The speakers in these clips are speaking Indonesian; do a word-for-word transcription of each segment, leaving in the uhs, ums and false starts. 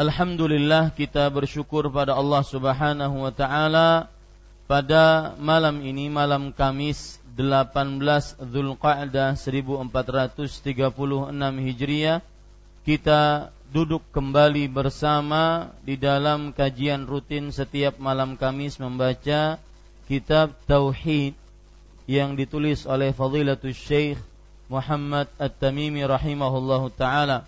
Alhamdulillah, kita bersyukur pada Allah Subhanahu wa taala pada malam ini, malam Kamis delapan belas Dzulqa'dah seribu empat ratus tiga puluh enam Hijriah, kita duduk kembali bersama di dalam kajian rutin setiap malam Kamis membaca Kitab Tauhid yang ditulis oleh Fadilatul Syekh Muhammad At-Tamimi rahimahullahu taala.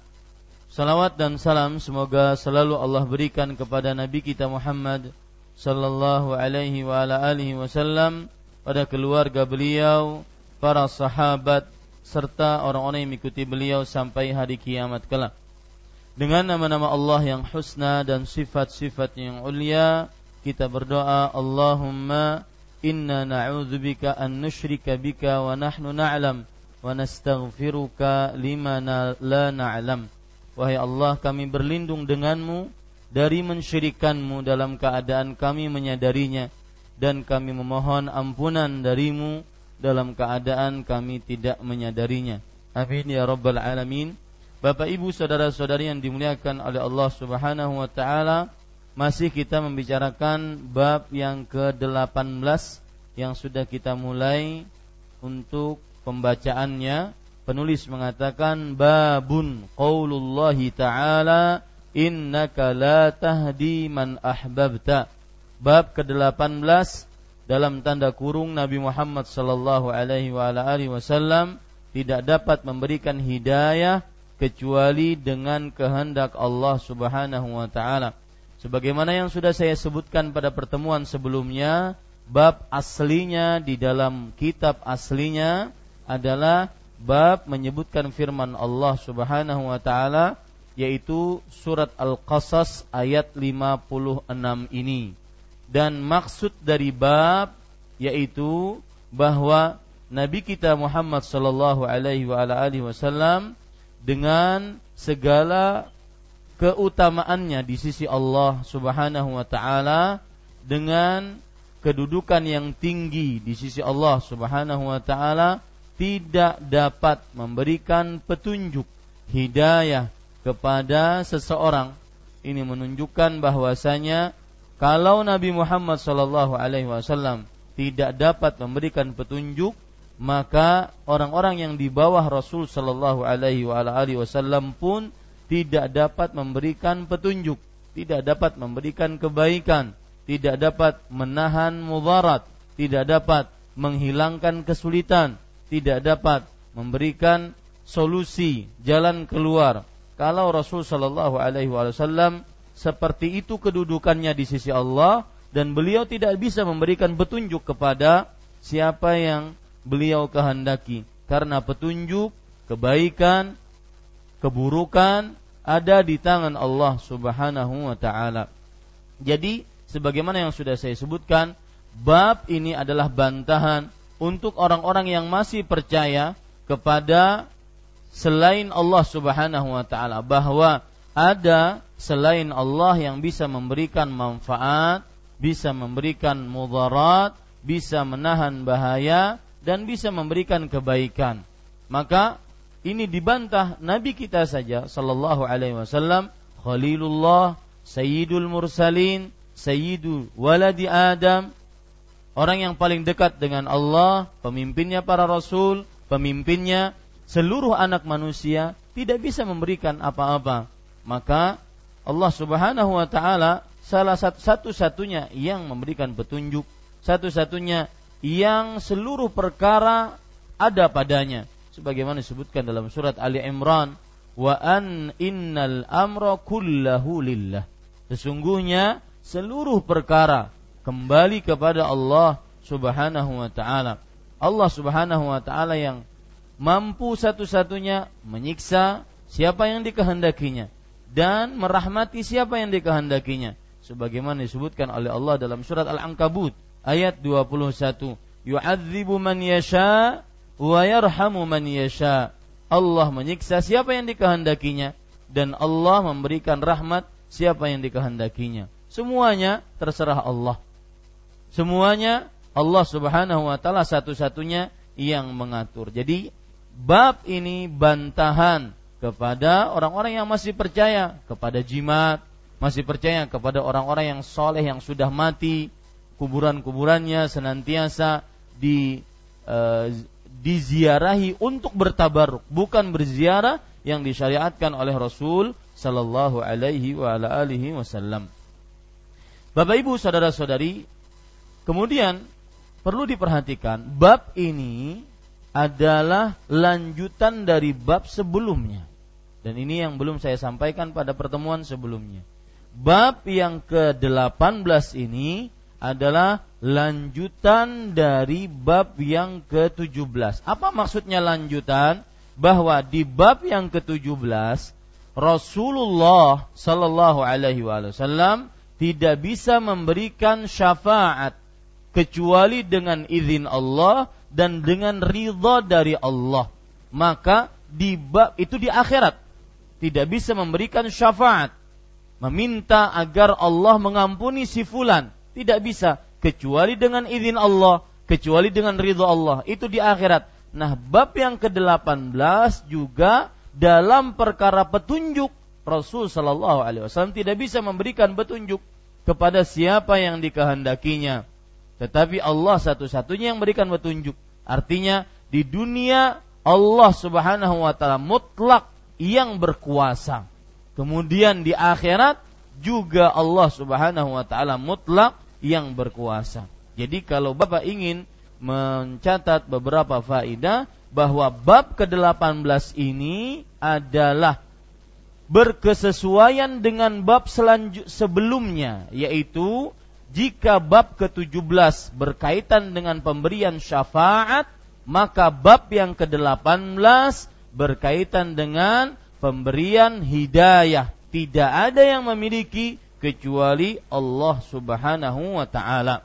Salawat dan salam semoga selalu Allah berikan kepada Nabi kita Muhammad sallallahu alaihi wa ala alihi wasallam, pada keluarga beliau, para sahabat, serta orang-orang yang mengikuti beliau sampai hari kiamat kelak. Dengan nama-nama Allah yang husna dan sifat-sifatnya yang ulia, kita berdoa, Allahumma inna na'udzubika an nusyrika bika wa nahnu na'lam wa nastaghfiruka lima la na'lam. Wahai Allah, kami berlindung denganmu dari mensyirikanmu dalam keadaan kami menyadarinya, dan kami memohon ampunan darimu dalam keadaan kami tidak menyadarinya. Amin ya rabbal alamin. Bapak ibu saudara-saudari yang dimuliakan oleh Allah subhanahu wa ta'ala, masih kita membicarakan bab yang ke delapan belas yang sudah kita mulai untuk pembacaannya. Penulis mengatakan, babun qaulullahi ta'ala innaka la tahdi man ahbabta. Bab kedelapan belas dalam tanda kurung, Nabi Muhammad sallallahu alaihi wa ala alihi wasallam tidak dapat memberikan hidayah kecuali dengan kehendak Allah Subhanahu wa taala. Sebagaimana yang sudah saya sebutkan pada pertemuan sebelumnya, bab aslinya di dalam kitab aslinya adalah bab menyebutkan firman Allah Subhanahu wa taala, yaitu surat Al-Qasas ayat lima puluh enam ini. Dan maksud dari bab yaitu bahwa Nabi kita Muhammad sallallahu alaihi wa ala alihi wasallam dengan segala keutamaannya di sisi Allah Subhanahu wa taala, dengan kedudukan yang tinggi di sisi Allah Subhanahu wa taala, tidak dapat memberikan petunjuk hidayah kepada seseorang. Ini menunjukkan bahwasanya kalau Nabi Muhammad sallallahu alaihi wasallam tidak dapat memberikan petunjuk, maka orang-orang yang di bawah Rasul sallallahu alaihi wasallam pun tidak dapat memberikan petunjuk, tidak dapat memberikan kebaikan, tidak dapat menahan mudarat, tidak dapat menghilangkan kesulitan, tidak dapat memberikan solusi, jalan keluar. Kalau Rasul sallallahu alaihi wasallam seperti itu kedudukannya di sisi Allah, dan beliau tidak bisa memberikan petunjuk kepada siapa yang beliau kehendaki, karena petunjuk, kebaikan, keburukan ada di tangan Allah Subhanahu wa taala. Jadi sebagaimana yang sudah saya sebutkan, bab ini adalah bantahan untuk orang-orang yang masih percaya kepada selain Allah Subhanahu wa taala, bahwa ada selain Allah yang bisa memberikan manfaat, bisa memberikan mudarat, bisa menahan bahaya, dan bisa memberikan kebaikan. Maka ini dibantah Nabi kita saja sallallahu alaihi wasallam, Khalilullah, Sayyidul Mursalin, Sayyidu Waladi Adam, orang yang paling dekat dengan Allah, pemimpinnya para rasul, pemimpinnya seluruh anak manusia, tidak bisa memberikan apa-apa. Maka Allah Subhanahu wa taala salah satu-satunya yang memberikan petunjuk, satu-satunya yang seluruh perkara ada padanya. Sebagaimana disebutkan dalam surat Ali Imran, wa an innal amra kullahu lillah, sesungguhnya seluruh perkara kembali kepada Allah Subhanahu wa taala. Allah Subhanahu wa taala yang mampu satu-satunya menyiksa siapa yang dikehendakinya dan merahmati siapa yang dikehendakinya, sebagaimana disebutkan oleh Allah dalam surat Al-Ankabut ayat dua puluh satu, yu'adzibu man yasha wa yarhamu man yasha. Allah menyiksa siapa yang dikehendakinya dan Allah memberikan rahmat siapa yang dikehendakinya. Semuanya terserah Allah. Semuanya Allah Subhanahu wa taala satu-satunya yang mengatur. Jadi bab ini bantahan kepada orang-orang yang masih percaya kepada jimat, masih percaya kepada orang-orang yang soleh yang sudah mati, kuburan-kuburannya senantiasa di uh, diziarahi untuk bertabaruk, bukan berziarah yang disyariatkan oleh Rasul sallallahu alaihi wa ala alihi wasallam. Bapak Ibu saudara-saudari, kemudian perlu diperhatikan bab ini adalah lanjutan dari bab sebelumnya. Dan ini yang belum saya sampaikan pada pertemuan sebelumnya. Bab yang kedelapan belas ini adalah lanjutan dari bab yang ketujuh belas. Apa maksudnya lanjutan? Bahwa di bab yang ketujuh belas Rasulullah sallallahu alaihi wasallam tidak bisa memberikan syafaat kecuali dengan izin Allah dan dengan ridha dari Allah. Maka di bab itu di akhirat tidak bisa memberikan syafaat, meminta agar Allah mengampuni si fulan, tidak bisa kecuali dengan izin Allah, kecuali dengan ridha Allah. Itu di akhirat. Nah, bab yang kedelapan belas juga dalam perkara petunjuk, Rasul sallallahu alaihi wasallam tidak bisa memberikan petunjuk kepada siapa yang dikehendakinya. Tetapi Allah satu-satunya yang memberikan petunjuk. Artinya di dunia Allah Subhanahu wa taala mutlak yang berkuasa. Kemudian di akhirat juga Allah Subhanahu wa taala mutlak yang berkuasa. Jadi kalau Bapak ingin mencatat beberapa faedah, bahwa bab kedelapan belas ini adalah berkesesuaian dengan bab selanjut sebelumnya, yaitu jika bab ketujuh belas berkaitan dengan pemberian syafaat, maka bab yang kedelapan belas berkaitan dengan pemberian hidayah. Tidak ada yang memiliki kecuali Allah Subhanahu wa taala.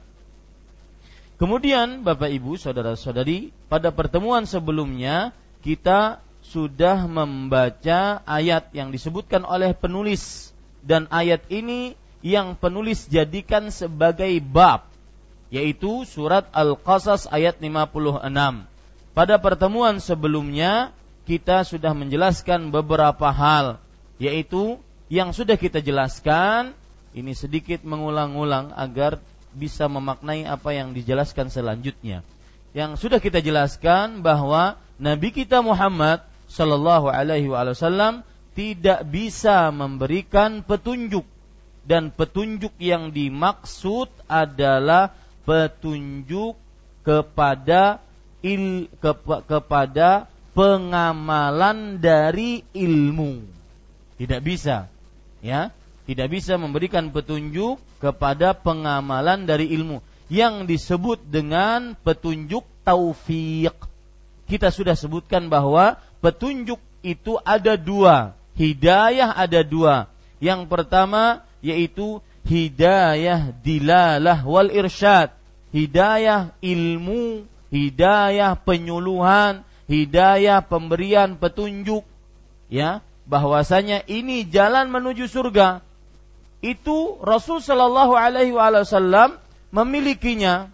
Kemudian Bapak Ibu saudara-saudari, pada pertemuan sebelumnya kita sudah membaca ayat yang disebutkan oleh penulis, dan ayat ini yang penulis jadikan sebagai bab, yaitu surat Al-Qasas ayat lima puluh enam. Pada pertemuan sebelumnya kita sudah menjelaskan beberapa hal, yaitu yang sudah kita jelaskan. Ini sedikit mengulang-ulang agar bisa memaknai apa yang dijelaskan selanjutnya. Yang sudah kita jelaskan bahwa Nabi kita Muhammad sallallahu alaihi wasallam tidak bisa memberikan petunjuk, dan petunjuk yang dimaksud adalah petunjuk kepada il, ke, kepada pengamalan dari ilmu. Tidak bisa, ya. tidak bisa memberikan petunjuk kepada pengamalan dari ilmu yang disebut dengan petunjuk taufik. Kita sudah sebutkan bahwa petunjuk itu ada dua, hidayah ada dua. Yang pertama yaitu hidayah dilalah wal irsyad, hidayah ilmu, hidayah penyuluhan, hidayah pemberian petunjuk, ya, bahwasanya ini jalan menuju surga. Itu Rasul sallallahu alaihi wasallam memilikinya.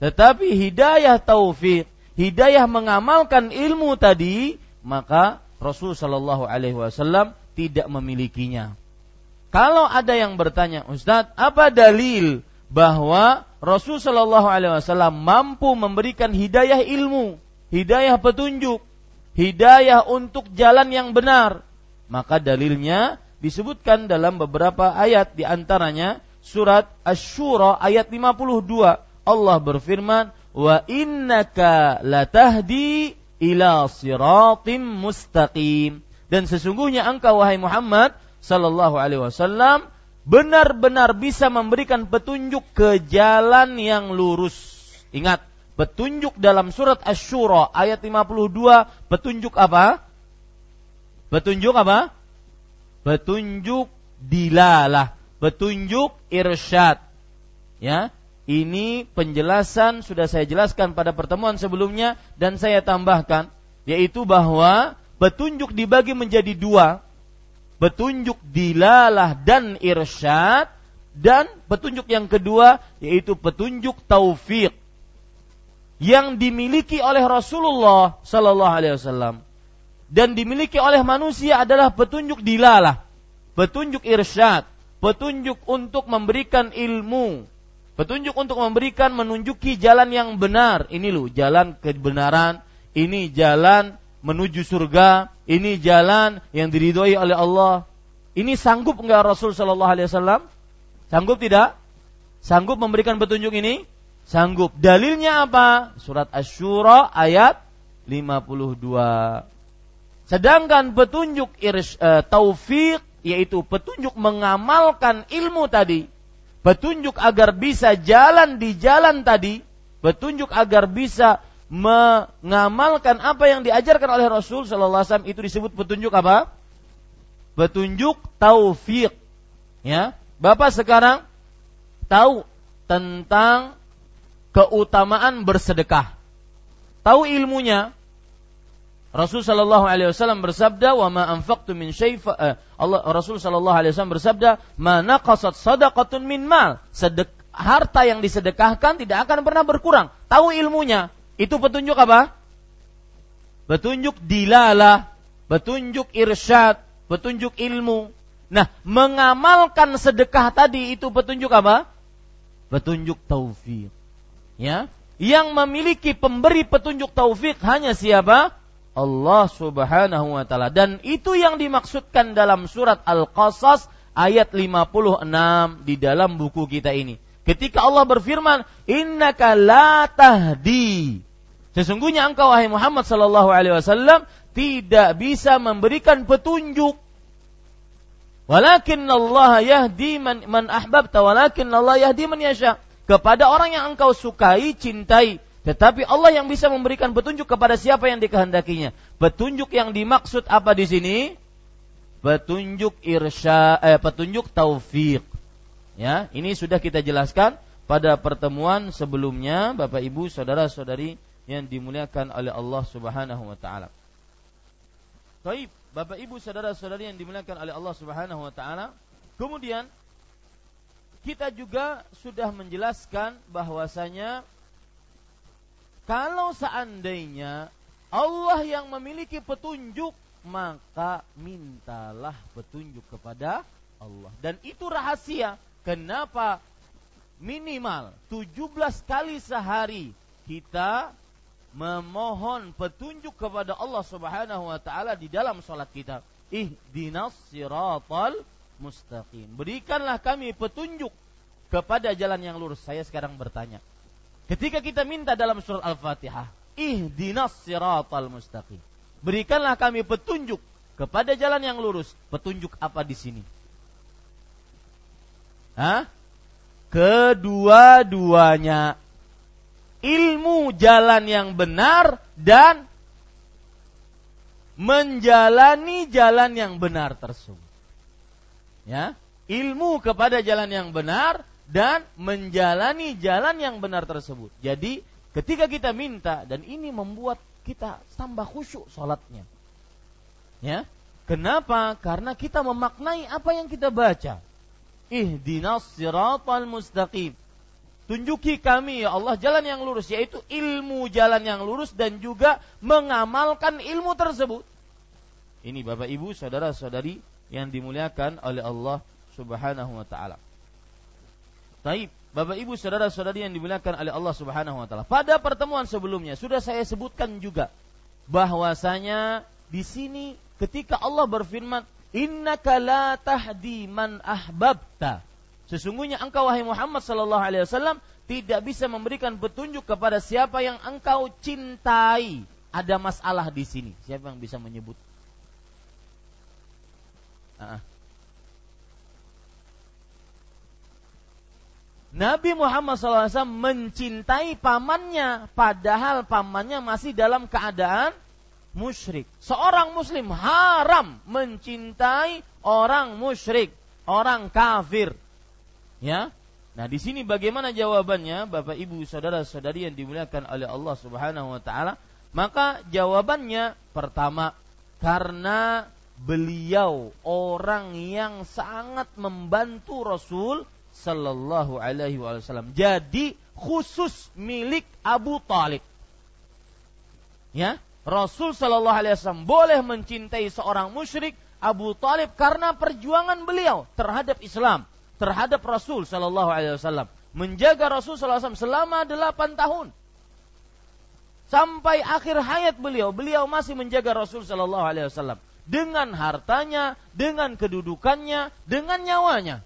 Tetapi hidayah taufik, hidayah mengamalkan ilmu tadi, maka Rasul sallallahu alaihi wasallam tidak memilikinya. Kalau ada yang bertanya, Ustaz, apa dalil bahwa Rasul sallallahu alaihi wasallam mampu memberikan hidayah ilmu, hidayah petunjuk, hidayah untuk jalan yang benar? Maka dalilnya disebutkan dalam beberapa ayat, di antaranya surat Asy-Syura ayat lima puluh dua. Allah berfirman, "Wa innaka latahdi ila siratim mustaqim." Dan sesungguhnya engkau wahai Muhammad sallallahu alaihi wasallam benar-benar bisa memberikan petunjuk ke jalan yang lurus. Ingat, petunjuk dalam surat Asy-Syura ayat lima puluh dua, petunjuk apa? Petunjuk apa? Petunjuk dilalah, petunjuk irsyad. Ya, ini penjelasan sudah saya jelaskan pada pertemuan sebelumnya dan saya tambahkan, yaitu bahwa petunjuk dibagi menjadi dua, petunjuk dilalah dan irsyad, dan petunjuk yang kedua yaitu petunjuk taufik yang dimiliki oleh Rasulullah sallallahu alaihi wasallam, dan dimiliki oleh manusia adalah petunjuk dilalah, petunjuk irsyad, petunjuk untuk memberikan ilmu, petunjuk untuk memberikan, menunjuki jalan yang benar. Ini loh jalan kebenaran, ini jalan menuju surga, ini jalan yang diridhoi oleh Allah. Ini sanggup enggak Rasul sallallahu alaihi wasallam? Sanggup tidak? Sanggup memberikan petunjuk ini? Sanggup. Dalilnya apa? Surat Asy-Syura ayat lima puluh dua. Sedangkan petunjuk irsh, e, taufik, yaitu petunjuk mengamalkan ilmu tadi, petunjuk agar bisa jalan di jalan tadi, petunjuk agar bisa mengamalkan apa yang diajarkan oleh Rasul sallallahu alaihi wasallam, itu disebut petunjuk apa? Petunjuk taufik. Ya, Bapak sekarang tahu tentang keutamaan bersedekah, tahu ilmunya. Rasul sallallahu alaihi wasallam bersabda, "Wa ma anfaqtu min syai'." Allah Rasul sallallahu alaihi wasallam bersabda, "Ma naqasat sadaqatun min mal." Sedek, harta yang disedekahkan tidak akan pernah berkurang. Tahu ilmunya. Itu petunjuk apa? Petunjuk dilalah, petunjuk irsyad, petunjuk ilmu. Nah, mengamalkan sedekah tadi itu petunjuk apa? Petunjuk taufik. Ya, yang memiliki pemberi petunjuk taufik hanya siapa? Allah Subhanahu wa taala. Dan itu yang dimaksudkan dalam surat Al-Qasas ayat lima puluh enam di dalam buku kita ini. Ketika Allah berfirman, "Innaka la tahdi." Sesungguhnya engkau wahai Muhammad sallallahu alaihi wasallam tidak bisa memberikan petunjuk. Walakin Allah yahdi man, man ahbabta, walakin Allah yahdi man yasha. Kepada orang yang engkau sukai, cintai. Tetapi Allah yang bisa memberikan petunjuk kepada siapa yang dikehendakinya. Petunjuk yang dimaksud apa di sini? Petunjuk irsya, eh, petunjuk taufik. Ya, ini sudah kita jelaskan pada pertemuan sebelumnya, Bapak Ibu, saudara-saudari yang dimuliakan oleh Allah Subhanahu wa taala. Baik, Bapak Ibu, saudara-saudari yang dimuliakan oleh Allah Subhanahu wa taala. Kemudian kita juga sudah menjelaskan bahwasanya kalau seandainya Allah yang memiliki petunjuk, maka mintalah petunjuk kepada Allah. Dan itu rahasia. Kenapa minimal tujuh belas kali sehari kita memohon petunjuk kepada Allah Subhanahu wa taala di dalam salat kita. Ihdinas siratal mustaqim. Berikanlah kami petunjuk kepada jalan yang lurus. Saya sekarang bertanya, ketika kita minta dalam surat Al-Fatihah, ihdinas siratal mustaqim, berikanlah kami petunjuk kepada jalan yang lurus. Petunjuk apa di sini? ha? Kedua-duanya, ilmu jalan yang benar dan menjalani jalan yang benar tersebut. Ya, ilmu kepada jalan yang benar dan menjalani jalan yang benar tersebut. Jadi ketika kita minta, dan ini membuat kita tambah khusyuk sholatnya. Ya, kenapa? Karena kita memaknai apa yang kita baca. Ihdinas siratal mustaqim. Tunjuki kami ya Allah jalan yang lurus, yaitu ilmu jalan yang lurus dan juga mengamalkan ilmu tersebut. Ini Bapak Ibu, saudara-saudari yang dimuliakan oleh Allah Subhanahu wa taala. Baik, Bapak Ibu, saudara-saudari yang dimuliakan oleh Allah Subhanahu wa taala. Pada pertemuan sebelumnya sudah saya sebutkan juga bahwasanya di sini ketika Allah berfirman, "Innaka la tahdi man ahbabta." Sesungguhnya engkau wahai Muhammad sallallahu alaihi wasallam tidak bisa memberikan petunjuk kepada siapa yang engkau cintai. Ada masalah di sini. Siapa yang bisa menyebut? Uh-uh. Nabi Muhammad sallallahu alaihi wasallam mencintai pamannya, padahal pamannya masih dalam keadaan musyrik. Seorang muslim haram mencintai orang musyrik, orang kafir. Ya. Nah, di sini bagaimana jawabannya, Bapak Ibu, saudara-saudari yang dimuliakan oleh Allah Subhanahu wa taala? Maka jawabannya pertama, karena beliau orang yang sangat membantu Rasul sallallahu alaihi wasallam. Jadi khusus milik Abu Thalib. Ya, Rasul sallallahu alaihi wasallam boleh mencintai seorang musyrik, Abu Thalib, karena perjuangan beliau terhadap Islam, terhadap Rasul sallallahu alaihi wasallam, menjaga Rasul sallallahu alaihi wasallam selama delapan tahun. Sampai akhir hayat beliau, beliau masih menjaga Rasul sallallahu alaihi wasallam dengan hartanya, dengan kedudukannya, dengan nyawanya.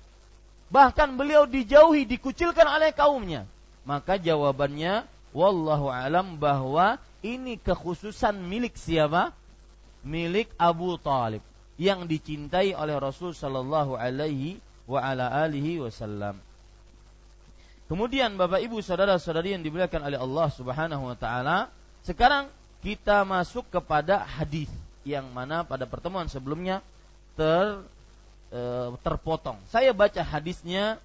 Bahkan beliau dijauhi, dikucilkan oleh kaumnya. Maka jawabannya wallahu alam bahwa ini kekhususan milik siapa? Milik Abu Thalib yang dicintai oleh Rasul sallallahu alaihi wa ala alihi wasallam. Kemudian Bapak Ibu, saudara-saudari yang dimuliakan oleh Allah Subhanahu wa taala, sekarang kita masuk kepada hadis yang mana pada pertemuan sebelumnya ter e, terpotong. Saya baca hadisnya.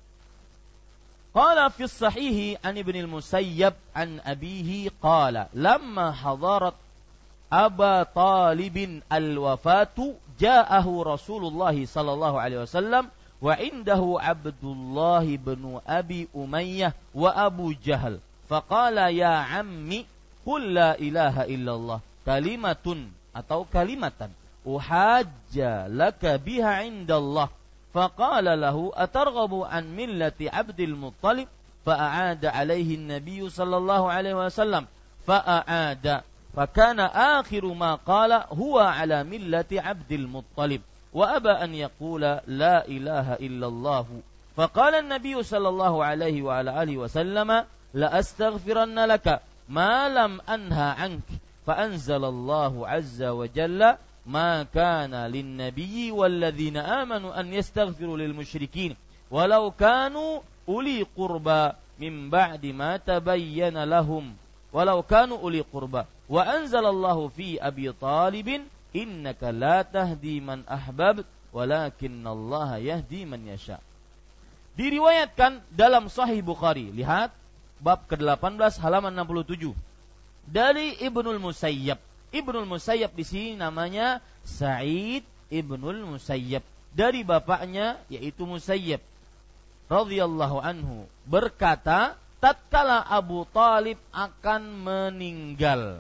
Qala fi sahihi an Ibnil Musayyab an abihi qala lamma hadarat Aba Talibin al-wafatu ja'ahu Rasulullah sallallahu alaihi wasallam wa indahu Abdullah bin Abi Umayyah wa Abu Jahal faqala ya ammi qul la ilaha illallah kalimatun atau kalimatan uhajja laka biha indallah faqala lahu atarghabu an millati Abdul Muttalib fa'aada alaihi an-nabiy sallallahu alaihi wasallam fa'aada fakana akhiru ma qala huwa ala millati Abdul Muttalib وأبى أن يقول لا إله إلا الله فقال النبي صلى الله عليه وعلى آله وسلم لأستغفرن لك ما لم أنهى عنك فأنزل الله عز وجل ما كان للنبي والذين آمنوا أن يستغفروا للمشركين ولو كانوا أولي قربى من بعد ما تبين لهم ولو كانوا أولي قربى وأنزل الله في أبي طالب innaka la tahdi man ahbab walakinallaha yahdi man yasha. Diriwayatkan dalam Sahih Bukhari, lihat bab kedelapan belas halaman enam puluh tujuh, dari Ibnul Musayyab. Ibnul Musayyab di sini namanya Sa'id Ibnul Musayyab, dari bapaknya yaitu Musayyab radhiyallahu anhu, berkata tatkala Abu Thalib akan meninggal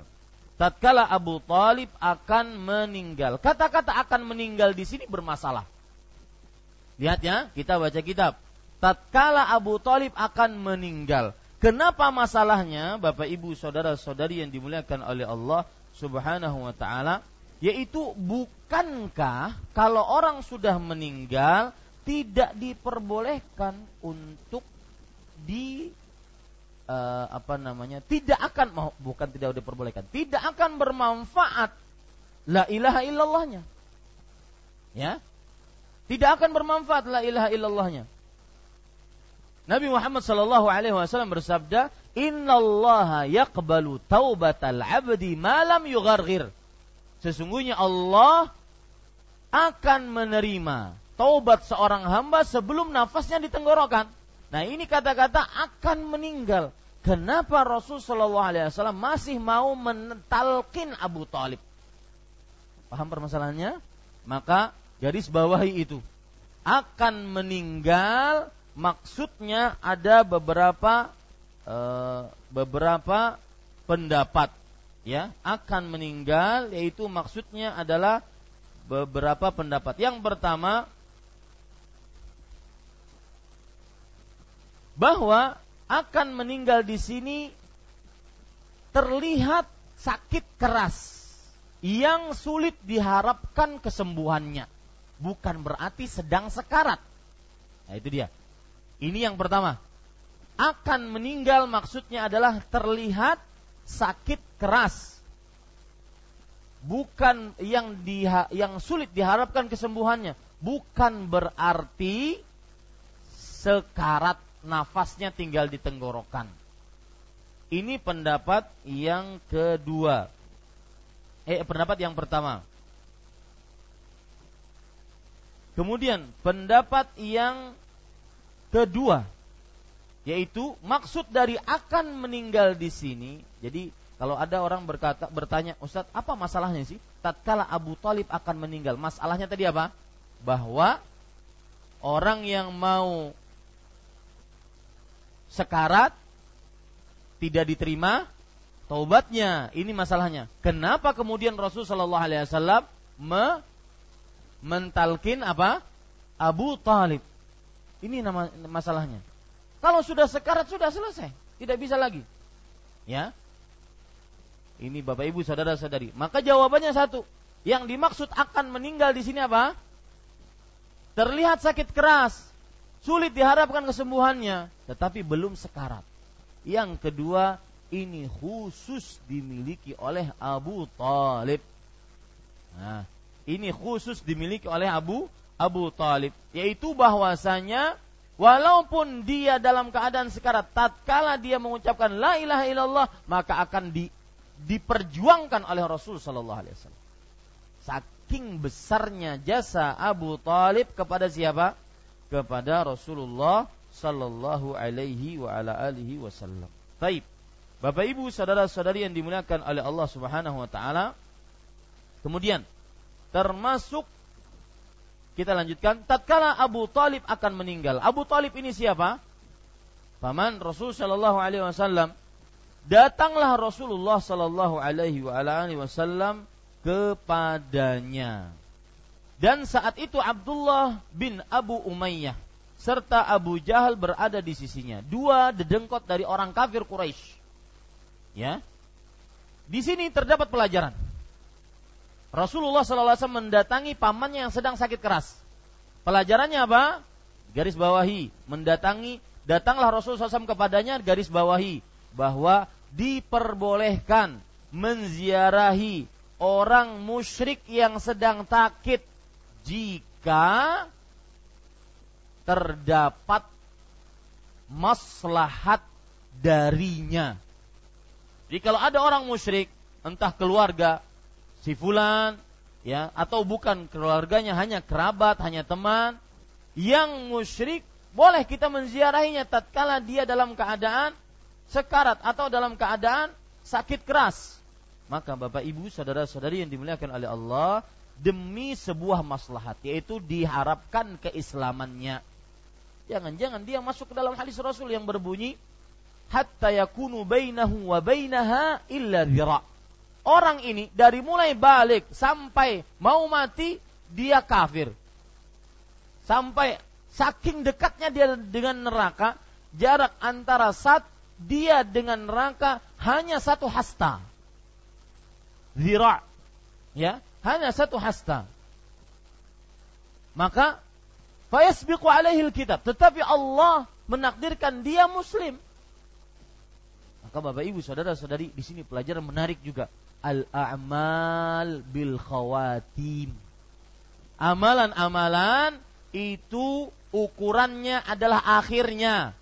Tatkala Abu Thalib akan meninggal. Kata-kata akan meninggal di sini bermasalah. Lihat ya, kita baca kitab. Tatkala Abu Thalib akan meninggal. Kenapa masalahnya, Bapak Ibu, saudara-saudari yang dimuliakan oleh Allah Subhanahu wa taala? Yaitu bukankah kalau orang sudah meninggal tidak diperbolehkan untuk di Uh, apa namanya tidak akan mau bukan tidak diperbolehkan tidak akan bermanfaat la ilaha illallahnya, ya, tidak akan bermanfaat la ilaha illallahnya. Nabi Muhammad sallallahu alaihi wasallam bersabda, "Innallaha yaqbalu taubatal 'abdi ma lam yugharghir." Sesungguhnya Allah akan menerima taubat seorang hamba sebelum nafasnya di tenggorokan. Nah, ini kata-kata akan meninggal. Kenapa Rasul sallallahu alaihi wasallam masih mau mentalkin Abu Thalib? Paham permasalahannya? Maka garis bawahi itu. Akan meninggal maksudnya ada beberapa e, beberapa pendapat, ya, akan meninggal yaitu maksudnya adalah beberapa pendapat. Yang pertama, bahwa akan meninggal di sini terlihat sakit keras yang sulit diharapkan kesembuhannya. Bukan berarti sedang sekarat. Nah, itu dia. Ini yang pertama. Akan meninggal maksudnya adalah terlihat sakit keras. Bukan yang diha- yang sulit diharapkan kesembuhannya. Bukan berarti sekarat nafasnya tinggal di tenggorokan. Ini pendapat yang kedua. Eh, pendapat yang pertama. Kemudian pendapat yang kedua, yaitu maksud dari akan meninggal di sini. Jadi kalau ada orang berkata bertanya, Ustaz, apa masalahnya sih? Tatkala Abu Thalib akan meninggal, masalahnya tadi apa? Bahwa orang yang mau sekarat tidak diterima taubatnya. Ini masalahnya. Kenapa kemudian Rasul sallallahu alaihi wasallam me mentalkin apa? Abu Thalib. Ini nama masalahnya. Kalau sudah sekarat sudah selesai, tidak bisa lagi. Ya. Ini Bapak Ibu saudara-saudari. Maka jawabannya satu. Yang dimaksud akan meninggal di sini apa? Terlihat sakit keras, sulit diharapkan kesembuhannya, tetapi belum sekarat. Yang kedua, ini khusus dimiliki oleh Abu Thalib. Nah, ini khusus dimiliki oleh Abu Abu Thalib, yaitu bahwasanya walaupun dia dalam keadaan sekarat, tatkala dia mengucapkan la ilaha illallah, maka akan di, diperjuangkan oleh Rasul sallallahu alaihi wasallam. Saking besarnya jasa Abu Thalib kepada siapa? Kepada Rasulullah sallallahu alaihi wa ala alihi wasallam. Baik. Bapak Ibu, saudara-saudari yang dimuliakan oleh Allah Subhanahu wa taala. Kemudian termasuk, kita lanjutkan, tatkala Abu Thalib akan meninggal. Abu Thalib ini siapa? Paman Rasul sallallahu alaihi wasallam. Datanglah Rasulullah sallallahu alaihi wa alihi wasallam kepadanya. Dan saat itu Abdullah bin Abu Umayyah serta Abu Jahal berada di sisinya. Dua dedengkot dari orang kafir Quraisy. Ya. Di sini terdapat pelajaran. Rasulullah sallallahu alaihi wasallam mendatangi pamannya yang sedang sakit keras. Pelajarannya apa? Garis bawahi, mendatangi, datanglah Rasulullah sallallahu alaihi wasallam kepadanya, garis bawahi, bahwa diperbolehkan menziarahi orang musyrik yang sedang sakit jika terdapat maslahat darinya. Jadi kalau ada orang musyrik, entah keluarga si fulan, ya, atau bukan keluarganya, hanya kerabat, hanya teman yang musyrik, boleh kita menziarahinya tatkala dia dalam keadaan sekarat atau dalam keadaan sakit keras. Maka Bapak Ibu saudara-saudari yang dimuliakan oleh Allah, demi sebuah maslahat, yaitu diharapkan keislamannya. Jangan-jangan dia masuk ke dalam hadis Rasul yang berbunyi, hatta yakunu bainahu wa bainaha illa dhira'. Orang ini dari mulai balik sampai mau mati dia kafir. Sampai saking dekatnya dia dengan neraka, jarak antara saat dia dengan neraka hanya satu hasta. Zira'. Ya, hanya satu hasta. Maka fayasbiqu alaihil kitab, tetapi Allah menakdirkan dia muslim. Maka Bapak Ibu saudara-saudari, di sini pelajaran menarik juga. Al-a'mal bil khawatim. Amalan-amalan itu ukurannya adalah akhirnya.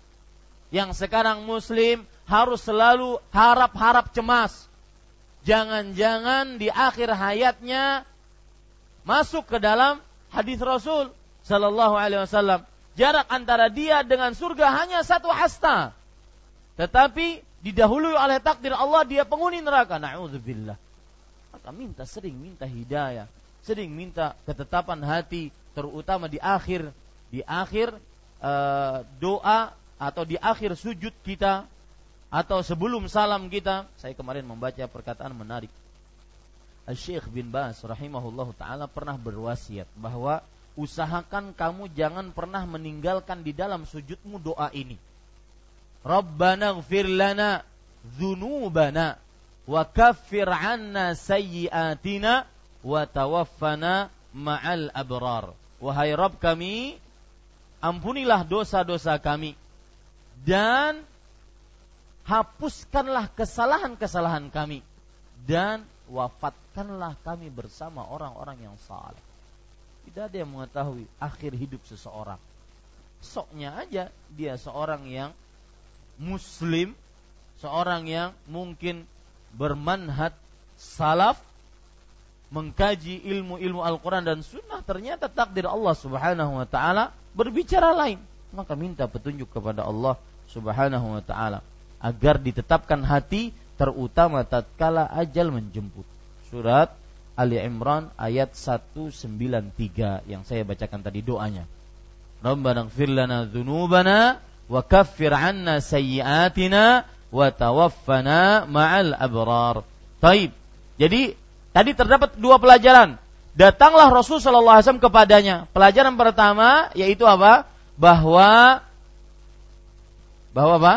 yang sekarang muslim harus selalu harap-harap cemas. Jangan-jangan di akhir hayatnya masuk ke dalam hadis Rasul sallallahu alaihi wasallam. Jarak antara dia dengan surga hanya satu hasta. Tetapi didahului oleh takdir Allah dia penghuni neraka. Na'udzubillah. Maka minta, sering minta hidayah, sering minta ketetapan hati, terutama di akhir di akhir e, doa atau di akhir sujud kita atau sebelum salam kita. Saya kemarin membaca perkataan menarik. Al-Syekh bin Baz rahimahullahu taala pernah berwasiat bahwa usahakan kamu jangan pernah meninggalkan di dalam sujudmu doa ini. Rabbana ighfir lana dzunubana wa kaffir 'anna sayyi'atina wa tawaffana ma'al abrar. Wahai Rabb kami, ampunilah dosa-dosa kami dan hapuskanlah kesalahan-kesalahan kami dan wafatkanlah kami bersama orang-orang yang saleh. Tidak ada yang mengetahui akhir hidup seseorang. Soknya aja dia seorang yang muslim, seorang yang mungkin bermanhaj salaf, mengkaji ilmu-ilmu Al-Quran dan Sunnah, ternyata takdir Allah subhanahu wa ta'ala berbicara lain. Maka minta petunjuk kepada Allah subhanahu wa ta'ala agar ditetapkan hati, terutama tatkala ajal menjemput. Surat Ali Imran ayat seratus sembilan puluh tiga yang saya bacakan tadi doanya. Rabbana ighfir lana dzunubana wa kaffir 'anna sayyi'atina wa tawaffana ma'al abrar. Taib. Jadi tadi terdapat dua pelajaran. Datanglah Rasul sallallahu alaihi wasallam kepadanya. Pelajaran pertama yaitu apa? Bahwa bahwa apa?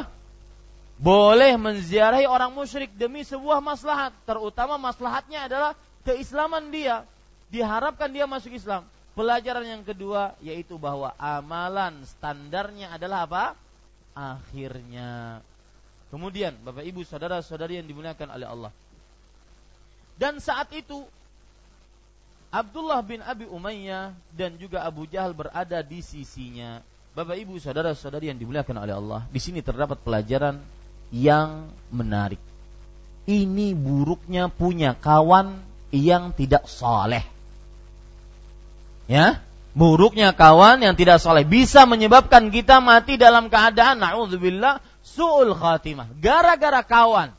Boleh menziarahi orang musyrik demi sebuah maslahat, terutama maslahatnya adalah keislaman dia. Diharapkan dia masuk Islam. Pelajaran yang kedua yaitu bahwa amalan standarnya adalah apa? Akhirnya. Kemudian Bapak Ibu saudara-saudari yang dimuliakan oleh Allah. Dan saat itu Abdullah bin Abi Umayyah dan juga Abu Jahal berada di sisinya. Bapak Ibu saudara-saudari yang dimuliakan oleh Allah, di sini terdapat pelajaran yang menarik. Ini buruknya punya kawan yang tidak saleh. Ya, buruknya kawan yang tidak saleh bisa menyebabkan kita mati dalam keadaan na'udzubillah su'ul khatimah. Gara-gara kawan.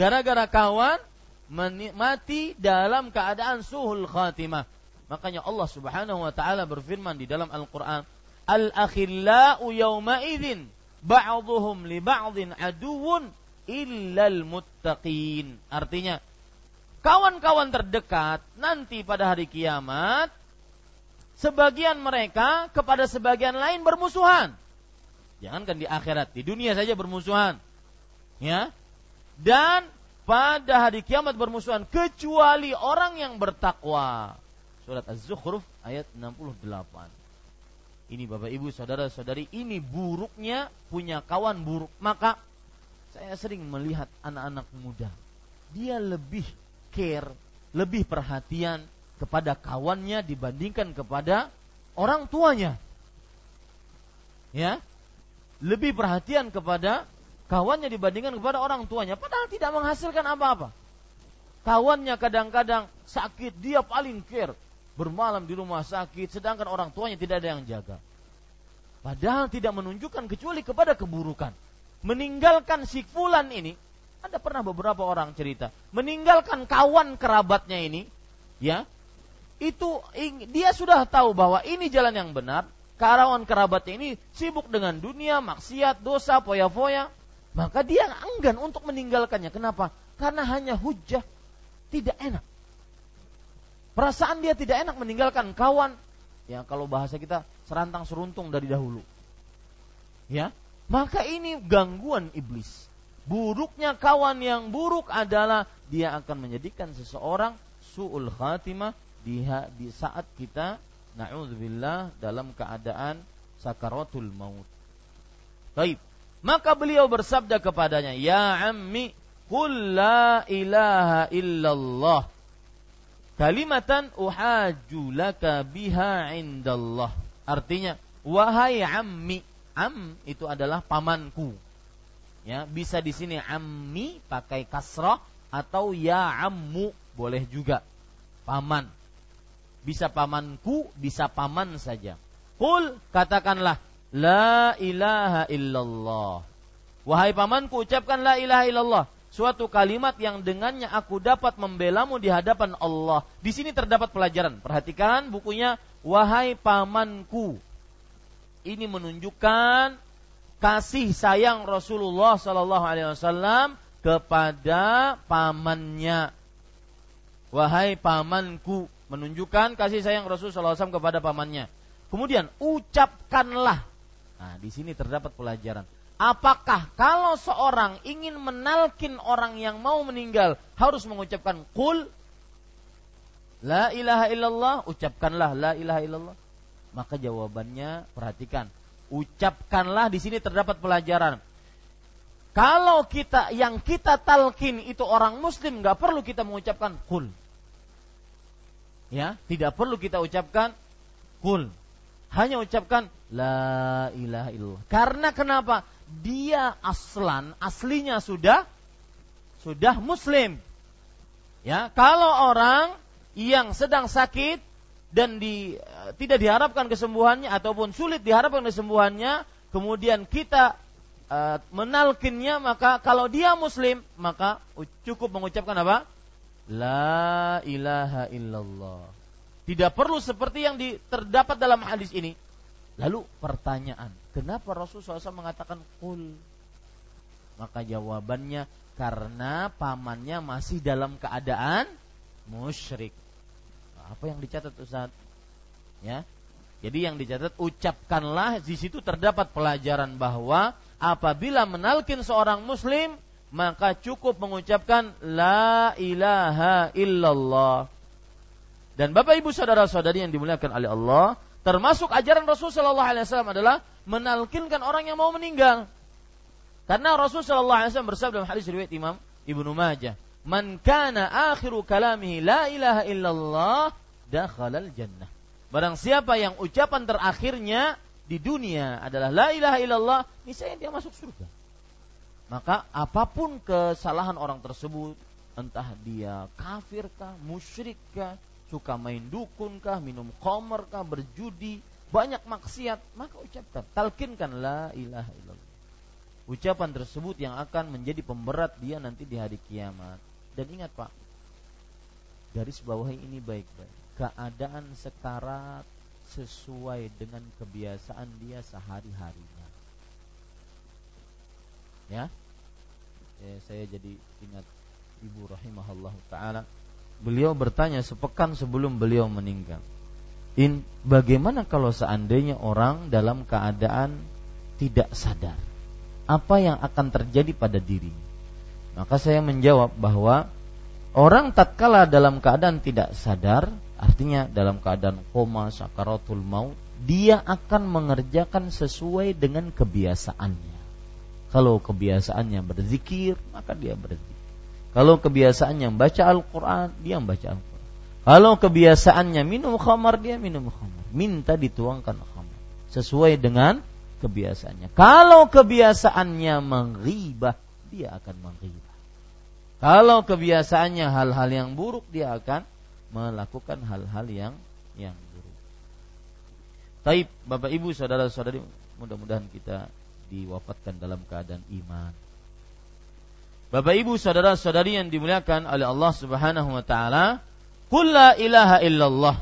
Gara-gara kawan mati dalam keadaan suhul khatimah. Makanya Allah subhanahu wa ta'ala berfirman di dalam Al-Quran, Al-akhillau yawma idhin ba'duhum li ba'din aduun illal muttaqin. Artinya, kawan-kawan terdekat nanti pada hari kiamat, sebagian mereka kepada sebagian lain bermusuhan. Jangankan di akhirat, di dunia saja bermusuhan. Ya. Dan pada hari kiamat bermusuhan kecuali orang yang bertakwa. Surat Az-Zukhruf ayat enam puluh delapan. Ini Bapak Ibu saudara-saudari, ini buruknya punya kawan buruk. Maka saya sering melihat anak-anak muda, dia lebih care, lebih perhatian kepada kawannya dibandingkan kepada orang tuanya. Ya. Lebih perhatian kepada kawannya dibandingkan kepada orang tuanya, padahal tidak menghasilkan apa-apa. Kawannya kadang-kadang sakit, dia paling care, bermalam di rumah sakit, sedangkan orang tuanya tidak ada yang jaga. Padahal tidak menunjukkan kecuali kepada keburukan. Meninggalkan si fulan ini, ada pernah beberapa orang cerita, meninggalkan kawan kerabatnya ini, ya, itu dia sudah tahu bahwa ini jalan yang benar, kawan kerabatnya ini sibuk dengan dunia, maksiat, dosa, foya-foya, maka dia enggan untuk meninggalkannya. Kenapa? Karena hanya hujah, tidak enak. Perasaan dia tidak enak meninggalkan kawan. Ya, kalau bahasa kita serantang seruntung dari dahulu. Ya, maka ini gangguan iblis. Buruknya kawan yang buruk adalah dia akan menjadikan seseorang su'ul khatimah di, di saat kita na'udzubillah dalam keadaan sakaratul maut. Baik, maka beliau bersabda kepadanya, "Ya ammi, qul la ilaha illallah." Kalimatan uhajju laka biha indallah. Artinya, wahai ammi, am itu adalah pamanku. Ya, bisa di sini ammi pakai kasrah atau ya ammu boleh juga. Paman. Bisa pamanku, bisa paman saja. Qul, katakanlah la ilaha illallah. Wahai pamanku, ucapkan la ilaha illallah. Suatu kalimat yang dengannya aku dapat membelamu di hadapan Allah. Di sini terdapat pelajaran. Perhatikan bukunya, wahai pamanku. Ini menunjukkan kasih sayang Rasulullah sallallahu alaihi wasallam kepada pamannya. Wahai pamanku, menunjukkan kasih sayang Rasulullah sallallahu alaihi wasallam kepada pamannya. Kemudian ucapkanlah. Nah, di sini terdapat pelajaran. Apakah kalau seorang ingin menalkin orang yang mau meninggal harus mengucapkan qul la ilaha illallah, ucapkanlah la ilaha illallah? Maka jawabannya, perhatikan, ucapkanlah. Di sini terdapat pelajaran. Kalau kita yang kita talkin itu orang muslim, enggak perlu kita mengucapkan qul. Ya, tidak perlu kita ucapkan qul. Hanya ucapkan la ilaha illallah. Karena kenapa? Dia aslan, aslinya sudah sudah muslim. Ya, kalau orang yang sedang sakit dan di, tidak diharapkan kesembuhannya ataupun sulit diharapkan kesembuhannya, kemudian kita uh, menalkinnya, maka kalau dia muslim maka cukup mengucapkan apa? La ilaha illallah. Tidak perlu seperti yang di, terdapat dalam hadis ini. Lalu pertanyaan, kenapa Rasulullah shallallahu alaihi wasallam mengatakan qul? Maka jawabannya, karena pamannya masih dalam keadaan musyrik. Apa yang dicatat, Ustaz? Ya, jadi yang dicatat, ucapkanlah. Di situ terdapat pelajaran bahwa apabila menalkin seorang muslim, maka cukup mengucapkan la ilaha illallah. Dan Bapak Ibu saudara-saudari yang dimuliakan oleh Allah, termasuk ajaran Rasul sallallahu alaihi wasallam adalah menalkinkan orang yang mau meninggal. Karena Rasul sallallahu alaihi wasallam bersabda dalam hadis riwayat Imam Ibnu Majah, "Man kana akhiru kalamihi la ilaha illallah, dakhalal jannah." Barang siapa yang ucapan terakhirnya di dunia adalah la ilaha illallah, niscaya dia masuk surga. Maka apapun kesalahan orang tersebut, entah dia kafirkah, musyrikkah, suka main dukunkah, minum khamrkah, berjudi, banyak maksiat, maka ucapkan, talkinkan la ilaha illallah. Ucapan tersebut yang akan menjadi pemberat dia nanti di hari kiamat. Dan ingat Pak, garis bawahi ini baik-baik. Keadaan sekarat sesuai dengan kebiasaan dia sehari-harinya. Ya, eh, saya jadi ingat Ibu rahimahullah ta'ala. Beliau bertanya sepekan sebelum beliau meninggal, In, bagaimana kalau seandainya orang dalam keadaan tidak sadar, apa yang akan terjadi pada dirinya? Maka saya menjawab bahwa orang tatkala dalam keadaan tidak sadar, artinya dalam keadaan koma, sakaratul maut, dia akan mengerjakan sesuai dengan kebiasaannya. Kalau kebiasaannya berzikir, maka dia berzikir. Kalau kebiasaannya baca Al-Quran, dia membaca Al-Quran. Kalau kebiasaannya minum khamar, dia minum khamar. Minta dituangkan khamar. Sesuai dengan kebiasaannya. Kalau kebiasaannya menghibah, dia akan menghibah. Kalau kebiasaannya hal-hal yang buruk, dia akan melakukan hal-hal yang yang buruk. Taib, Bapak Ibu, saudara-saudari, mudah-mudahan kita diwafatkan dalam keadaan iman. Bapak Ibu saudara-saudari yang dimuliakan oleh Allah Subhanahu wa taala, "Qul la ilaha illallah."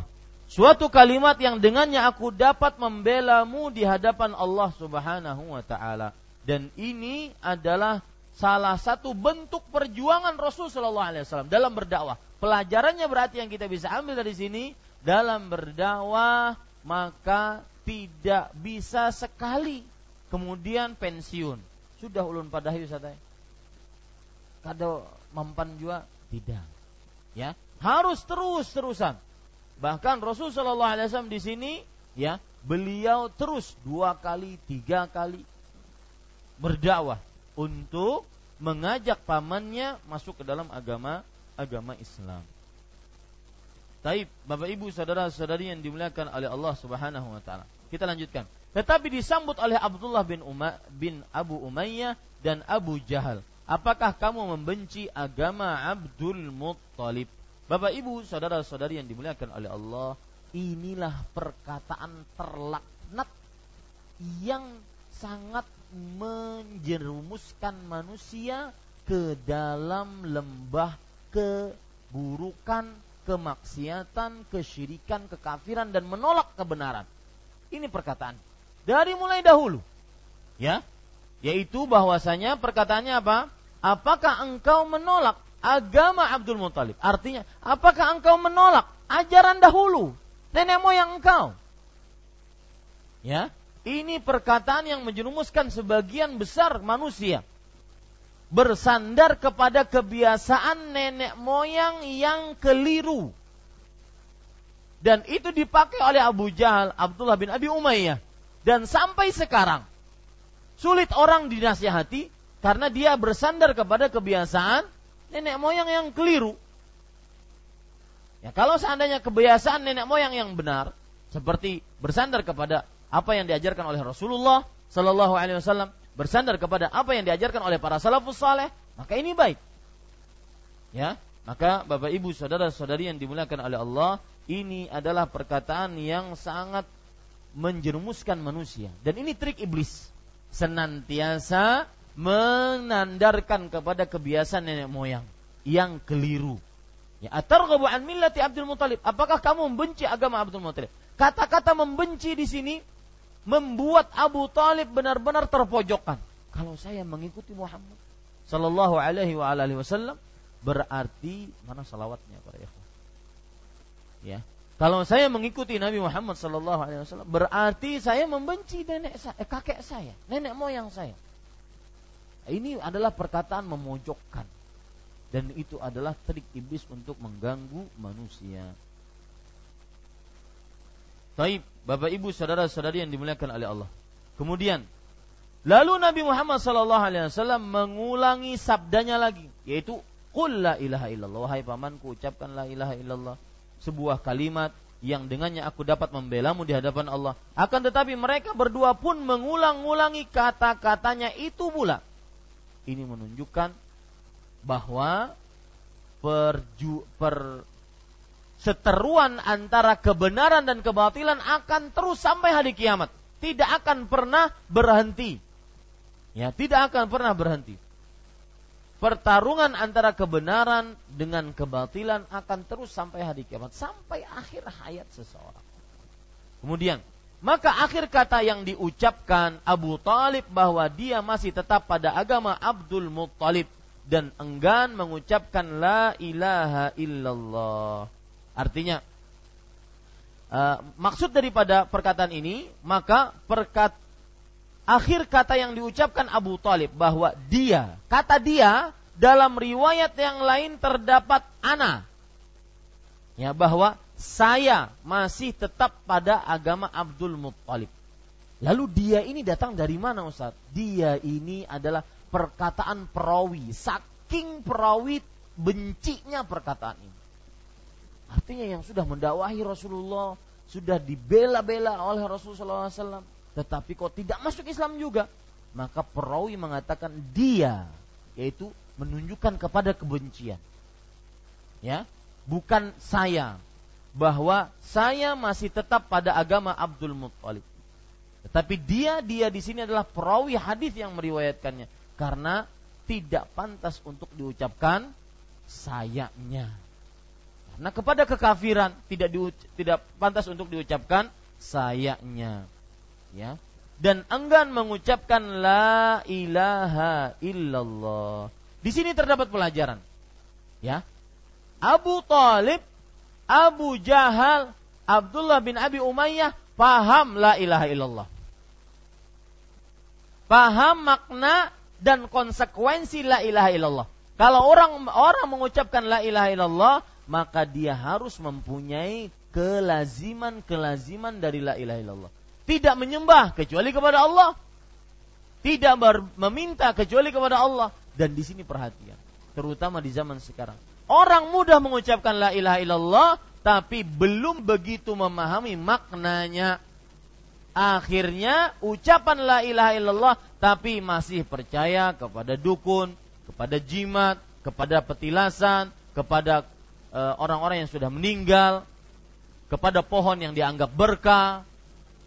Suatu kalimat yang dengannya aku dapat membelamu di hadapan Allah Subhanahu wa taala. Dan ini adalah salah satu bentuk perjuangan Rasul sallallahu alaihi wasallam dalam berdakwah. Pelajarannya berarti yang kita bisa ambil dari sini, dalam berdakwah maka tidak bisa sekali kemudian pensiun. Sudah ulun padahi Ustaz. Kada mempan jua tidak, ya harus terus terusan. Bahkan Rasul sallallahu alaihi wasallam di sini, ya beliau terus dua kali tiga kali berdakwah untuk mengajak pamannya masuk ke dalam agama agama Islam. Taib, Bapak Ibu saudara saudari yang dimuliakan oleh Allah Subhanahu wa taala. Kita lanjutkan. Tetapi disambut oleh Abdullah bin Umar bin Abu Umayyah dan Abu Jahal. Apakah kamu membenci agama Abdul Muttalib? Bapak ibu saudara saudari yang dimuliakan oleh Allah, inilah perkataan terlaknat yang sangat menjerumuskan manusia ke dalam lembah keburukan, kemaksiatan, kesyirikan, kekafiran, dan menolak kebenaran. Ini perkataan dari mulai dahulu, ya, yaitu bahwasanya perkataannya apa? Apakah engkau menolak agama Abdul Muttalib? Artinya, apakah engkau menolak ajaran dahulu nenek moyang engkau? Ya, ini perkataan yang menjerumuskan sebagian besar manusia bersandar kepada kebiasaan nenek moyang yang keliru. Dan itu dipakai oleh Abu Jahal, Abdullah bin Abi Umayyah. Dan sampai sekarang, sulit orang dinasihati karena dia bersandar kepada kebiasaan nenek moyang yang keliru. Ya, kalau seandainya kebiasaan nenek moyang yang benar, seperti bersandar kepada apa yang diajarkan oleh Rasulullah Sallallahu Alaihi Wasallam, bersandar kepada apa yang diajarkan oleh para salafus saleh, maka ini baik. Ya, maka bapak ibu saudara saudari yang dimuliakan oleh Allah, ini adalah perkataan yang sangat menjerumuskan manusia. Dan ini trik iblis. Senantiasa menandarkan kepada kebiasaan nenek moyang yang keliru. Ya, atarghabu an millati Abdul Muttalib. Apakah kamu membenci agama Abdul Muttalib? Kata-kata membenci di sini membuat Abu Talib benar-benar terpojokkan. Kalau saya mengikuti Muhammad sallallahu alaihi wa alihi wasallam, berarti mana salawatnya para ikhwan? Ya, kalau saya mengikuti Nabi Muhammad sallallahu alaihi wasallam, berarti saya membenci nenek saya, eh, kakek saya, nenek moyang saya. Ini adalah perkataan memojokkan, dan itu adalah trik iblis untuk mengganggu manusia. Taib, bapak ibu saudara-saudari yang dimuliakan oleh Allah. Kemudian, lalu Nabi Muhammad sallallahu alaihi wasallam mengulangi sabdanya lagi, yaitu qul la ilaha illallah, wahai pamanku, ucapkan la ilaha illallah, sebuah kalimat yang dengannya aku dapat membelamu di hadapan Allah. Akan tetapi mereka berdua pun mengulang-ulangi kata-katanya itu pula. Ini menunjukkan bahwa perju, per, seteruan antara kebenaran dan kebatilan akan terus sampai hari kiamat. Tidak akan pernah berhenti. Ya, tidak akan pernah berhenti. Pertarungan antara kebenaran dengan kebatilan akan terus sampai hari kiamat, sampai akhir hayat seseorang. Kemudian, maka akhir kata yang diucapkan Abu Talib bahwa dia masih tetap pada agama Abdul Muttalib dan enggan mengucapkan la ilaha illallah. Artinya, uh, maksud daripada perkataan ini, maka perkataan akhir kata yang diucapkan Abu Talib bahwa dia, kata dia, dalam riwayat yang lain terdapat ana. Ya, bahwa saya masih tetap pada agama Abdul Muttalib. Lalu dia ini datang dari mana, Ustaz? Dia ini adalah perkataan perawi. Saking perawi bencinya perkataan ini. Artinya yang sudah mendakwahi Rasulullah, sudah dibela-bela oleh Rasulullah sallallahu alaihi wasallam, tetapi kok tidak masuk Islam juga. Maka perawi mengatakan dia, yaitu menunjukkan kepada kebencian. Ya, bukan saya, bahwa saya masih tetap pada agama Abdul Muttalib. Tetapi dia dia di sini adalah perawi hadis yang meriwayatkannya, karena tidak pantas untuk diucapkan sayanya. Karena kepada kekafiran tidak diuc- tidak pantas untuk diucapkan sayanya. Ya, dan enggan mengucapkan la ilaha illallah. Di sini terdapat pelajaran. Ya, Abu Talib, Abu Jahal, Abdullah bin Abi Umayyah paham la ilaha illallah, paham makna dan konsekuensi la ilaha illallah. Kalau orang orang mengucapkan la ilaha illallah, maka dia harus mempunyai kelaziman-kelaziman dari la ilaha illallah. Tidak menyembah kecuali kepada Allah, tidak meminta kecuali kepada Allah. Dan di sini perhatian, terutama di zaman sekarang, orang mudah mengucapkan la ilaha illallah, tapi belum begitu memahami maknanya. akhirnya ucapan la ilaha illallah tapi masih percaya kepada dukun, kepada jimat, kepada petilasan, kepada e, orang-orang yang sudah meninggal, kepada pohon yang dianggap berkah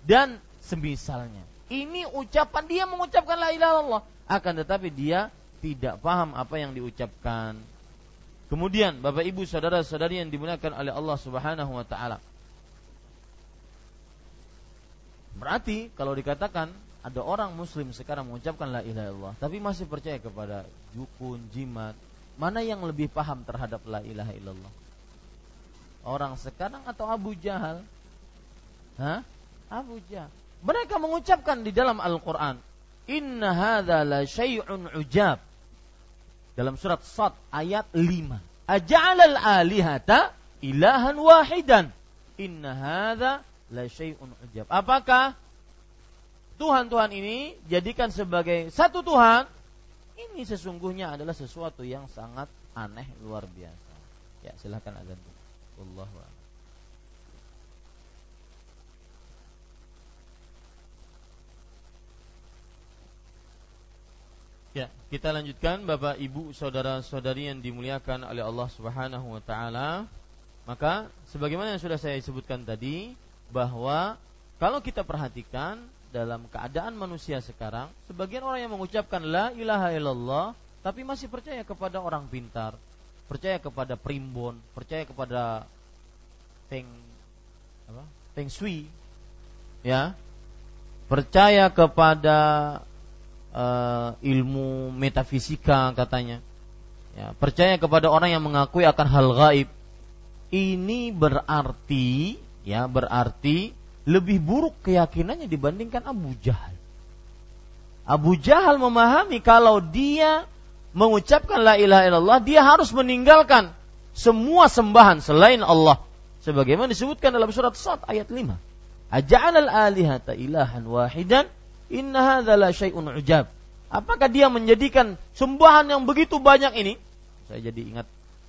dan semisalnya. Ini ucapan dia mengucapkan la ilaha illallah, akan tetapi dia tidak paham apa yang diucapkan. Kemudian Bapak Ibu saudara-saudari yang dimuliakan oleh Allah Subhanahu wa taala. Berarti kalau dikatakan ada orang muslim sekarang mengucapkan la ilaha illallah tapi masih percaya kepada dukun, jimat, mana yang lebih paham terhadap la ilaha illallah? Orang sekarang atau Abu Jahal? Hah? Abu Jahal. Mereka mengucapkan di dalam Al-Qur'an, "Inna hadza la syai'un ujab." Dalam surat Sad ayat lima. "Aja'alal alihata ilahan wahidan. Inna hadza la syai'un ujab." Apakah Tuhan-Tuhan ini jadikan sebagai satu Tuhan? Ini sesungguhnya adalah sesuatu yang sangat aneh, luar biasa. Ya, silakan azan. Wallahu a'lam. Ya, kita lanjutkan Bapak Ibu saudara-saudari yang dimuliakan oleh Allah Subhanahu wa taala. Maka sebagaimana yang sudah saya sebutkan tadi, bahwa kalau kita perhatikan dalam keadaan manusia sekarang, sebagian orang yang mengucapkan la ilaha illallah tapi masih percaya kepada orang pintar, percaya kepada primbon, percaya kepada Feng apa? Feng Shui, ya. Percaya kepada uh, ilmu metafisika katanya. Ya, percaya kepada orang yang mengakui akan hal gaib. Ini berarti Ya berarti lebih buruk keyakinannya dibandingkan Abu Jahal. Abu Jahal memahami kalau dia mengucapkan la ilaha illallah, dia harus meninggalkan semua sembahan selain Allah, sebagaimana disebutkan dalam surat Sad ayat lima. Aja'alal alihata ilahan wahidan, inna hadza la syai'un ujab. Apakah dia menjadikan sembahan yang begitu banyak ini? Saya jadi ingat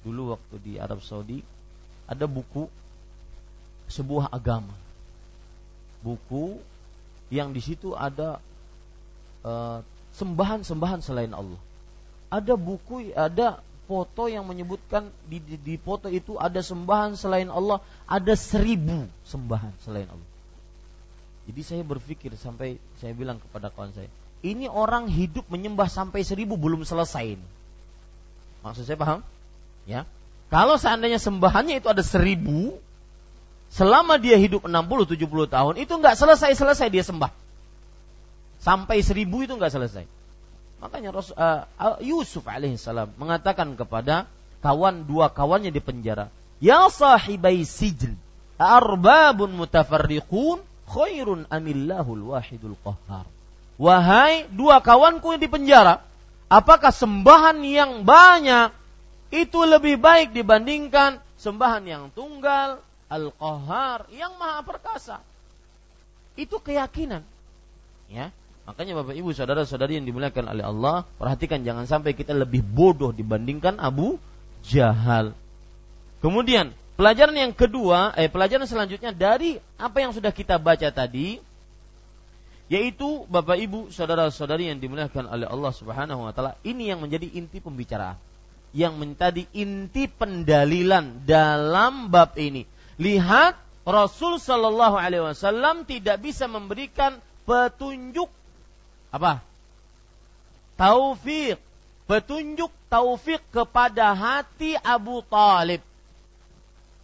dulu waktu di Arab Saudi ada buku sebuah agama, buku yang di situ ada uh, sembahan-sembahan selain Allah. Ada buku, ada foto yang menyebutkan di, di, di foto itu ada sembahan selain Allah, ada seribu sembahan selain Allah. Jadi saya berpikir sampai saya bilang kepada kawan saya, ini orang hidup menyembah sampai seribu belum selesai. Maksud saya paham? Ya, kalau seandainya sembahannya itu ada seribu, selama dia hidup enam puluh tujuh puluh tahun itu enggak selesai-selesai dia sembah. Sampai seribu itu enggak selesai. Makanya Rasul, uh, Yusuf alaihissalam mengatakan kepada kawan dua kawannya di penjara, "Ya sahibai sijil, arbabun mutafarriqun khairun amillahul wahidul qahhar." Wahai dua kawanku yang di penjara, apakah sembahan yang banyak itu lebih baik dibandingkan sembahan yang tunggal, Al-Qahhar, yang maha perkasa? Itu keyakinan. Ya, makanya Bapak Ibu saudara-saudari yang dimuliakan oleh Allah, perhatikan jangan sampai kita lebih bodoh dibandingkan Abu Jahal. Kemudian pelajaran yang kedua, eh pelajaran selanjutnya dari apa yang sudah kita baca tadi, yaitu Bapak Ibu saudara-saudari yang dimuliakan oleh Allah Subhanahu wa taala, ini yang menjadi inti pembicaraan, yang menjadi inti pendalilan dalam bab ini. Lihat, Rasul sallallahu alaihi wasallam tidak bisa memberikan petunjuk apa? Taufik, petunjuk taufik kepada hati Abu Talib.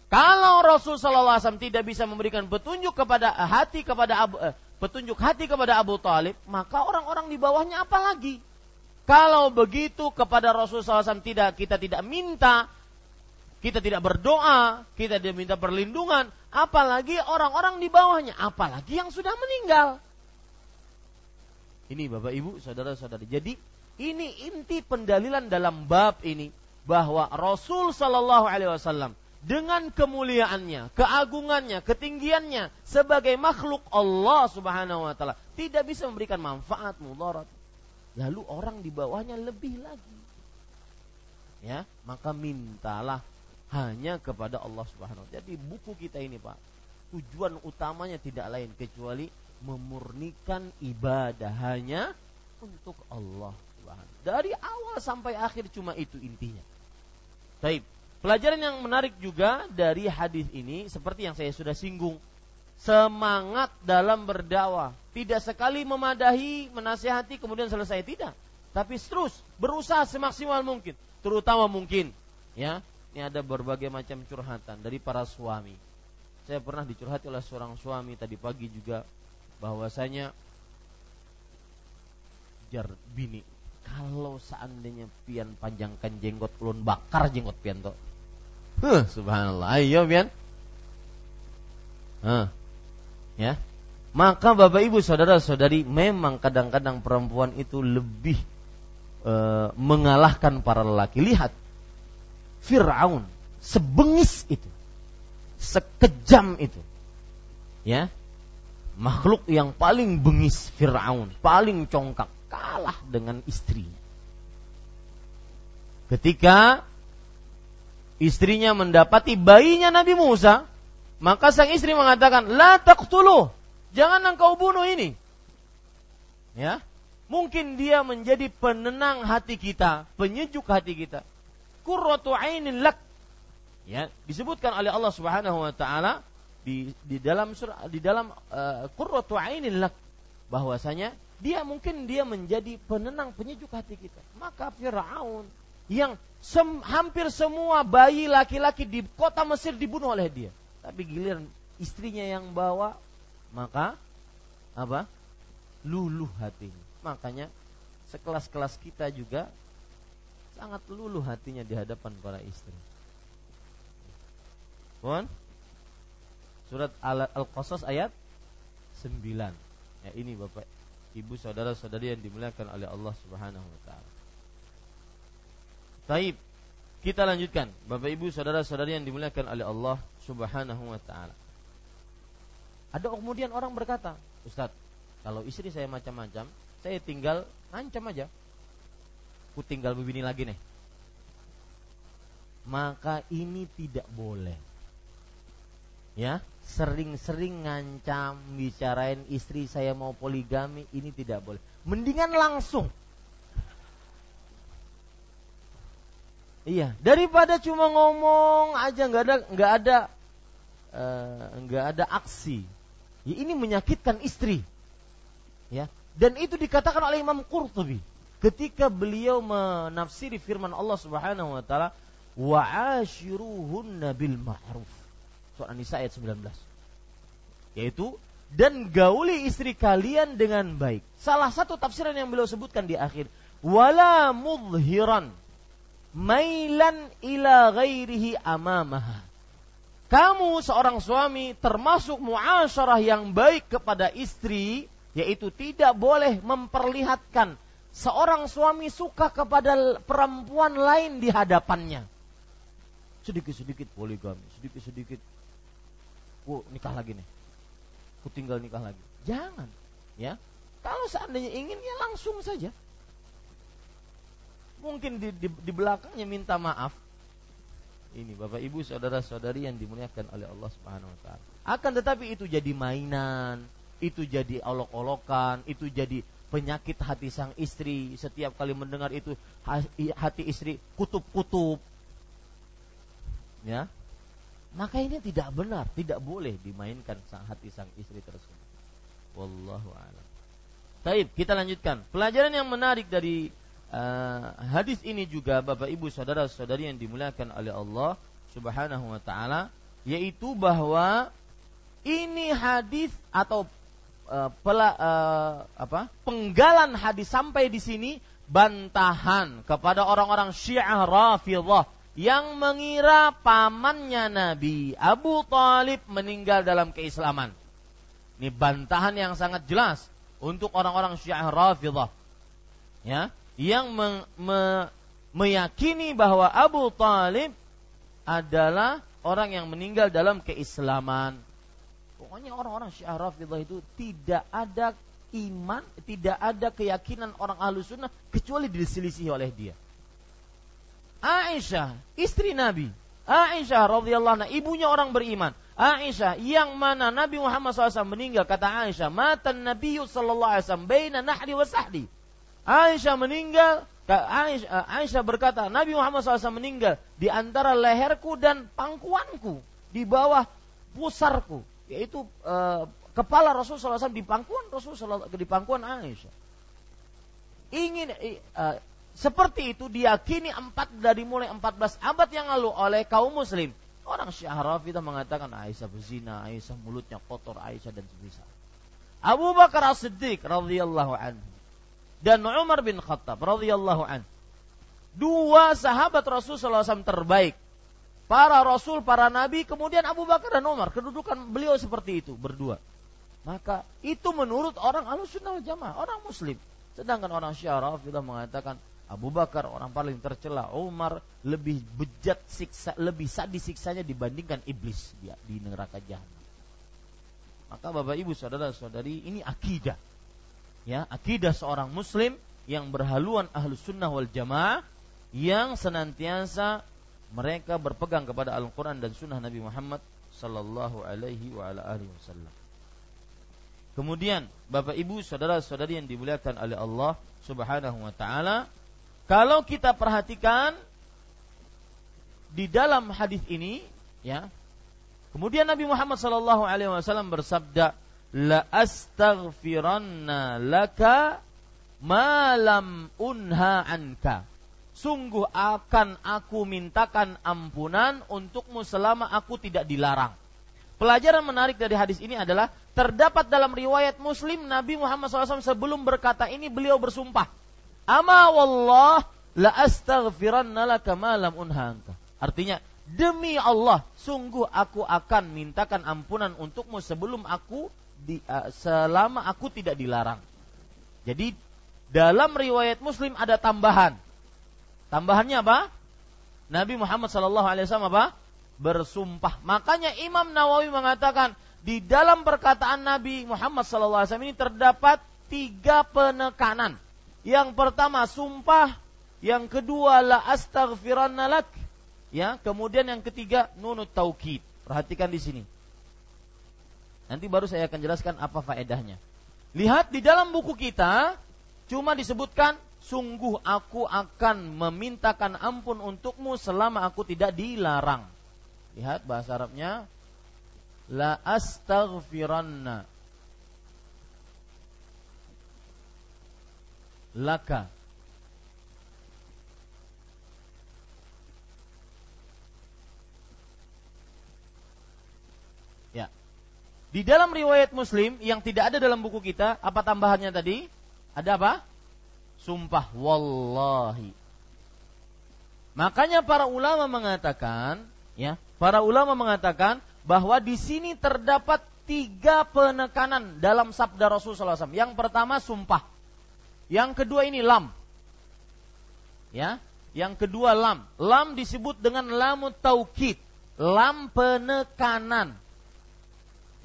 Kalau Rasul sallallahu alaihi wasallam tidak bisa memberikan petunjuk kepada hati kepada Abu, eh, petunjuk hati kepada Abu Talib, maka orang-orang di bawahnya apa lagi? Kalau begitu kepada Rasul sallallahu alaihi wasallam tidak kita tidak minta, kita tidak berdoa, kita tidak minta perlindungan, apalagi orang-orang di bawahnya, apalagi yang sudah meninggal. Ini Bapak Ibu saudara-saudari. Jadi ini inti pendalilan dalam bab ini, bahwa Rasul sallallahu alaihi wasallam dengan kemuliaannya, keagungannya, ketinggiannya sebagai makhluk Allah Subhanahu wa taala tidak bisa memberikan manfaat mudarat. Lalu orang di bawahnya lebih lagi. Ya, maka mintalah hanya kepada Allah Subhanahu wa taala. Jadi buku kita ini, Pak, tujuan utamanya tidak lain kecuali memurnikan ibadahnya untuk Allah. Dari awal sampai akhir cuma itu intinya. Baik, pelajaran yang menarik juga dari hadis ini seperti yang saya sudah singgung, semangat dalam berdakwah, tidak sekali memadahi, menasihati kemudian selesai, tidak. Tapi terus berusaha semaksimal mungkin, terutama mungkin ya. Ini ada berbagai macam curhatan dari para suami. Saya pernah dicurhati oleh seorang suami tadi pagi juga bahwasanya jar bini, kalau seandainya pian panjangkan jenggot ulun bakar jenggot pian to. Huh, subhanallah. Ayo pian. Huh. Ya. Maka Bapak Ibu saudara-saudari, memang kadang-kadang perempuan itu lebih e, mengalahkan para lelaki. Lihat Fir'aun, sebengis itu, sekejam itu. Ya. Makhluk yang paling bengis Fir'aun, paling congkak, kalah dengan istrinya. Ketika istrinya mendapati bayinya Nabi Musa, maka sang istri mengatakan, "La taqtuluh, jangan engkau bunuh ini." Ya, mungkin dia menjadi penenang hati kita, penyejuk hati kita. Qurratu ainin lak. Ya, disebutkan oleh Allah Subhanahu wa taala di di dalam surah, di dalam uh, qurratu ainin lak, bahwasanya dia mungkin dia menjadi penenang penyejuk hati kita. Maka Fir'aun yang sem, hampir semua bayi laki-laki di kota Mesir dibunuh oleh dia. Tapi giliran istrinya yang bawa, maka apa? Luluh hatinya. Makanya sekelas-kelas kita juga sangat luluh hatinya di hadapan para istri. Mohon? Surat Al-Qasas ayat sembilan. Ya, ini Bapak Ibu saudara-saudari yang dimuliakan oleh Allah Subhanahu wa taala. Baik, kita lanjutkan. Bapak Ibu saudara-saudari yang dimuliakan oleh Allah Subhanahu wa taala. Ada kemudian orang berkata, "Ustaz, kalau istri saya macam-macam, saya tinggal ancam aja. Ku tinggal begini lagi nih." Maka ini tidak boleh. Ya, sering-sering ngancam, bicarain istri saya mau poligami, ini tidak boleh. Mendingan langsung. Iya, daripada cuma ngomong aja nggak ada nggak ada nggak uh, ada aksi. Ya, ini menyakitkan istri. Ya, dan itu dikatakan oleh Imam Qurtubi ketika beliau menafsiri firman Allah Subhanahu wa taala, "Wa 'ashiruhunna bil ma'ruf." Surah Nisa ayat sembilan belas, yaitu dan gauli istri kalian dengan baik. Salah satu tafsiran yang beliau sebutkan di akhir, wala mudhiran mailan ila ghairihi amamaha. Kamu seorang suami termasuk muasyarah yang baik kepada istri, yaitu tidak boleh memperlihatkan seorang suami suka kepada perempuan lain di hadapannya. Sedikit-sedikit poligami, sedikit-sedikit ku oh, nikah lagi nih, ku tinggal nikah lagi. Jangan, ya. Kalau seandainya inginnya langsung saja. Mungkin di, di, di belakangnya minta maaf. Ini Bapak Ibu saudara-saudari yang dimuliakan oleh Allah Subhanahu wa taala. Akan tetapi itu jadi mainan, itu jadi olok-olokan, itu jadi penyakit hati sang istri. Setiap kali mendengar itu hati istri kutub-kutub. Ya. Maka ini tidak benar, tidak boleh dimainkan sang hati sang istri tersebut. Wallahu a'lam. Baik, kita lanjutkan. Pelajaran yang menarik dari uh, hadis ini juga Bapak Ibu saudara-saudari yang dimuliakan oleh Allah Subhanahu wa taala, yaitu bahwa ini hadis atau uh, pela, uh, apa? penggalan hadis sampai di sini bantahan kepada orang-orang Syiah Rafidhah yang mengira pamannya Nabi Abu Thalib meninggal dalam keislaman. Ini bantahan yang sangat jelas untuk orang-orang Syiah Rafidhah, ya, yang me- me- meyakini bahwa Abu Thalib adalah orang yang meninggal dalam keislaman. Pokoknya orang-orang Syiah Rafidhah itu tidak ada iman, tidak ada keyakinan orang Ahlus Sunnah kecuali diselisih oleh dia. Aisyah, istri Nabi, Aisyah radhiyallahu anha, ibunya orang beriman, Aisyah yang mana Nabi Muhammad sallallahu alaihi wasallam meninggal. Kata Aisyah, matan Nabiyu sallallahu alaihi wasallam baina nahri wa sahdi. Aisyah meninggal, Aisyah berkata, Nabi Muhammad sallallahu alaihi wasallam meninggal di antara leherku dan pangkuanku, di bawah pusarku, yaitu e, kepala Rasulullah sallallahu alaihi wasallam di pangkuan Rasulullah, di pangkuan Aisyah. Ingin e, e, seperti itu diyakini empat dari mulai empat belas abad yang lalu oleh kaum Muslim. Orang Syiah Rafidhah mengatakan Aisyah berzina, Aisyah mulutnya kotor, Aisyah dan sebagainya. Abu Bakar As-Siddiq radhiyallahu anhu dan Umar bin Khattab radhiyallahu anhu, dua sahabat Rasul sallallahu alaihi wasallam terbaik, para Rasul, para Nabi, kemudian Abu Bakar dan Umar, kedudukan beliau seperti itu berdua. Maka itu menurut orang Ahlussunnah wal Jamaah, orang Muslim. Sedangkan orang Syiah Rafidhah mengatakan Abu Bakar orang paling tercela, Umar lebih bejat siksa, lebih sadis siksanya dibandingkan iblis dia di neraka jahanam. Maka Bapak Ibu saudara-saudari, ini akidah. Ya, akidah seorang muslim yang berhaluan Ahlussunnah wal Jamaah, yang senantiasa mereka berpegang kepada Al-Qur'an dan Sunnah Nabi Muhammad sallallahu alaihi wa ala alihi wasallam. Kemudian Bapak Ibu saudara-saudari yang dimuliakan oleh Allah Subhanahu wa taala, kalau kita perhatikan di dalam hadis ini, ya, kemudian Nabi Muhammad sallallahu alaihi wasallam bersabda, la astaghfiranna laka ma lam unha anka. Sungguh akan aku mintakan ampunan untukmu selama aku tidak dilarang. Pelajaran menarik dari hadis ini adalah terdapat dalam riwayat Muslim, Nabi Muhammad sallallahu alaihi wasallam sebelum berkata ini beliau bersumpah, ama wallah la astaghfiranna laka ma lam unha anka. Artinya, demi Allah, sungguh aku akan mintakan ampunan untukmu sebelum aku di, uh, selama aku tidak dilarang. Jadi dalam riwayat Muslim ada tambahan. Tambahannya apa? Nabi Muhammad sallallahu alaihi wasallam apa? Bersumpah. Makanya Imam Nawawi mengatakan di dalam perkataan Nabi Muhammad sallallahu alaihi wasallam ini terdapat tiga penekanan. Yang pertama sumpah, yang kedua la astaghfiranna lak, ya, kemudian yang ketiga nunut taukid. Perhatikan di sini. Nanti baru saya akan jelaskan apa faedahnya. Lihat di dalam buku kita cuma disebutkan sungguh aku akan memintakan ampun untukmu selama aku tidak dilarang. Lihat bahasa Arabnya, la astaghfiranna laka ya. Di dalam riwayat Muslim yang tidak ada dalam buku kita, apa tambahannya tadi? Ada apa? Sumpah wallahi. Makanya para ulama mengatakan, ya, para ulama mengatakan bahwa di sini terdapat tiga penekanan dalam sabda Rasulullah sallallahu alaihi wasallam. Yang pertama sumpah, yang kedua ini lam, ya. Yang kedua lam, lam disebut dengan lamut taukid, lam penekanan,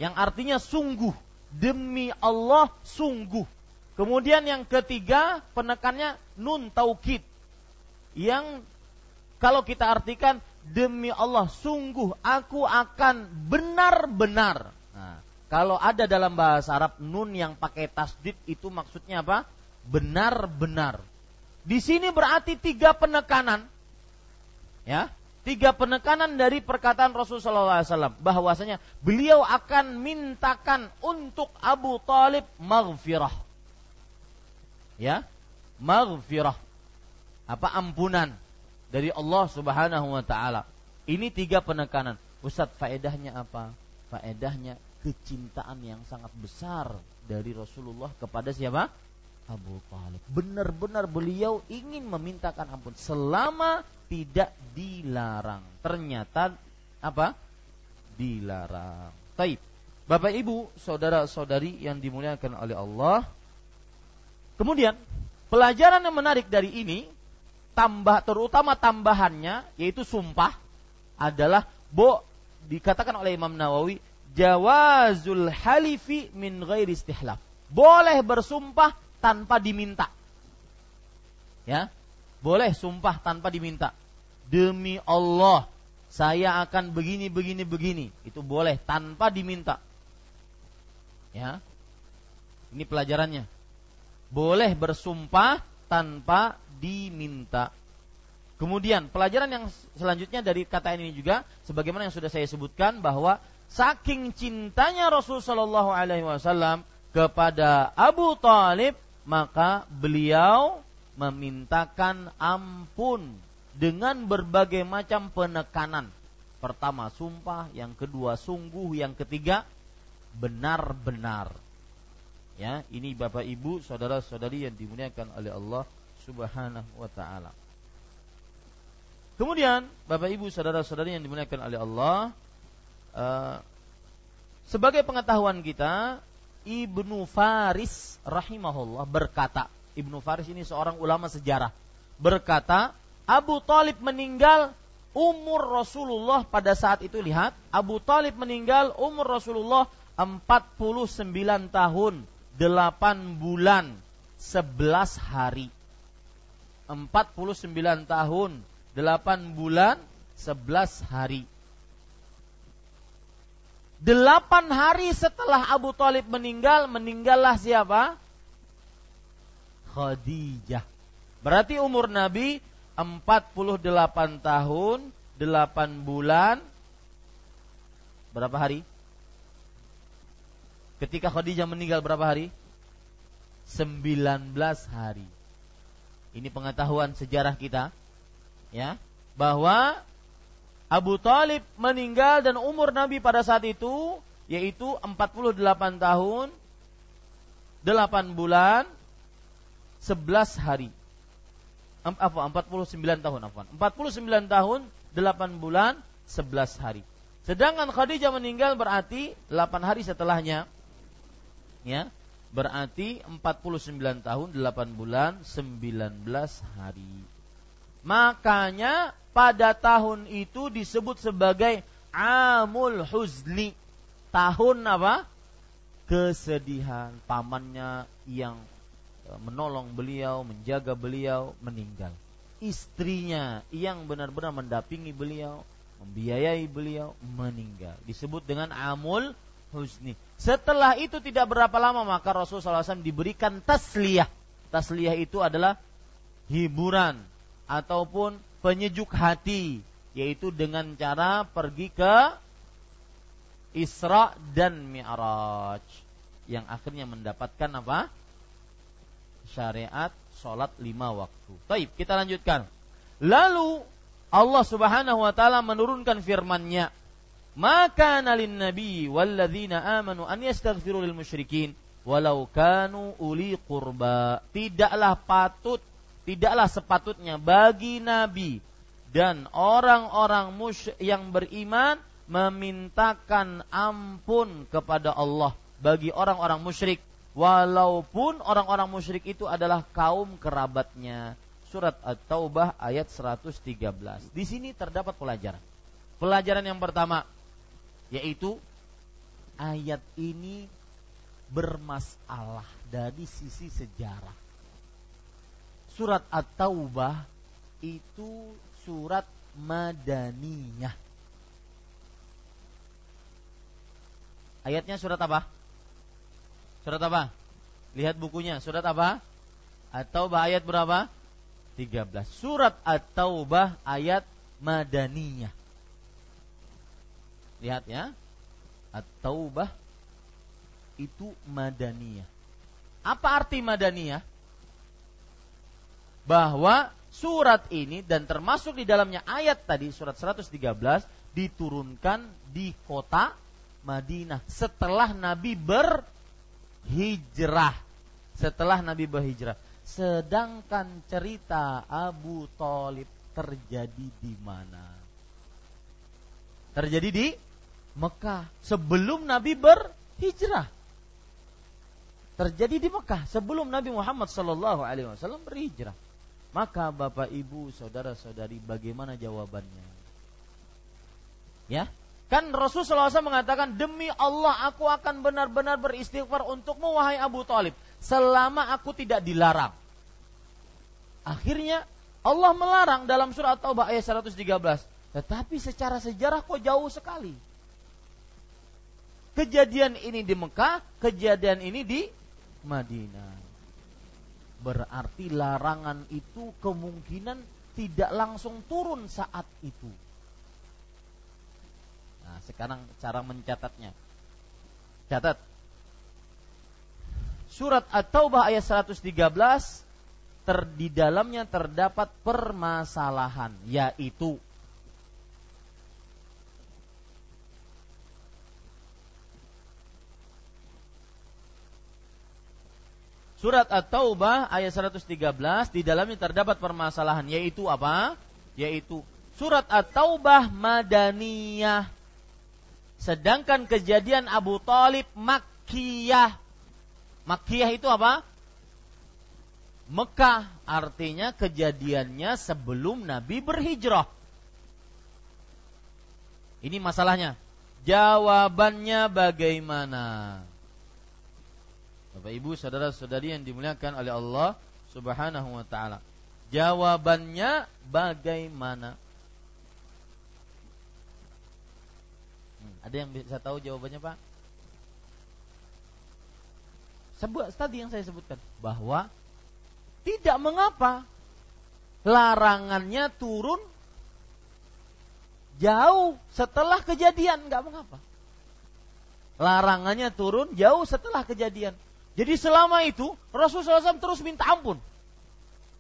yang artinya sungguh, demi Allah sungguh. Kemudian yang ketiga penekannya nun taukid, yang kalau kita artikan demi Allah sungguh aku akan benar-benar. Nah, kalau ada dalam bahasa Arab nun yang pakai tasdid itu maksudnya apa? Benar-benar. Di sini berarti tiga penekanan, ya, tiga penekanan dari perkataan Rasulullah sallallahu alaihi wasallam bahwasanya beliau akan mintakan untuk Abu Talib maghfirah, ya, maghfirah, apa, ampunan dari Allah Subhanahu wa taala. Ini tiga penekanan. Ustaz, faedahnya apa? Faedahnya kecintaan yang sangat besar dari Rasulullah kepada siapa? Abu Talib. Benar-benar beliau ingin memintakan ampun selama tidak dilarang. Ternyata apa? Dilarang. Taib. Bapak Ibu, saudara-saudari yang dimuliakan oleh Allah. Kemudian, pelajaran yang menarik dari ini, tambah terutama tambahannya yaitu sumpah adalah bo dikatakan oleh Imam Nawawi, jawazul halifi min ghairi istihlaf. Boleh bersumpah tanpa diminta, ya, boleh sumpah tanpa diminta. Demi Allah saya akan begini, begini, begini. Itu boleh tanpa diminta. Ya, ini pelajarannya. Boleh bersumpah tanpa diminta. Kemudian pelajaran yang selanjutnya dari kata ini juga, sebagaimana yang sudah saya sebutkan, bahwa saking cintanya Rasulullah shallallahu alaihi wasallam kepada Abu Thalib, maka beliau memintakan ampun dengan berbagai macam penekanan. Pertama, sumpah. Yang kedua, sungguh. Yang ketiga, benar-benar. Ya, ini Bapak Ibu, saudara-saudari yang dimuliakan oleh Allah Subhanahu wa taala. Kemudian, Bapak Ibu, saudara-saudari yang dimuliakan oleh Allah, uh, sebagai pengetahuan kita, Ibnu Faris rahimahullah berkata, Ibnu Faris ini seorang ulama sejarah, berkata, Abu Thalib meninggal umur Rasulullah pada saat itu, lihat, Abu Thalib meninggal umur Rasulullah empat puluh sembilan tahun delapan bulan sebelas hari. empat puluh sembilan tahun delapan bulan sebelas hari. Delapan hari setelah Abu Thalib meninggal, meninggallah siapa? Khadijah. Berarti umur Nabi empat puluh delapan tahun, delapan bulan, berapa hari? Ketika Khadijah meninggal berapa hari? sembilan belas hari. Ini pengetahuan sejarah kita, ya, bahwa Abu Thalib meninggal dan umur Nabi pada saat itu yaitu empat puluh delapan tahun delapan bulan sebelas hari. Apa? empat puluh sembilan tahun, apa? empat puluh sembilan tahun delapan bulan sebelas hari. Sedangkan Khadijah meninggal berarti delapan hari setelahnya. Ya, berarti empat puluh sembilan tahun delapan bulan sembilan belas hari. Makanya pada tahun itu disebut sebagai Amul Huzni, tahun apa? Kesedihan. Pamannya yang menolong beliau, menjaga beliau, meninggal. Istrinya yang benar-benar mendampingi beliau, membiayai beliau, meninggal. Disebut dengan Amul Huzni. Setelah itu tidak berapa lama maka Rasulullah shallallahu alaihi wasallam diberikan tasliyah. Tasliyah itu adalah hiburan ataupun penyejuk hati, yaitu dengan cara pergi ke Isra dan Mi'raj, yang akhirnya mendapatkan apa? Syariat sholat lima waktu. Baik, kita lanjutkan. Lalu Allah Subhanahu wa taala menurunkan firman-Nya, maka nalin nabi walladzina amanu an yastaghfiru lil musyrikin walau kanu uli qurba. Tidaklah patut Tidaklah sepatutnya bagi Nabi dan orang-orang musyrik yang beriman memintakan ampun kepada Allah bagi orang-orang musyrik, walaupun orang-orang musyrik itu adalah kaum kerabatnya. Surat At-Taubah ayat seratus tiga belas. Di sini terdapat pelajaran. Pelajaran yang pertama yaitu ayat ini bermasalah dari sisi sejarah. Surat At-Taubah itu surat Madaniyah. Ayatnya surat apa? Surat apa? Lihat bukunya, surat apa? At-Taubah ayat berapa? tiga belas. Surat At-Taubah ayat Madaniyah. Lihat ya. At-Taubah itu Madaniyah. Apa arti Madaniyah? Bahwa surat ini dan termasuk di dalamnya ayat tadi, surat seratus tiga belas, diturunkan di kota Madinah setelah Nabi berhijrah. Setelah Nabi berhijrah. Sedangkan cerita Abu Thalib terjadi di mana? Terjadi di Mekah sebelum Nabi berhijrah. Terjadi di Mekah sebelum Nabi Muhammad shallallahu alaihi wasallam berhijrah. Maka Bapak Ibu, saudara-saudari, bagaimana jawabannya? Ya, kan Rasulullah shallallahu alaihi wasallam mengatakan, demi Allah aku akan benar-benar beristighfar untukmu wahai Abu Thalib, selama aku tidak dilarang. Akhirnya Allah melarang dalam surah Taubah ayat seratus tiga belas. Tetapi secara sejarah kok jauh sekali. Kejadian ini di Mekah, kejadian ini di Madinah. Berarti larangan itu kemungkinan tidak langsung turun saat itu. Nah, sekarang cara mencatatnya. Catat. Surat At-Taubah ayat seratus tiga belas, ter, di dalamnya terdapat permasalahan, yaitu Surat At-Taubah ayat seratus tiga belas, di dalamnya terdapat permasalahan, yaitu apa? Yaitu Surat At-Taubah Madaniyah, sedangkan kejadian Abu Thalib Makkiyah. Makkiyah itu apa? Mekah, artinya kejadiannya sebelum Nabi berhijrah. Ini masalahnya. Jawabannya bagaimana? Bapak ibu saudara saudari yang dimuliakan oleh Allah subhanahu wa ta'ala, jawabannya bagaimana? hmm, Ada yang bisa tahu jawabannya, Pak? Sebuah tadi yang saya sebutkan, bahwa tidak mengapa larangannya turun jauh setelah kejadian. Enggak mengapa larangannya turun jauh setelah kejadian. Jadi selama itu Rasulullah shallallahu alaihi wasallam terus minta ampun.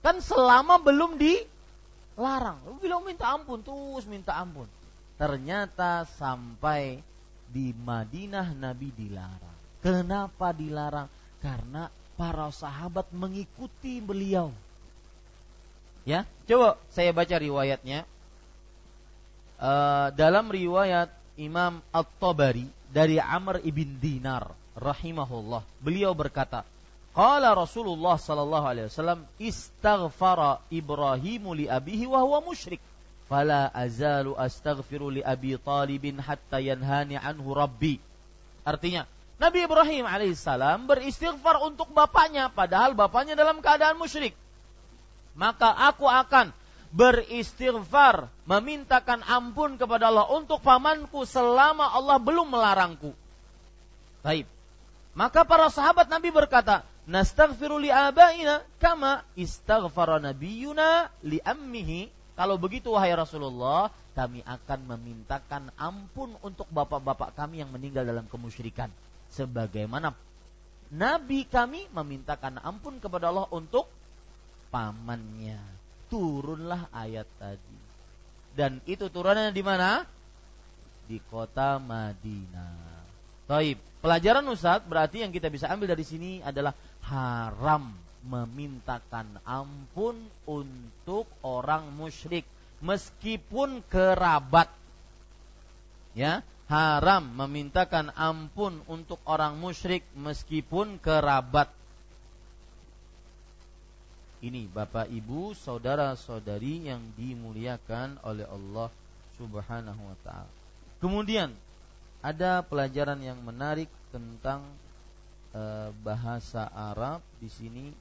Kan selama belum dilarang, beliau minta ampun, terus minta ampun. Ternyata sampai di Madinah Nabi dilarang. Kenapa dilarang? Karena para sahabat mengikuti beliau. Ya, coba saya baca riwayatnya. E, dalam riwayat Imam At-Tabari dari Amr ibn Dinar rahimahullah, beliau berkata, qala Rasulullah sallallahu alaihi wasallam, istaghfara Ibrahimu li abihi wa huwa musyrik, fala azalu astaghfiru li Abi Talibin hatta yanhani anhu Rabbi. Artinya, Nabi Ibrahim alaihissalam beristighfar untuk bapaknya padahal bapaknya dalam keadaan musyrik. Maka aku akan beristighfar, memintakan ampun kepada Allah untuk pamanku selama Allah belum melarangku. Baik. Maka para sahabat Nabi berkata, nastaghfiru li abaina kama istaghfara nabiyuna li ammihi. Kalau begitu wahai Rasulullah, kami akan memintakan ampun untuk bapak-bapak kami yang meninggal dalam kemusyrikan, sebagaimana Nabi kami memintakan ampun kepada Allah untuk pamannya. Turunlah ayat tadi. Dan itu turunannya di mana? Di kota Madinah. Taib. Pelajaran Ustaz, berarti yang kita bisa ambil dari sini adalah haram memintakan ampun untuk orang musyrik meskipun kerabat. Ya, haram memintakan ampun untuk orang musyrik meskipun kerabat. Ini Bapak Ibu, saudara-saudari yang dimuliakan oleh Allah Subhanahu wa ta'ala. Kemudian ada pelajaran yang menarik tentang e, bahasa Arab di sini.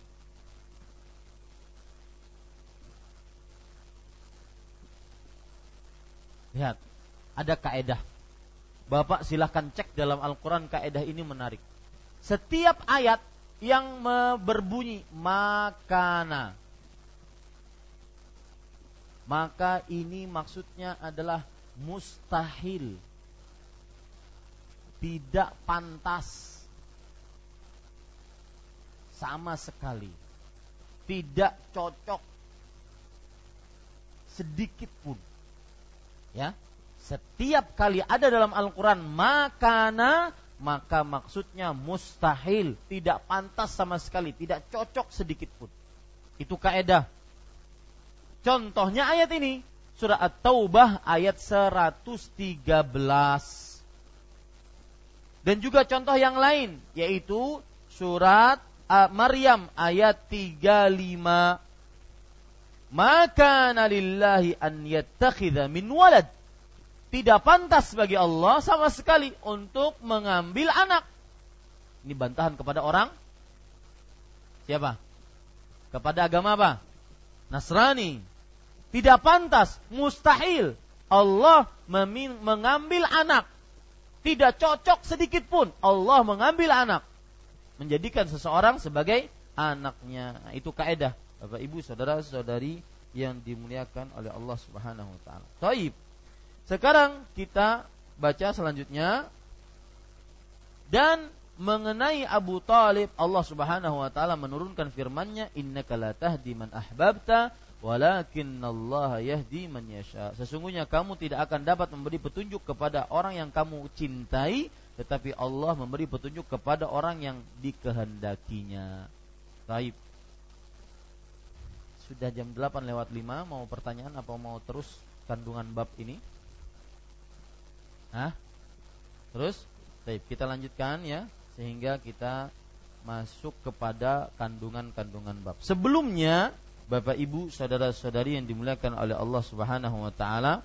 Lihat, ada kaedah. Bapak silahkan cek dalam Al-Quran, kaedah ini menarik. Setiap ayat yang berbunyi makana, maka ini maksudnya adalah mustahil, tidak pantas sama sekali, tidak cocok sedikit pun. Ya, setiap kali ada dalam Al-Quran makana, maka maksudnya mustahil, tidak pantas sama sekali, tidak cocok sedikit pun. Itu kaedah. Contohnya ayat ini, surah At-Taubah ayat seratus tiga belas. Dan juga contoh yang lain, yaitu surat Maryam ayat tiga puluh lima. Makana lillahi an yattakhidha min walad. Tidak pantas bagi Allah sama sekali untuk mengambil anak. Ini bantahan kepada orang siapa? Kepada agama apa? Nasrani. Tidak pantas, mustahil. Allah mengambil anak. Tidak cocok sedikit pun. Allah mengambil anak. Menjadikan seseorang sebagai anaknya. Itu kaedah. Bapak, ibu, saudara, saudari yang dimuliakan oleh Allah Subhanahu wa taala. Taib. Sekarang kita baca selanjutnya. Dan mengenai Abu Talib, Allah Subhanahu wa taala menurunkan firman-Nya, innaka la tahdi man ahbabta walakinallaha yahdi man yasha. Sesungguhnya kamu tidak akan dapat memberi petunjuk kepada orang yang kamu cintai, tetapi Allah memberi petunjuk kepada orang yang dikehendakinya. Baik. Sudah jam delapan lewat lima. Mau pertanyaan apa mau terus kandungan bab ini? Hah? Terus? Baik, kita lanjutkan ya, sehingga kita masuk kepada kandungan-kandungan bab. Sebelumnya, Bapak Ibu, saudara-saudari yang dimuliakan oleh Allah Subhanahu wa taala,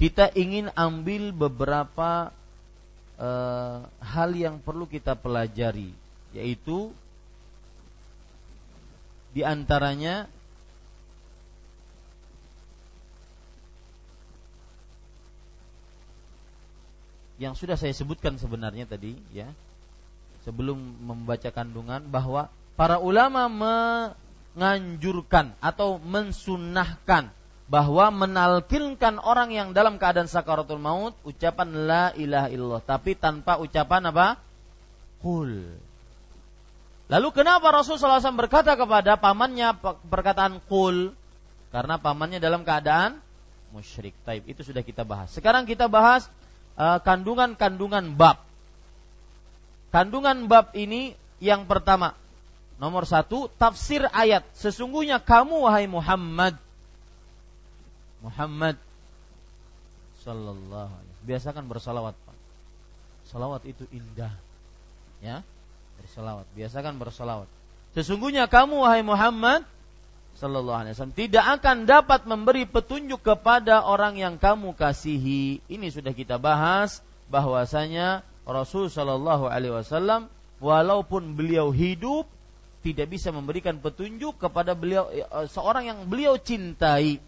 kita ingin ambil beberapa uh, hal yang perlu kita pelajari, yaitu di antaranya yang sudah saya sebutkan sebenarnya tadi ya, sebelum membaca kandungan, bahwa para ulama menganjurkan atau mensunahkan bahwa menalkinkan orang yang dalam keadaan sakaratul maut ucapan la ilaha illallah, tapi tanpa ucapan apa? Qul. Lalu kenapa Rasulullah shallallahu alaihi wasallam berkata kepada pamannya perkataan qul? Karena pamannya dalam keadaan musyrik. Taib, itu sudah kita bahas. Sekarang kita bahas kandungan-kandungan bab. Kandungan bab ini yang pertama, nomor satu, tafsir ayat. Sesungguhnya kamu wahai Muhammad, Muhammad sallallahu alaihi wasallam, biasakan bersalawat, Pak. Salawat itu indah, ya. Bersalawat, biasakan bersalawat. Sesungguhnya kamu wahai Muhammad sallallahu alaihi wasallam tidak akan dapat memberi petunjuk kepada orang yang kamu kasihi. Ini sudah kita bahas bahwasanya Rasul sallallahu alaihi wasallam walaupun beliau hidup tidak bisa memberikan petunjuk kepada beliau seorang yang beliau cintai.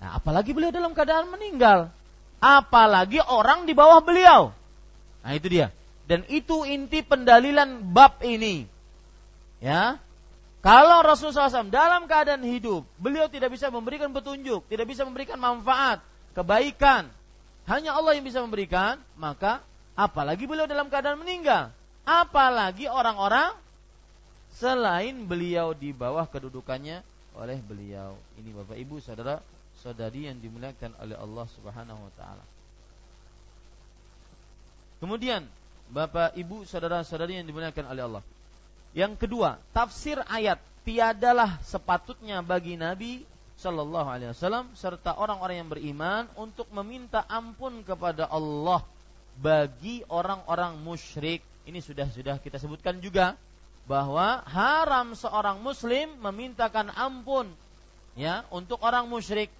Nah, apalagi beliau dalam keadaan meninggal, apalagi orang di bawah beliau. Nah, itu dia. Dan itu inti pendalilan bab ini. Ya. Kalau Rasulullah shallallahu alaihi wasallam dalam keadaan hidup, beliau tidak bisa memberikan petunjuk, tidak bisa memberikan manfaat, kebaikan, hanya Allah yang bisa memberikan, maka apalagi beliau dalam keadaan meninggal, apalagi orang-orang selain beliau di bawah kedudukannya oleh beliau. Ini Bapak Ibu, saudara, saudari yang dimuliakan oleh Allah Subhanahu wa taala. Kemudian Bapak Ibu, saudara-saudari yang dimuliakan oleh Allah, yang kedua, tafsir ayat. Tiadalah sepatutnya bagi Nabi Shallallahu Alaihi Wasallam serta orang-orang yang beriman untuk meminta ampun kepada Allah bagi orang-orang musyrik. Ini sudah sudah kita sebutkan juga bahwa haram seorang Muslim memintakan ampun ya untuk orang musyrik,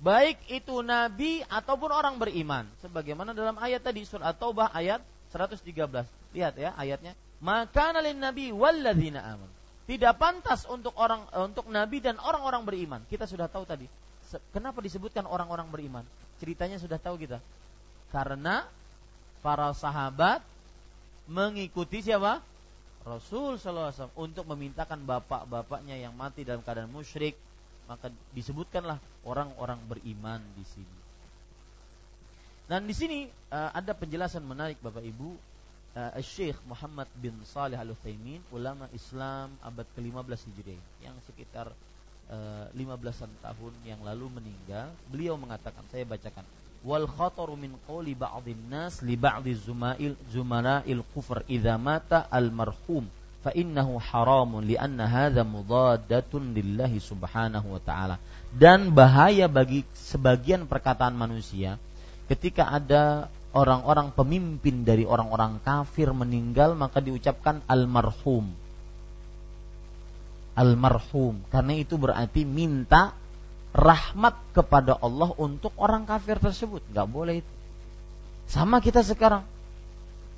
baik itu Nabi ataupun orang beriman. Sebagaimana dalam ayat tadi surah Taubah ayat seratus tiga belas. Lihat ya ayatnya. Maka nalin nabi walladzina aman. Tidak pantas untuk orang untuk nabi dan orang-orang beriman. Kita sudah tahu tadi kenapa disebutkan orang-orang beriman. Ceritanya sudah tahu kita. Karena para sahabat mengikuti siapa? Rasul sallallahu alaihi wasallam untuk memintakan bapak-bapaknya yang mati dalam keadaan musyrik, maka disebutkanlah orang-orang beriman di sini. Dan di sini ada penjelasan menarik Bapak Ibu. Syekh Muhammad bin Salih Al-Utsaimin, ulama Islam abad kelima belas Hijriah, yang sekitar lima belasan tahun yang lalu meninggal. Beliau mengatakan, saya bacakan, wal khataru min qawli ba'dhin nas li ba'dhi zuma'il zumara'il kufr idza mata almarhum fa innahu haramun li anna hadza mudaddatun lillahi subhanahu wa ta'ala. Dan bahaya bagi sebagian perkataan manusia ketika ada orang-orang pemimpin dari orang-orang kafir meninggal, maka diucapkan almarhum. Almarhum, karena itu berarti minta rahmat kepada Allah untuk orang kafir tersebut. Gak boleh itu. Sama kita sekarang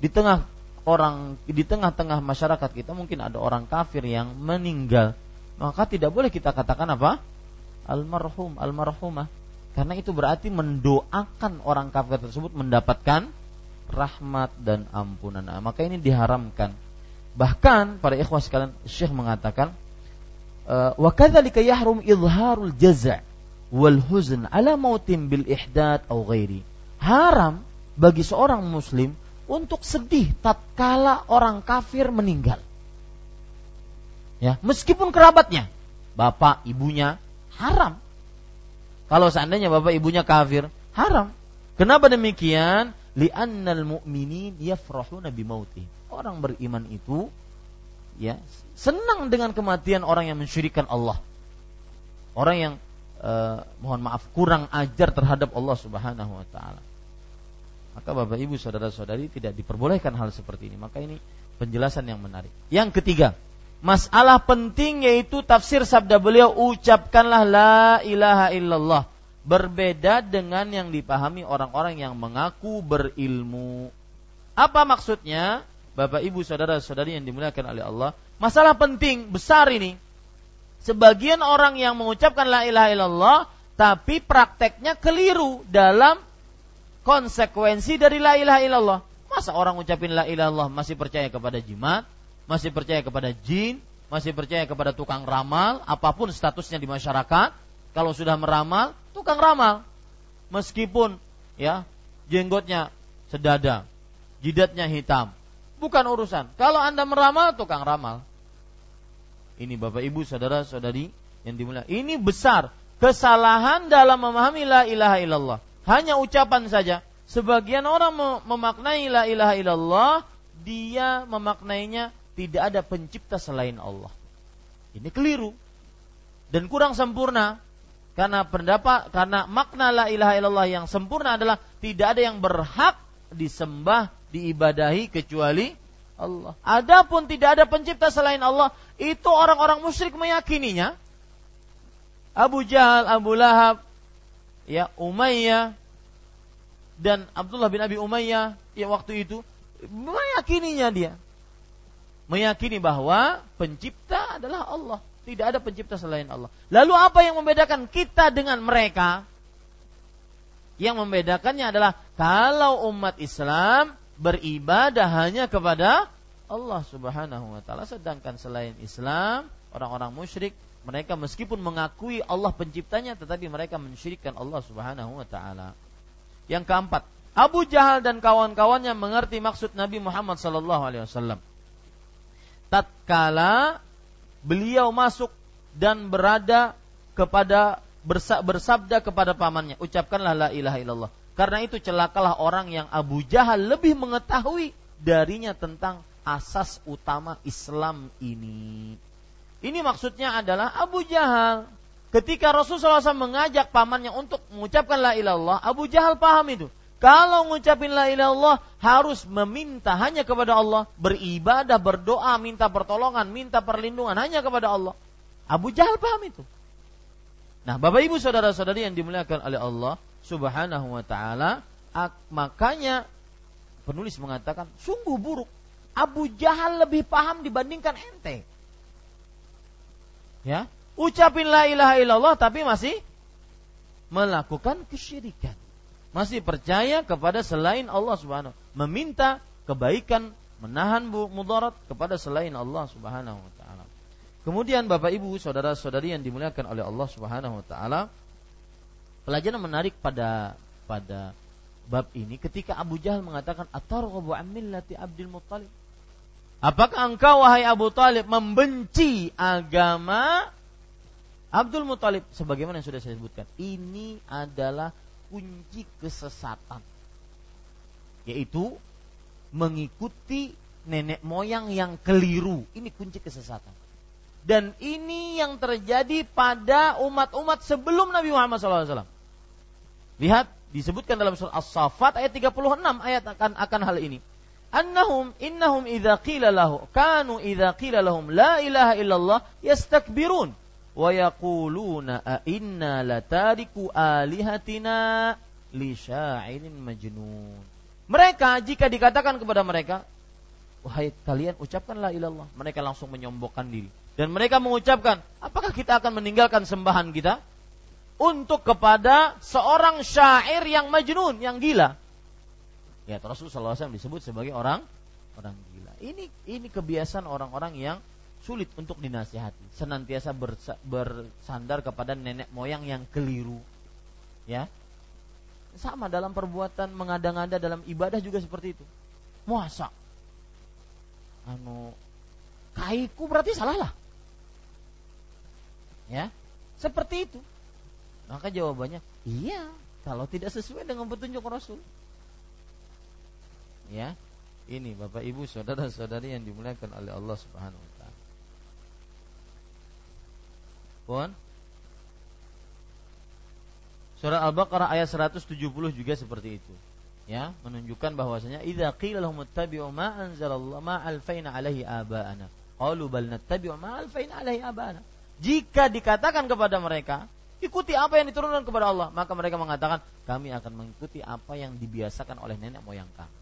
di tengah orang, di tengah-tengah masyarakat kita mungkin ada orang kafir yang meninggal, maka tidak boleh kita katakan apa? Almarhum, almarhumah. Karena itu berarti mendoakan orang kafir tersebut mendapatkan rahmat dan ampunan. Nah, maka ini diharamkan. Bahkan para ikhwah sekalian, Syekh mengatakan wa kadzalika yahrum izharul jaz' wal huzn ala mautin bil ihdath aw ghairi. Haram bagi seorang muslim untuk sedih tatkala orang kafir meninggal. Ya, meskipun kerabatnya, bapak ibunya, haram. Kalau seandainya bapak ibunya kafir, haram. Kenapa demikian? Li'annal mu'minin yafrahuna bimautih. Orang beriman itu ya senang dengan kematian orang yang mensyirikkan Allah. Orang yang eh, mohon maaf kurang ajar terhadap Allah Subhanahu wa taala. Maka bapak ibu saudara-saudari tidak diperbolehkan hal seperti ini. Maka ini penjelasan yang menarik. Yang ketiga, masalah penting yaitu tafsir sabda beliau, ucapkanlah la ilaha illallah. Berbeda dengan yang dipahami orang-orang yang mengaku berilmu. Apa maksudnya? Bapak ibu saudara-saudari yang dimuliakan oleh Allah, masalah penting besar ini. Sebagian orang yang mengucapkan la ilaha illallah tapi prakteknya keliru dalam konsekuensi dari la ilaha illallah. Masa orang ucapin la ilaha illallah masih percaya kepada jimat, masih percaya kepada jin, masih percaya kepada tukang ramal, apapun statusnya di masyarakat, kalau sudah meramal, tukang ramal. Meskipun ya jenggotnya sedada, jidatnya hitam, bukan urusan. Kalau Anda meramal, tukang ramal. Ini Bapak Ibu saudara-saudari yang dimuliakan, ini besar kesalahan dalam memahami la ilaha illallah. Hanya ucapan saja. Sebagian orang memaknai la ilaha illallah, dia memaknainya tidak ada pencipta selain Allah. Ini keliru dan kurang sempurna. Karena pendapat, karena makna la ilaha illallah yang sempurna adalah tidak ada yang berhak disembah, diibadahi kecuali Allah. Adapun tidak ada pencipta selain Allah, itu orang-orang musyrik meyakininya. Abu Jahal, Abu Lahab, ya Umayyah dan Abdullah bin Abi Umayyah yang waktu itu meyakininya, dia meyakini bahwa pencipta adalah Allah, tidak ada pencipta selain Allah. Lalu apa yang membedakan kita dengan mereka? Yang membedakannya adalah kalau umat Islam beribadah hanya kepada Allah Subhanahu wa taala, sedangkan selain Islam, orang-orang musyrik, mereka meskipun mengakui Allah penciptanya, tetapi mereka mensyirikkan Allah subhanahu wa ta'ala. Yang keempat, Abu Jahal dan kawan-kawannya mengerti maksud Nabi Muhammad shallallahu alaihi wasallam. Tatkala beliau masuk dan berada kepada, bersabda kepada pamannya, ucapkanlah la ilaha illallah. Karena itu celakalah orang yang Abu Jahal lebih mengetahui darinya tentang asas utama Islam ini. Ini maksudnya adalah Abu Jahal. Ketika Rasulullah shallallahu alaihi wasallam mengajak pamannya untuk mengucapkan la ilaha illallah, Abu Jahal paham itu. Kalau mengucapkan la ilaha illallah harus meminta hanya kepada Allah, beribadah, berdoa, minta pertolongan, minta perlindungan hanya kepada Allah. Abu Jahal paham itu. Nah, Bapak Ibu saudara-saudari yang dimuliakan oleh Allah Subhanahu wa taala, makanya penulis mengatakan sungguh buruk. Abu Jahal lebih paham dibandingkan ente. Ya, ucapin la ilaha illallah tapi masih melakukan kesyirikan. Masih percaya kepada selain Allah Subhanahu wa taala, meminta kebaikan, menahan mudarat kepada selain Allah Subhanahu wa taala. Kemudian Bapak Ibu, saudara-saudari yang dimuliakan oleh Allah Subhanahu wa taala, pelajaran menarik pada pada bab ini ketika Abu Jahal mengatakan atarghabu an millati Abdul Muttalib. Apakah engkau wahai Abu Talib membenci agama Abdul Muttalib? Sebagaimana yang sudah saya sebutkan, ini adalah kunci kesesatan, yaitu mengikuti nenek moyang yang keliru. Ini kunci kesesatan. Dan ini yang terjadi pada umat-umat sebelum Nabi Muhammad shallallahu alaihi wasallam. Lihat, disebutkan dalam surah As-Saffat ayat tiga puluh enam ayat akan akan hal ini. Annahum innahum idza qila lahu kanu idza qila lahum la ilaha illallah yastakbirun wa yaquluna a inna latariku alihatina li sya'irin majnun. Mereka jika dikatakan kepada mereka, wahai kalian ucapkan la ilallah, mereka langsung menyombongkan diri dan mereka mengucapkan, apakah kita akan meninggalkan sembahan kita untuk kepada seorang syair yang majnun, yang gila. Ya, Rasulullah shallallahu alaihi wasallam disebut sebagai orang orang gila. Ini ini kebiasaan orang-orang yang sulit untuk dinasihati, senantiasa bersa, bersandar kepada nenek moyang yang keliru. Ya. Sama dalam perbuatan, mengada-ngada dalam ibadah juga seperti itu. Puasa. Anu kaiku berarti salah lah. Ya. Seperti itu. Maka jawabannya, iya, kalau tidak sesuai dengan petunjuk Rasul. Ya. Ini Bapak Ibu, saudara-saudari yang dimuliakan oleh Allah Subhanahu wa taala. Pun Surah Al-Baqarah ayat seratus tujuh puluh juga seperti itu. Ya, menunjukkan bahwasanya idza qila lahum ittabi'u ma anzalallahu ma alfaina alaihi aba'ana qalu bal nattabi'u ma alfaina alaihi aba'ana. Jika dikatakan kepada mereka, ikuti apa yang diturunkan kepada Allah, maka mereka mengatakan, kami akan mengikuti apa yang dibiasakan oleh nenek moyang kami.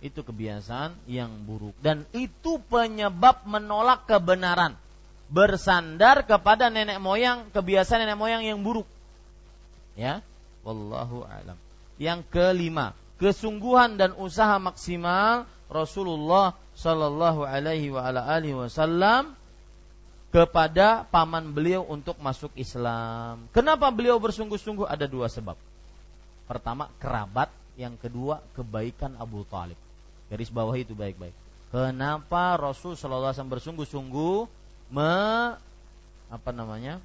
Itu kebiasaan yang buruk, dan itu penyebab menolak kebenaran, bersandar kepada nenek moyang, kebiasaan nenek moyang yang buruk. Ya, wallahu a'lam. Yang kelima, kesungguhan dan usaha maksimal Rasulullah sallallahu alaihi wa ala alihi wasallam kepada paman beliau untuk masuk Islam. Kenapa beliau bersungguh-sungguh? Ada dua sebab. Pertama, kerabat, yang kedua kebaikan Abu Talib. Garis bawah itu baik-baik. Kenapa Rasul sallallahu alaihi wasallam bersungguh-sungguh me apa namanya?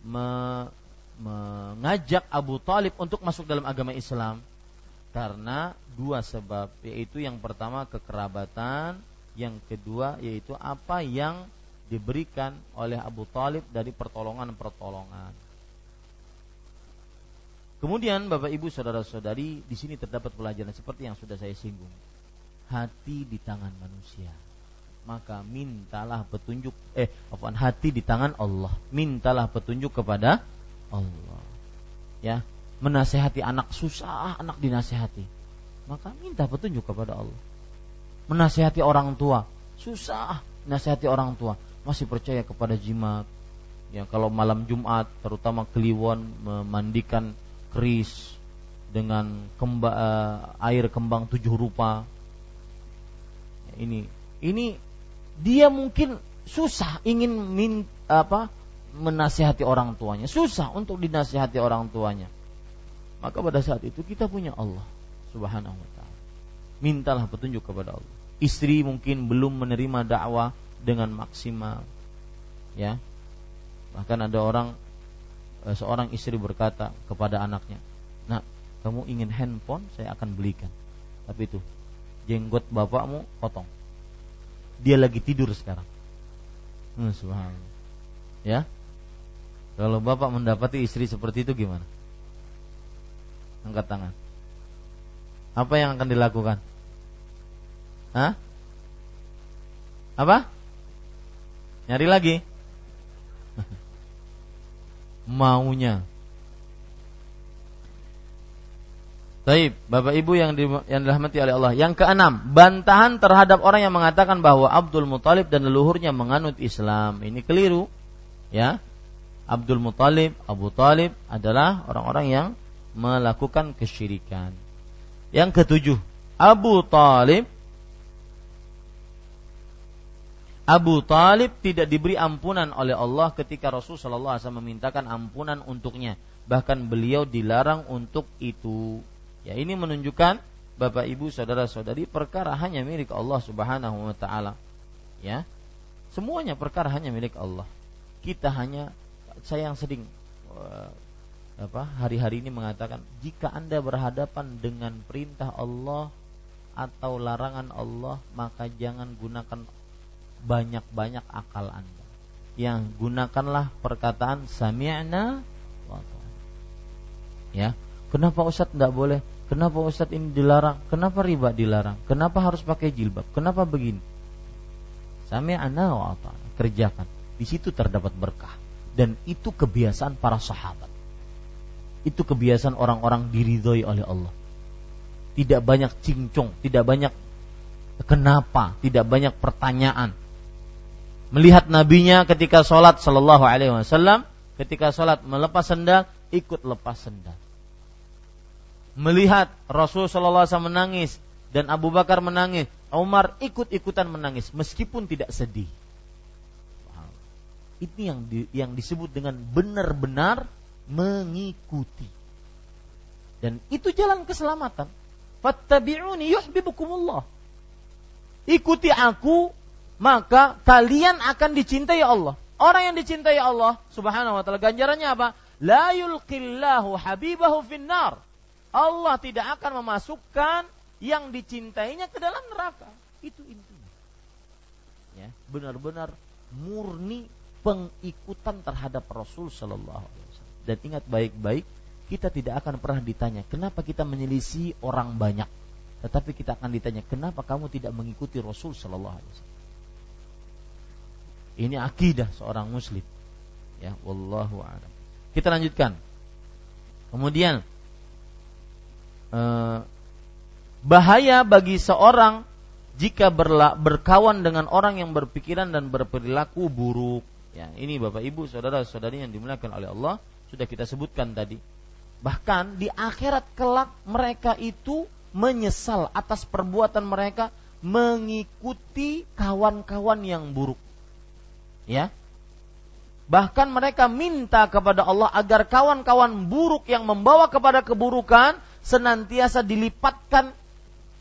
Me mengajak Abu Talib untuk masuk dalam agama Islam? Karena dua sebab, yaitu yang pertama kekerabatan, yang kedua yaitu apa yang diberikan oleh Abu Talib dari pertolongan-pertolongan. Kemudian Bapak Ibu saudara-saudari, di sini terdapat pelajaran seperti yang sudah saya singgung. Hati di tangan manusia, maka mintalah petunjuk eh apaan hati di tangan Allah, mintalah petunjuk kepada Allah. Ya, menasehati anak susah, anak dinasehati, maka minta petunjuk kepada Allah. Menasehati orang tua susah, nasehati orang tua, masih percaya kepada jimat. Ya, kalau malam Jumat terutama kliwon memandikan keris dengan kemba, air kembang tujuh rupa. Ya, ini ini dia mungkin susah ingin min, apa menasihati orang tuanya, susah untuk dinasihati orang tuanya. Maka pada saat itu kita punya Allah Subhanahu wa ta'ala, mintalah petunjuk kepada Allah. Istri mungkin belum menerima dakwah dengan maksimal. Ya, bahkan ada orang, seorang istri berkata kepada anaknya, "Nak, kamu ingin handphone, saya akan belikan, tapi itu jenggot bapakmu potong." Dia lagi tidur sekarang. hmm, Subhanallah. Ya, kalau bapak mendapati istri seperti itu gimana? Angkat tangan. Apa yang akan dilakukan? Hah? Apa? Nyari lagi? Maunya. Baik, Bapak Ibu yang di, yang dirahmati oleh Allah. Yang keenam, bantahan terhadap orang yang mengatakan bahwa Abdul Muthalib dan leluhurnya menganut Islam. Ini keliru. Ya, Abdul Muthalib, Abu Talib adalah orang-orang yang melakukan kesyirikan. Yang ketujuh, Abu Talib Abu Talib tidak diberi ampunan oleh Allah ketika Rasul sallallahu alaihi wasallam memintakan ampunan untuknya. Bahkan beliau dilarang untuk itu. Ya, ini menunjukkan Bapak Ibu saudara-saudari, perkara hanya milik Allah Subhanahu wa taala. Ya. Semuanya perkara hanya milik Allah. Kita hanya, saya yang sering apa hari-hari ini mengatakan, jika Anda berhadapan dengan perintah Allah atau larangan Allah, maka jangan gunakan banyak-banyak akal Anda. Yang gunakanlah perkataan sami'na wa ta'ana. Ya, kenapa Ustaz tidak boleh? Kenapa Ustaz ini dilarang? Kenapa riba dilarang? Kenapa harus pakai jilbab? Kenapa begini? Sami'na wa ta'ana, kerjakan. Di situ terdapat berkah, dan itu kebiasaan para sahabat. Itu kebiasaan orang-orang diridhoi oleh Allah. Tidak banyak cincong, tidak banyak kenapa, tidak banyak pertanyaan. Melihat nabinya ketika sholat sallallahu alaihi wasallam, Ketika sholat melepas sendal, ikut lepas sendal. Melihat Rasul sallallahu alaihi wasallam menangis dan Abu Bakar menangis, Umar ikut-ikutan menangis meskipun tidak sedih. Wow. Ini yang di, yang disebut dengan benar-benar mengikuti. Dan itu jalan keselamatan. Fattabi'uni yuhibbukumullah. Ikuti aku, maka kalian akan dicintai Allah. Orang yang dicintai Allah subhanahu wa ta'ala, ganjarannya apa? La yulqillahu habibahu finnar. Allah tidak akan memasukkan yang dicintainya ke dalam neraka. Itu intinya. Ya, benar-benar murni pengikutan terhadap Rasul sallallahu alaihi wasallam. Dan ingat baik-baik, kita tidak akan pernah ditanya kenapa kita menyelisih orang banyak. Tetapi kita akan ditanya, kenapa kamu tidak mengikuti Rasul sallallahu alaihi wasallam? Ini akidah seorang muslim. Ya, wallahu a'lam. Kita lanjutkan. Kemudian Uh, bahaya bagi seorang jika berla, berkawan dengan orang yang berpikiran dan berperilaku buruk. Ya, ini Bapak Ibu, saudara-saudari yang dimuliakan oleh Allah, sudah kita sebutkan tadi. Bahkan di akhirat kelak mereka itu menyesal atas perbuatan mereka mengikuti kawan-kawan yang buruk. Ya. Bahkan mereka minta kepada Allah agar kawan-kawan buruk yang membawa kepada keburukan senantiasa dilipatkan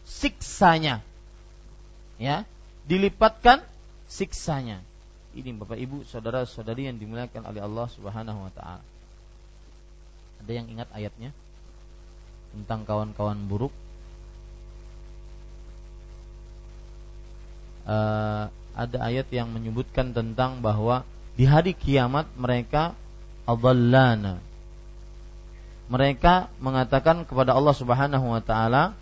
siksanya. Ya, dilipatkan siksanya. Ini Bapak Ibu, saudara-saudari yang dimuliakan oleh Allah Subhanahu wa taala. Ada yang ingat ayatnya? Tentang kawan-kawan buruk. Uh, ada ayat yang menyebutkan tentang bahwa di hari kiamat mereka adallana. Mereka mengatakan kepada Allah Subhanahu wa ta'ala,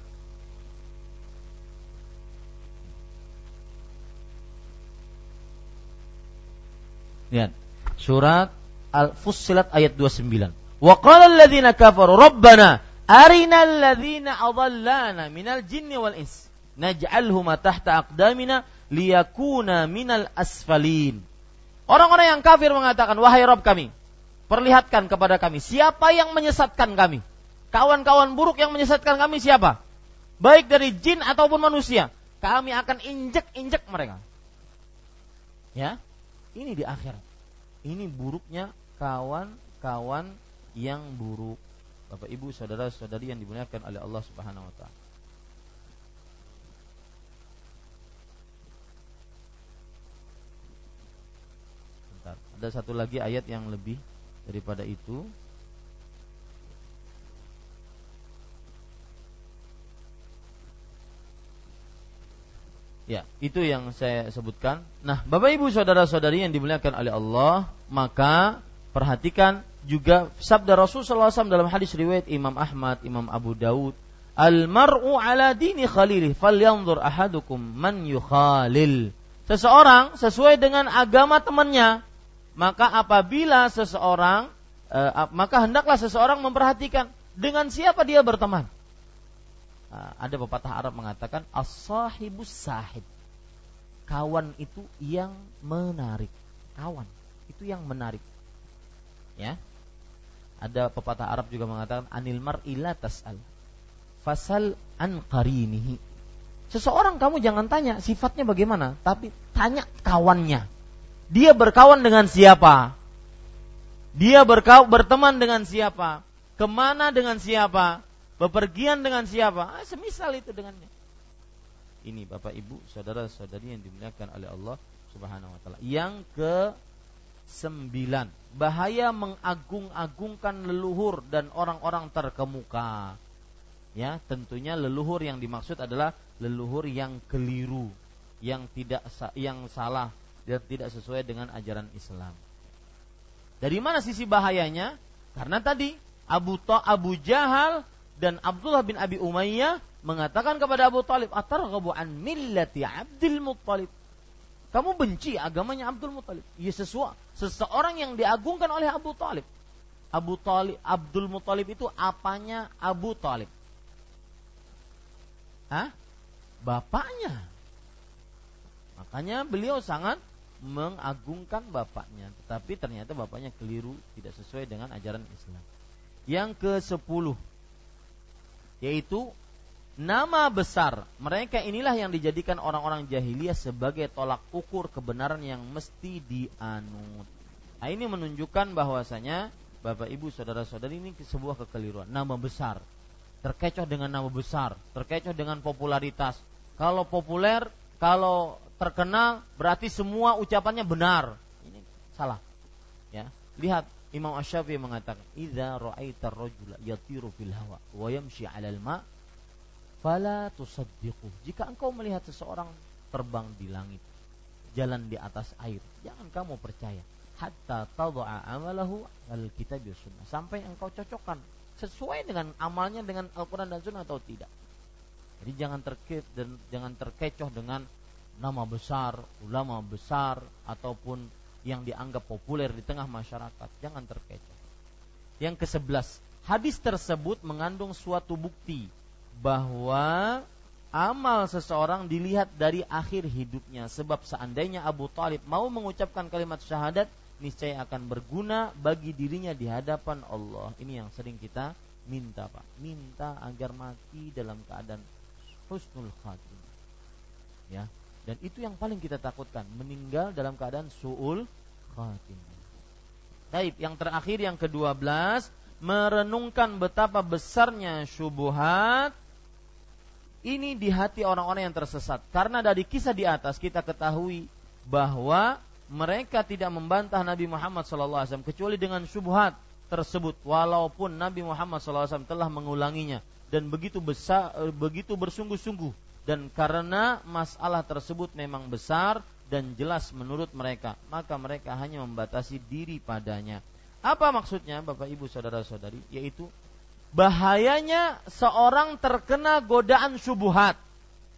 lihat surat Al-Fussilat ayat dua puluh sembilan. Wa qala alladziina kafaru rabbana arinal ladziina adallana minal jinni wal ins naj'alhuma tahta aqdamina liyakuna minal asfalin. Orang-orang yang kafir mengatakan, wahai Rabb kami, perlihatkan kepada kami siapa yang menyesatkan kami. Kawan-kawan buruk yang menyesatkan kami siapa? Baik dari jin ataupun manusia. Kami akan injek-injek mereka. Ya, ini di akhirat. Ini buruknya kawan-kawan yang buruk. Bapak Ibu, saudara-saudari yang dimuliakan oleh Allah Subhanahu wa taala. Bentar, ada satu lagi ayat yang lebih daripada itu. Ya, itu yang saya sebutkan. Nah, Bapak Ibu, saudara-saudari yang dimuliakan oleh Allah, maka perhatikan juga sabda Rasul sallallahu alaihi wasallam dalam hadis riwayat Imam Ahmad, Imam Abu Daud, "Al-mar'u 'ala dini khalilih, falyanzur ahadukum man yukhalil." Seseorang sesuai dengan agama temannya. Maka apabila seseorang, eh, maka hendaklah seseorang memperhatikan dengan siapa dia berteman. Nah, ada pepatah Arab mengatakan, as-sahibus sahib. Kawan itu yang menarik. Kawan itu yang menarik. Ya. Ada pepatah Arab juga mengatakan, anil mar'i la tas'al, fasal an qarinihi. Seseorang kamu jangan tanya sifatnya bagaimana, tapi tanya kawannya. Dia berkawan dengan siapa? Dia berkaw- berteman dengan siapa? Kemana dengan siapa? Bepergian dengan siapa? Ah, semisal itu dengannya. Ini Bapak Ibu, saudara-saudari yang dimuliakan oleh Allah Subhanahu wa taala. Yang kesembilan, bahaya mengagung-agungkan leluhur dan orang-orang terkemuka. Ya, tentunya leluhur yang dimaksud adalah leluhur yang keliru, yang tidak yang salah. Dia tidak sesuai dengan ajaran Islam. Dari mana sisi bahayanya? Karena tadi Abu Ta, Abu Jahal dan Abdullah bin Abi Umayyah mengatakan kepada Abu Talib, "Atarghabu an millati Abdul Muttalib?" Kamu benci agamanya Abdul Muttalib? Ya, sesuatu seseorang yang diagungkan oleh Abu Talib. Abu Talib, Abdul Muttalib itu apanya Abu Talib? Hah? Bapaknya. Makanya beliau sangat mengagungkan bapaknya, tetapi ternyata bapaknya keliru, tidak sesuai dengan ajaran Islam. Yang kesepuluh, yaitu nama besar. Mereka inilah yang dijadikan orang-orang jahiliyah sebagai tolak ukur kebenaran yang mesti dianut. Nah, ini menunjukkan bahwasanya Bapak Ibu saudara-saudari, ini sebuah kekeliruan. Nama besar, terkecoh dengan nama besar, terkecoh dengan popularitas. Kalau populer, kalau terkenal, berarti semua ucapannya benar. Ini salah. Ya, lihat Imam Asy-Syafi'i mengatakan, "Idza ra'aita ar-rajula yatiru fil hawa wa yamshi 'alal ma' fala tusaddiqu." Jika engkau melihat seseorang terbang di langit, jalan di atas air, jangan kamu percaya. Hatta tadha'a 'amalahu al-kitabi was sunnah. Sampai engkau cocokkan sesuai dengan amalnya dengan Al-Qur'an dan Sunnah atau tidak. Jadi jangan terkecoh dan jangan terkecoh dengan nama besar, ulama besar, ataupun yang dianggap populer di tengah masyarakat. Jangan terkecoh. Yang kesebelas, hadis tersebut mengandung suatu bukti bahwa amal seseorang dilihat dari akhir hidupnya. Sebab seandainya Abu Thalib mau mengucapkan kalimat syahadat, niscaya akan berguna bagi dirinya di hadapan Allah. Ini yang sering kita minta, Pak. Minta agar mati dalam keadaan husnul khatimah, ya, dan itu yang paling kita takutkan, meninggal dalam keadaan su'ul khatimah. Baik, yang terakhir, yang kedua belas, merenungkan betapa besarnya syubhat ini di hati orang-orang yang tersesat. Karena dari kisah di atas kita ketahui bahwa mereka tidak membantah Nabi Muhammad shallallahu alaihi wasallam kecuali dengan syubhat tersebut, walaupun Nabi Muhammad shallallahu alaihi wasallam telah mengulanginya dan begitu besar, begitu bersungguh-sungguh, dan karena masalah tersebut memang besar dan jelas menurut mereka, maka mereka hanya membatasi diri padanya. Apa maksudnya, Bapak Ibu saudara-saudari? Yaitu bahayanya seorang terkena godaan syubhat.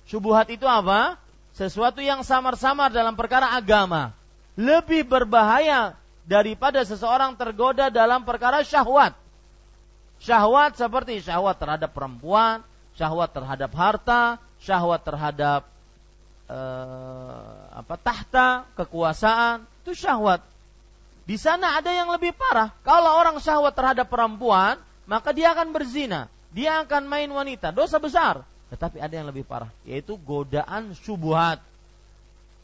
Syubhat itu apa? Sesuatu yang samar-samar dalam perkara agama. Lebih berbahaya daripada seseorang tergoda dalam perkara syahwat. Syahwat seperti syahwat terhadap perempuan, syahwat terhadap harta, syahwat terhadap eh, apa tahta, kekuasaan, itu syahwat. Di sana ada yang lebih parah. Kalau orang syahwat terhadap perempuan, maka dia akan berzina, dia akan main wanita, dosa besar. Tetapi ada yang lebih parah, yaitu godaan syubhat.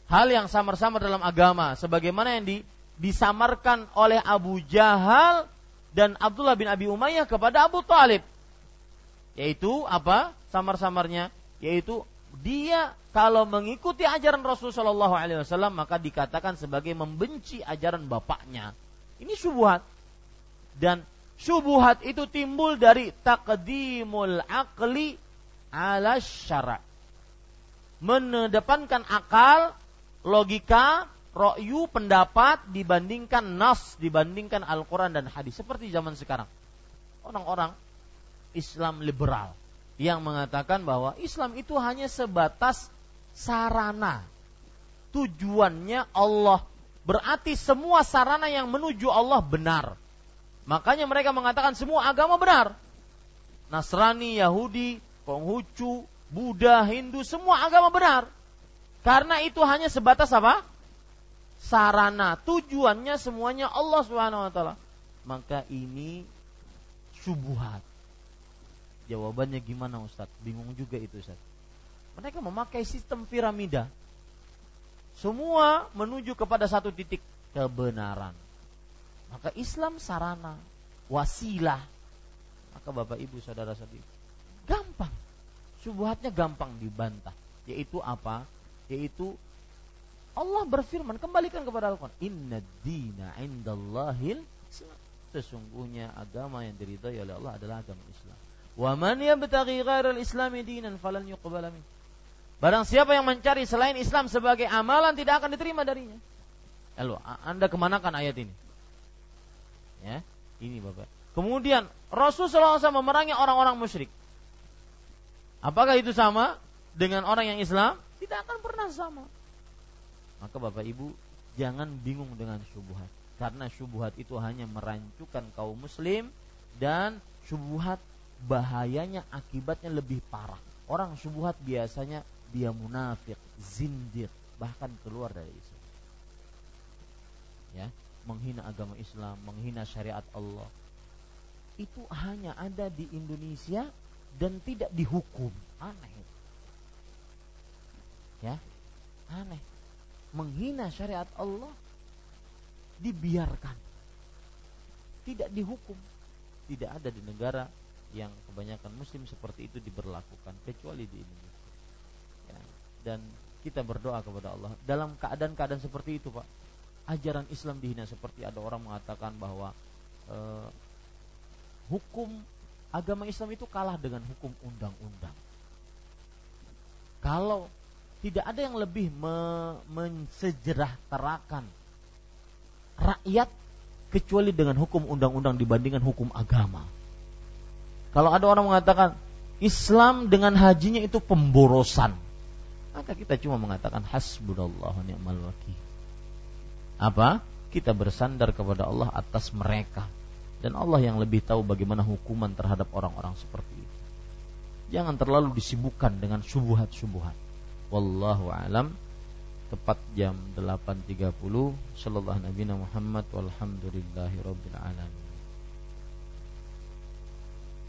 Hal yang samar-samar dalam agama, sebagaimana yang di, disamarkan oleh Abu Jahal dan Abdullah bin Abi Umayyah kepada Abu Thalib. Yaitu apa samar-samarnya? Yaitu dia kalau mengikuti ajaran Rasul sallallahu alaihi wasallam maka dikatakan sebagai membenci ajaran bapaknya. Ini syubhat. Dan syubhat itu timbul dari taqdimul aqli ala syara'. Mendepankan akal, logika, ra'yu, pendapat dibandingkan nas, dibandingkan Al-Quran dan hadis. Seperti zaman sekarang, orang-orang Islam liberal yang mengatakan bahwa Islam itu hanya sebatas sarana, tujuannya Allah. Berarti semua sarana yang menuju Allah benar. Makanya mereka mengatakan semua agama benar. Nasrani, Yahudi, Konghucu, Buddha, Hindu, semua agama benar. Karena itu hanya sebatas apa? Sarana, tujuannya semuanya Allah Subhanahu wa taala. Maka ini syubhat. Jawabannya gimana, Ustaz? Bingung juga itu, Ustaz. Mereka memakai sistem piramida. Semua menuju kepada satu titik kebenaran. Maka Islam sarana, wasilah. Maka Bapak Ibu saudara-saudari, gampang. Syubhatnya gampang dibantah. Yaitu apa? Yaitu Allah berfirman, kembalikan kepada Al-Quran, Inna dina indallahil Islam. Sesungguhnya agama yang diridai oleh Allah adalah agama Islam. Wa man yabtaghi ghairal islami dinan falan yuqbala min. Barang siapa yang mencari selain Islam sebagai amalan, tidak akan diterima darinya. Lalu Anda kemanakan ayat ini? Ya, ini Bapak. Kemudian Rasulullah shallallahu alaihi wasallam memerangi orang-orang musyrik. Apakah itu sama dengan orang yang Islam? Tidak akan pernah sama. Maka Bapak Ibu jangan bingung dengan syubhat, karena syubhat itu hanya merancukan kaum muslim, dan syubhat bahayanya, akibatnya lebih parah. Orang syubhat biasanya dia munafik, zindiq, bahkan keluar dari Islam. ya, menghina agama Islam, menghina syariat Allah, itu hanya ada di Indonesia dan tidak dihukum. Aneh, ya, aneh. Menghina syariat Allah dibiarkan, tidak dihukum. Tidak ada di negara yang kebanyakan muslim seperti itu diberlakukan, kecuali di Indonesia, ya. Dan kita berdoa kepada Allah dalam keadaan-keadaan seperti itu, Pak. Ajaran Islam dihina, seperti ada orang mengatakan bahwa eh, hukum agama Islam itu kalah dengan hukum undang-undang. Kalau tidak ada yang lebih me- mensejahterakan rakyat kecuali dengan hukum undang-undang dibandingkan hukum agama. Kalau ada orang mengatakan Islam dengan hajinya itu pemborosan, maka kita cuma mengatakan hasbunallah wa ni'mal wakil. Apa? Kita bersandar kepada Allah atas mereka, dan Allah yang lebih tahu bagaimana hukuman terhadap orang-orang seperti itu. Jangan terlalu disibukkan dengan syubhat-syubhat. Wallahu a'lam. Tepat jam delapan tiga puluh. Sallallahu Nabi Muhammad walhamdulillahirabbil alamin.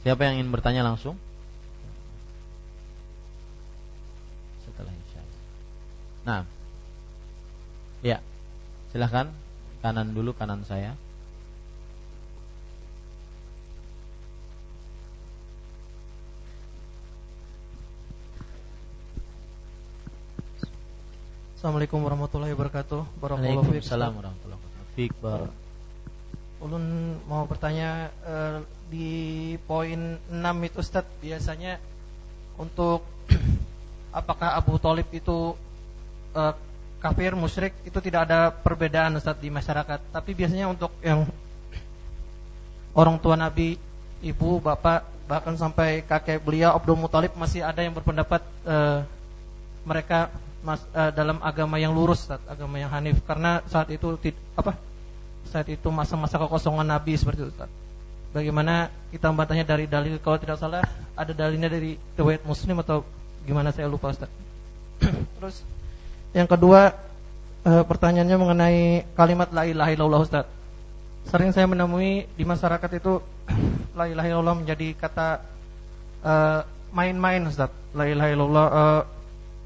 Siapa yang ingin bertanya langsung? Setelah insyaallah. Nah. Ya. Silakan, kanan dulu, kanan saya. Assalamualaikum warahmatullahi wabarakatuh. Barakallahu fiik. Waalaikumsalam warahmatullahi wabarakatuh. Ulun mau bertanya uh, di poin enam itu, Ustaz, biasanya untuk apakah Abu Thalib itu uh, kafir musyrik itu tidak ada perbedaan, Ustaz, di masyarakat. Tapi biasanya untuk yang orang tua Nabi, ibu, bapak, bahkan sampai kakek beliau Abdul Muthalib, masih ada yang berpendapat uh, mereka Mas, uh, dalam agama yang lurus, agama yang hanif, karena saat itu tid, apa saat itu masa-masa kekosongan Nabi seperti itu, Ustaz. Bagaimana kita membantahnya dari dalil? Kalau tidak salah ada dalilnya dari riwayat Muslim atau gimana, saya lupa, Ustaz. Terus yang kedua, uh, pertanyaannya mengenai kalimat la ilaha illallah, Ustaz. Sering saya menemui di masyarakat itu la ilaha illallah menjadi kata uh, main-main, Ustaz. La ilaha illallah, uh,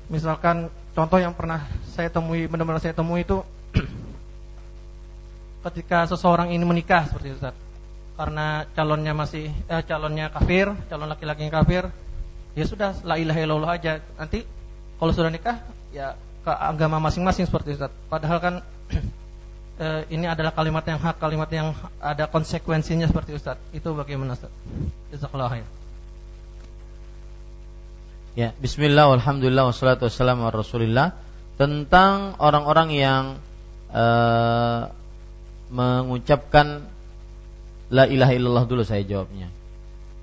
misalkan contoh yang pernah saya temui, benar-benar saya temui itu ketika seseorang ini menikah seperti itu, Ustaz. Karena calonnya masih eh, calonnya kafir, calon laki-lakinya kafir, ya sudah la ilaha illallah aja. Nanti kalau sudah nikah ya ke agama masing-masing seperti itu, Ustaz. Padahal kan eh, ini adalah kalimat yang hak, kalimat yang ada konsekuensinya seperti itu, Ustaz. Itu bagaimana, Ustaz? Jazakallahu khairan. Ya, bismillah, walhamdulillah, wassalatu wassalamu ala rasulillah. Tentang orang-orang yang uh, mengucapkan la ilaha illallah dulu saya jawabnya.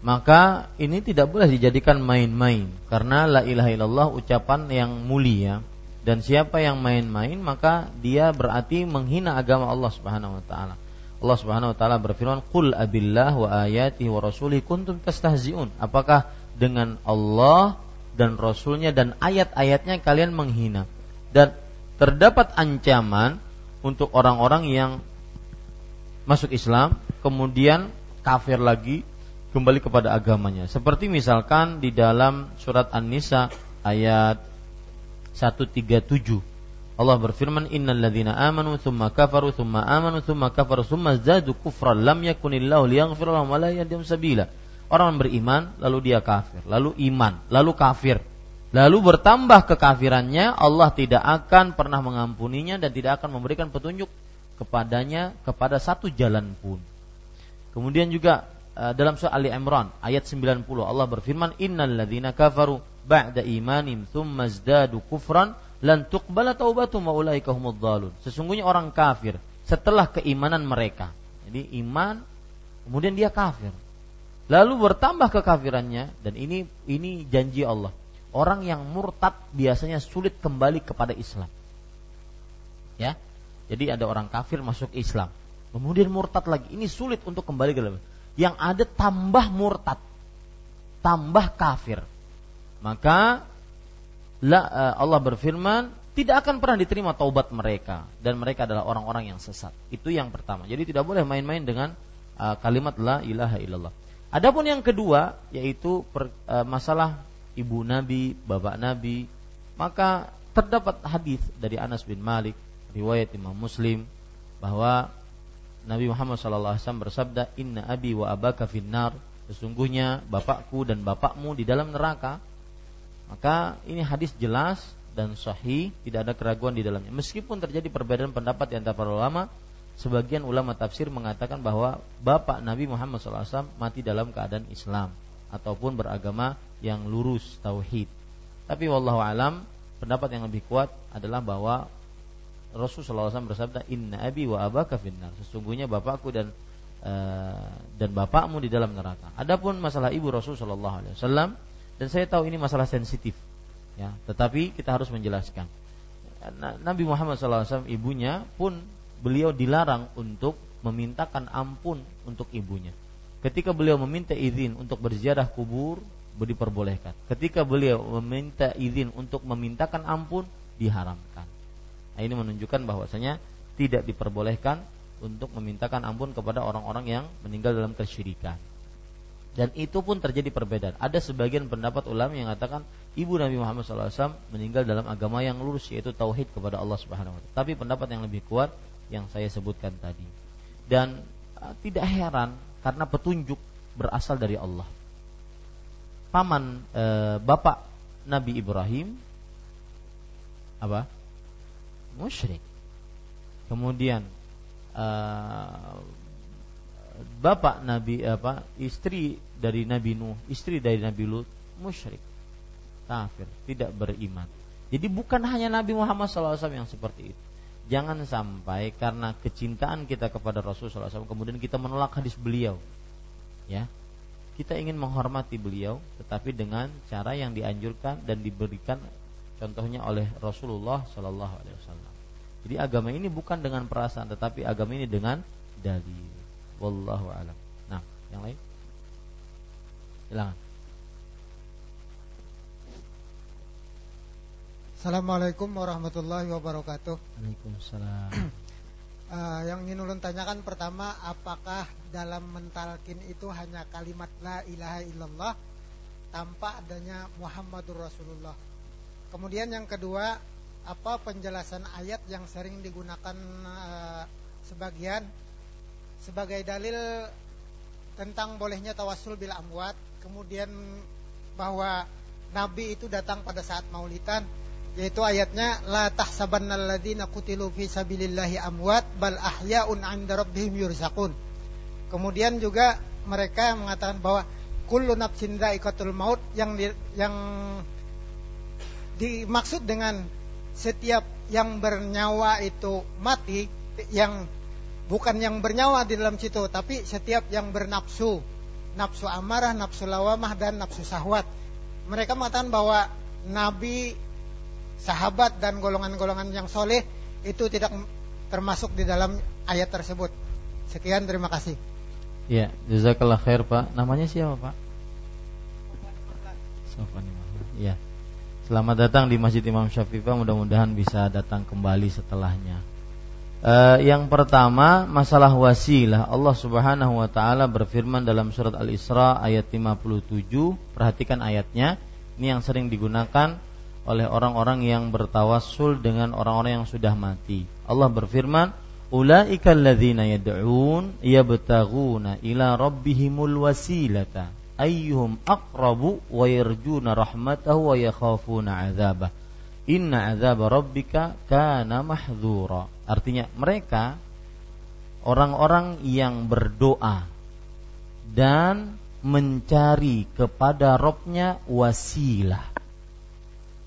Maka ini tidak boleh dijadikan main-main, karena la ilaha illallah ucapan yang mulia, dan siapa yang main-main maka dia berarti menghina agama Allah Subhanahu wa taala. Allah Subhanahu wa taala berfirman, "Qul abillahi wa ayatihi wa rasulih kuntum tastahzi'un." Apakah dengan Allah dan Rasulnya dan ayat-ayatnya kalian menghina? Dan terdapat ancaman untuk orang-orang yang masuk Islam kemudian kafir lagi, kembali kepada agamanya, seperti misalkan di dalam surat An-Nisa ayat seratus tiga puluh tujuh. Allah berfirman, innal ladzina amanu thumma kafaru thumma amanu thumma kafaru thumma zadu kufran lam yakunillahu liyaghfir lahum wa la yahdihim sabila. Orang beriman, lalu dia kafir, lalu iman, lalu kafir, lalu bertambah kekafirannya, Allah tidak akan pernah mengampuninya dan tidak akan memberikan petunjuk kepadanya kepada satu jalan pun. Kemudian juga dalam surah Ali Imran ayat sembilan puluh Allah berfirman, innalladzina kafaru ba'da imanim thumma zdadu kufran lan tuqbala taubatuhum wa ulaika humudz dzalun. Sesungguhnya orang kafir setelah keimanan mereka. Jadi iman kemudian dia kafir, lalu bertambah kekafirannya, dan ini ini janji Allah. Orang yang murtad biasanya sulit kembali kepada Islam. Ya. Jadi ada orang kafir masuk Islam, kemudian murtad lagi. Ini sulit untuk kembali ke Islam. Yang ada tambah murtad, tambah kafir. Maka Allah berfirman, tidak akan pernah diterima taubat mereka, dan mereka adalah orang-orang yang sesat. Itu yang pertama. Jadi tidak boleh main-main dengan uh, kalimat la ilaha illallah. Adapun yang kedua yaitu per, uh, masalah ibu Nabi, bapak Nabi, maka terdapat hadis dari Anas bin Malik riwayat Imam Muslim bahwa Nabi Muhammad sallallahu alaihi wasallam bersabda, "Inna abi wa abaka finnar." Sesungguhnya bapakku dan bapakmu di dalam neraka. Maka ini hadis jelas dan sahih, tidak ada keraguan di dalamnya. Meskipun terjadi perbedaan pendapat di antara para ulama, sebagian ulama tafsir mengatakan bahwa bapak Nabi Muhammad sallallahu alaihi wasallam mati dalam keadaan Islam ataupun beragama yang lurus tauhid. Tapi wallahu alam, pendapat yang lebih kuat adalah bahwa Rasulullah sallallahu alaihi wasallam bersabda, "Inna abi wa abaka finnar." Sesungguhnya bapakku dan e, dan bapakmu di dalam neraka. Adapun masalah ibu Rasulullah sallallahu alaihi wasallam, dan saya tahu ini masalah sensitif, ya, tetapi kita harus menjelaskan. Nabi Muhammad sallallahu alaihi wasallam ibunya pun beliau dilarang untuk memintakan ampun untuk ibunya. Ketika beliau meminta izin untuk berziarah kubur, diperbolehkan. Ketika beliau meminta izin untuk memintakan ampun, diharamkan. Nah, ini menunjukkan bahwasanya tidak diperbolehkan untuk memintakan ampun kepada orang-orang yang meninggal dalam kesyirikan. Dan itu pun terjadi perbedaan. Ada sebagian pendapat ulama yang mengatakan ibu Nabi Muhammad sallallahu alaihi wasallam meninggal dalam agama yang lurus, yaitu tauhid kepada Allah Subhanahu Wa Taala. Tapi pendapat yang lebih kuat yang saya sebutkan tadi. Dan uh, tidak heran karena petunjuk berasal dari Allah. Paman uh, bapak Nabi Ibrahim apa? Musyrik. Kemudian uh, bapak Nabi apa istri dari Nabi Nuh, istri dari Nabi Lut, musyrik, kafir, tidak beriman. Jadi bukan hanya Nabi Muhammad sallallahu alaihi wasallam yang seperti itu. Jangan sampai karena kecintaan kita kepada Rasulullah sallallahu alaihi wasallam kemudian kita menolak hadis beliau. Ya. Kita ingin menghormati beliau tetapi dengan cara yang dianjurkan dan diberikan contohnya oleh Rasulullah sallallahu alaihi wasallam. Jadi agama ini bukan dengan perasaan tetapi agama ini dengan dalil. Wallahu a'lam. Nah, yang lain? Silakan. Assalamualaikum warahmatullahi wabarakatuh. Waalaikumsalam. uh, yang ingin ulun tanyakan pertama, apakah dalam mentalkin itu hanya kalimat la ilaha illallah tanpa adanya Muhammadur Rasulullah? Kemudian yang kedua, apa penjelasan ayat yang sering digunakan uh, sebagian sebagai dalil tentang bolehnya tawasul bil amwat, kemudian bahwa Nabi itu datang pada saat maulidan, yaitu ayatnya la tahsabannal ladzina qutilu fi sabilillahi amwat bal ahya'un 'inda rabbihim yurzaqun. Kemudian juga mereka mengatakan bahwa kullu nafsin dha'iqatul maut, yang di, yang dimaksud dengan setiap yang bernyawa itu mati, yang bukan yang bernyawa di dalam situ, tapi setiap yang bernafsu, nafsu amarah, nafsu lawamah, dan nafsu syahwat. Mereka mengatakan bahwa Nabi, sahabat, dan golongan-golongan yang soleh itu tidak termasuk di dalam ayat tersebut. Sekian, terima kasih. Ya, jazakallah khair Pak. Namanya siapa Pak? Ya. Selamat datang di Masjid Imam Syafi'i, mudah-mudahan bisa datang kembali setelahnya. E, yang pertama, masalah wasilah. Allah Subhanahu wa taala berfirman dalam surat Al-Isra ayat lima puluh tujuh. Perhatikan ayatnya. Ini yang sering digunakan oleh orang-orang yang bertawassul dengan orang-orang yang sudah mati. Allah berfirman, "Ulaikal ladzina yad'un yabtaghuna ila rabbihimul wasilata ayyuhum aqrabu wa yarjuna rahmatahu wa yakhafuna azabah inna azaba rabbika kana mahdzura." Artinya mereka orang-orang yang berdoa dan mencari kepada Rabbnya wasilah.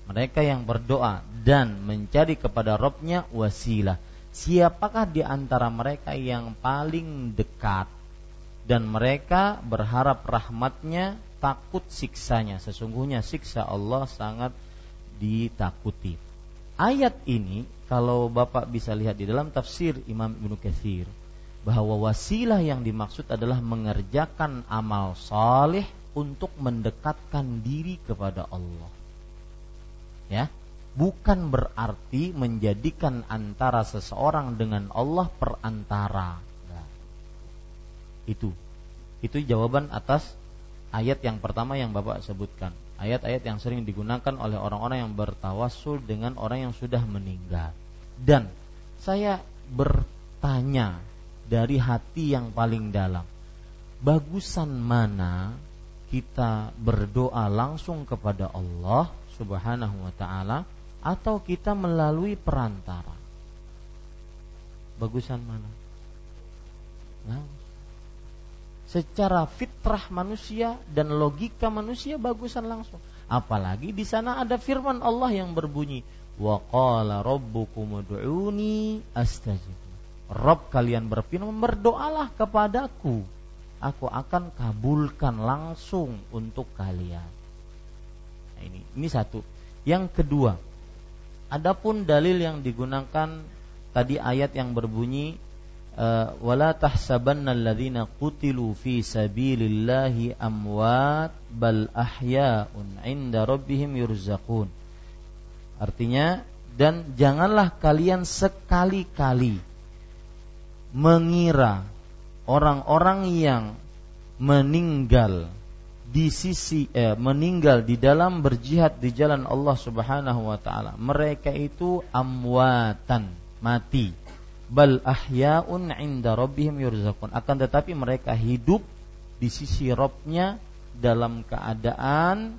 Mereka yang berdoa dan mencari kepada Rabbnya wasilah. Siapakah di antara mereka yang paling dekat? Dan mereka berharap rahmatnya, takut siksanya. Sesungguhnya siksa Allah sangat ditakuti. Ayat ini, kalau Bapak bisa lihat di dalam tafsir Imam Ibnu Katsir, bahwa wasilah yang dimaksud adalah mengerjakan amal saleh untuk mendekatkan diri kepada Allah. Ya, bukan berarti menjadikan antara seseorang dengan Allah perantara. Nah, itu itu jawaban atas ayat yang pertama yang Bapak sebutkan. Ayat-ayat yang sering digunakan oleh orang-orang yang bertawassul dengan orang yang sudah meninggal. Dan saya bertanya dari hati yang paling dalam, bagusan mana kita berdoa langsung kepada Allah Subhanahu wa ta'ala atau kita melalui perantara? Bagusan mana? Nah, secara fitrah manusia dan logika manusia bagusan langsung. Apalagi di sana ada firman Allah yang berbunyi, wa qala rabbukum ud'uni astajib. Rabb kalian berfirman, berdoalah kepadaku, aku akan kabulkan langsung untuk kalian. Nah, ini ini satu. Yang kedua, adapun dalil yang digunakan tadi ayat yang berbunyi wala tahsabannal ladzina qutilu fi sabilillahi amwat bal ahya'un 'inda rabbihim yurzaqun. Artinya, dan janganlah kalian sekali-kali mengira orang-orang yang meninggal di sisi eh, meninggal di dalam berjihad di jalan Allah Subhanahu wa taala, mereka itu amwatan, mati. Bal ahya'un 'inda rabbihim yurzaqun, akan tetapi mereka hidup di sisi Rabb-nya dalam keadaan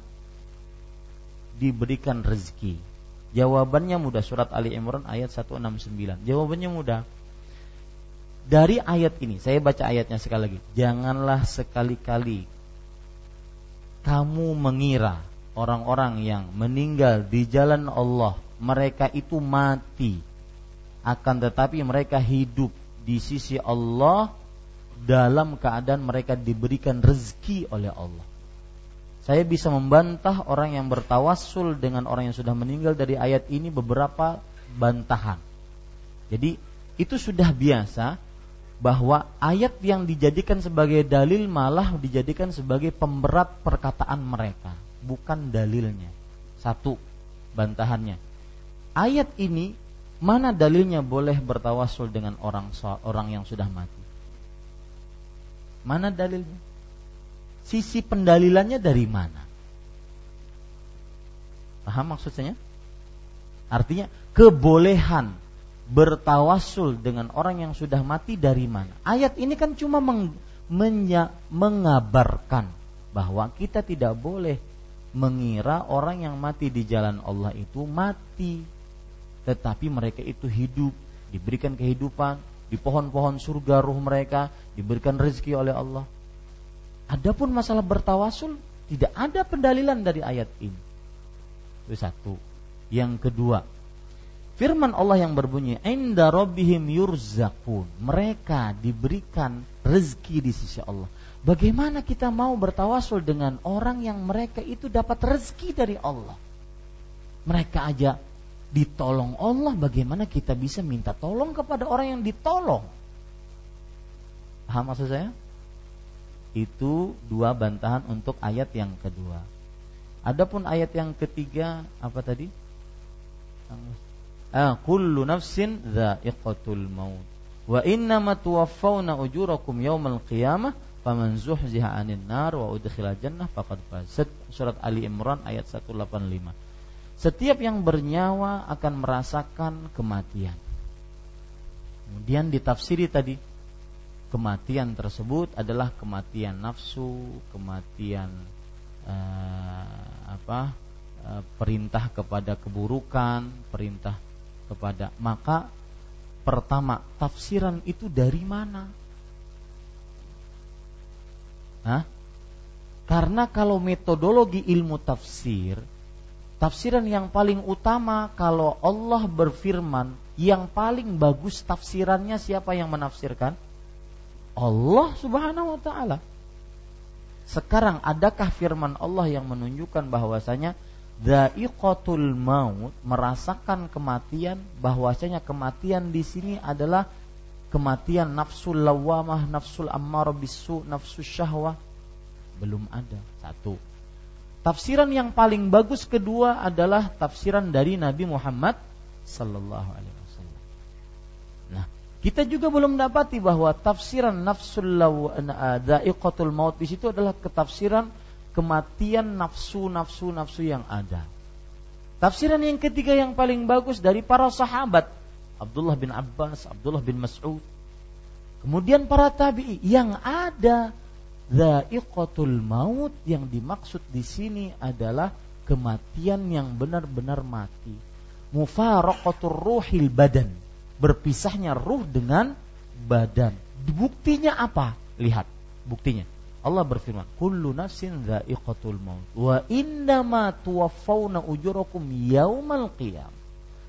diberikan rezeki. Jawabannya mudah, surat Ali Imran ayat seratus enam puluh sembilan. Jawabannya mudah. Dari ayat ini, saya baca ayatnya sekali lagi. Janganlah sekali-kali kamu mengira orang-orang yang meninggal di jalan Allah, mereka itu mati, akan tetapi mereka hidup di sisi Allah dalam keadaan mereka diberikan rezeki oleh Allah. Saya bisa membantah orang yang bertawassul dengan orang yang sudah meninggal dari ayat ini beberapa bantahan. Jadi itu sudah biasa bahwa ayat yang dijadikan sebagai dalil malah dijadikan sebagai pemberat perkataan mereka, bukan dalilnya. Satu, bantahannya. Ayat ini mana dalilnya boleh bertawassul dengan orang orang yang sudah mati? Mana dalilnya? Sisi pendalilannya dari mana? Paham maksudnya? Artinya kebolehan bertawassul dengan orang yang sudah mati dari mana? Ayat ini kan cuma meng, menya, mengabarkan bahwa kita tidak boleh mengira orang yang mati di jalan Allah itu mati, tetapi mereka itu hidup, diberikan kehidupan, di pohon-pohon surga ruh mereka, diberikan rezeki oleh Allah. Adapun masalah bertawassul, tidak ada pendalilan dari ayat ini. Itu satu. Yang kedua, firman Allah yang berbunyi, "Inda rabbihim yurzaqun." Mereka diberikan rezeki di sisi Allah. Bagaimana kita mau bertawassul dengan orang yang mereka itu dapat rezeki dari Allah? Mereka aja ditolong Allah, bagaimana kita bisa minta tolong kepada orang yang ditolong? Paham maksud saya? Itu dua bantahan untuk ayat yang kedua. Adapun ayat yang ketiga, apa tadi? Ah, kullu nafsin dha'iqatul maut wa innama tuwaffawna ujurakum yawmal qiyamah faman zuhziha 'anil nar wa udkhilal jannah faqad faz. Surat Ali Imran ayat seratus delapan puluh lima. Setiap yang bernyawa akan merasakan kematian. Kemudian ditafsiri tadi, kematian tersebut adalah kematian nafsu, kematian eh, apa eh, perintah kepada keburukan, perintah kepada. Maka pertama, tafsiran itu dari mana? Hah? Karena kalau metodologi ilmu tafsir, tafsiran yang paling utama kalau Allah berfirman, yang paling bagus tafsirannya siapa yang menafsirkan? Allah Subhanahu wa ta'ala. Sekarang adakah firman Allah yang menunjukkan bahwasanya dha'iqatul maut, merasakan kematian, bahwasanya kematian di sini adalah kematian nafsul lawamah, nafsul ammar bisu, nafsul syahwah? Belum ada. Satu. Tafsiran yang paling bagus kedua adalah tafsiran dari Nabi Muhammad sallallahu alaihi wasallam. Nah, kita juga belum dapati bahwa tafsiran nafsul dha'iqatul maut di situ adalah ketafsiran kematian nafsu-nafsu-nafsu yang ada. Tafsiran yang ketiga yang paling bagus dari para sahabat, Abdullah bin Abbas, Abdullah bin Mas'ud, kemudian para tabi'i, yang ada dha'iqatul maut yang dimaksud di sini adalah kematian yang benar-benar mati. Mufaraqatur ruhil badan, berpisahnya ruh dengan badan. Buktinya apa? Lihat buktinya. Allah berfirman, kullu nafsin dha'iqatul maut wa innama tuwaffawna ujurakum yaumal qiyam.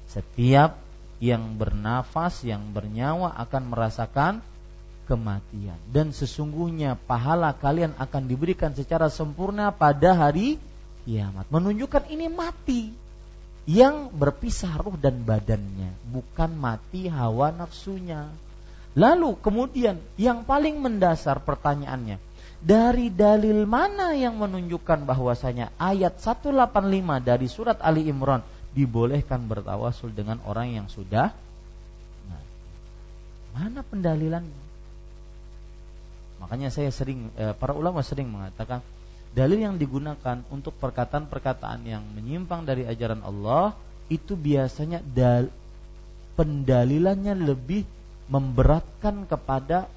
Setiap yang bernafas, yang bernyawa akan merasakan kematian, dan sesungguhnya pahala kalian akan diberikan secara sempurna pada hari kiamat. Menunjukkan ini mati yang berpisah ruh dan badannya, bukan mati hawa nafsunya. Lalu kemudian yang paling mendasar pertanyaannya, dari dalil mana yang menunjukkan bahwasanya ayat seratus delapan puluh lima dari surat Ali Imran dibolehkan bertawasul dengan orang yang sudah mati? Mana pendalilannya? Makanya saya sering, para ulama sering mengatakan, dalil yang digunakan untuk perkataan-perkataan yang menyimpang dari ajaran Allah itu biasanya dal, pendalilannya lebih memberatkan kepada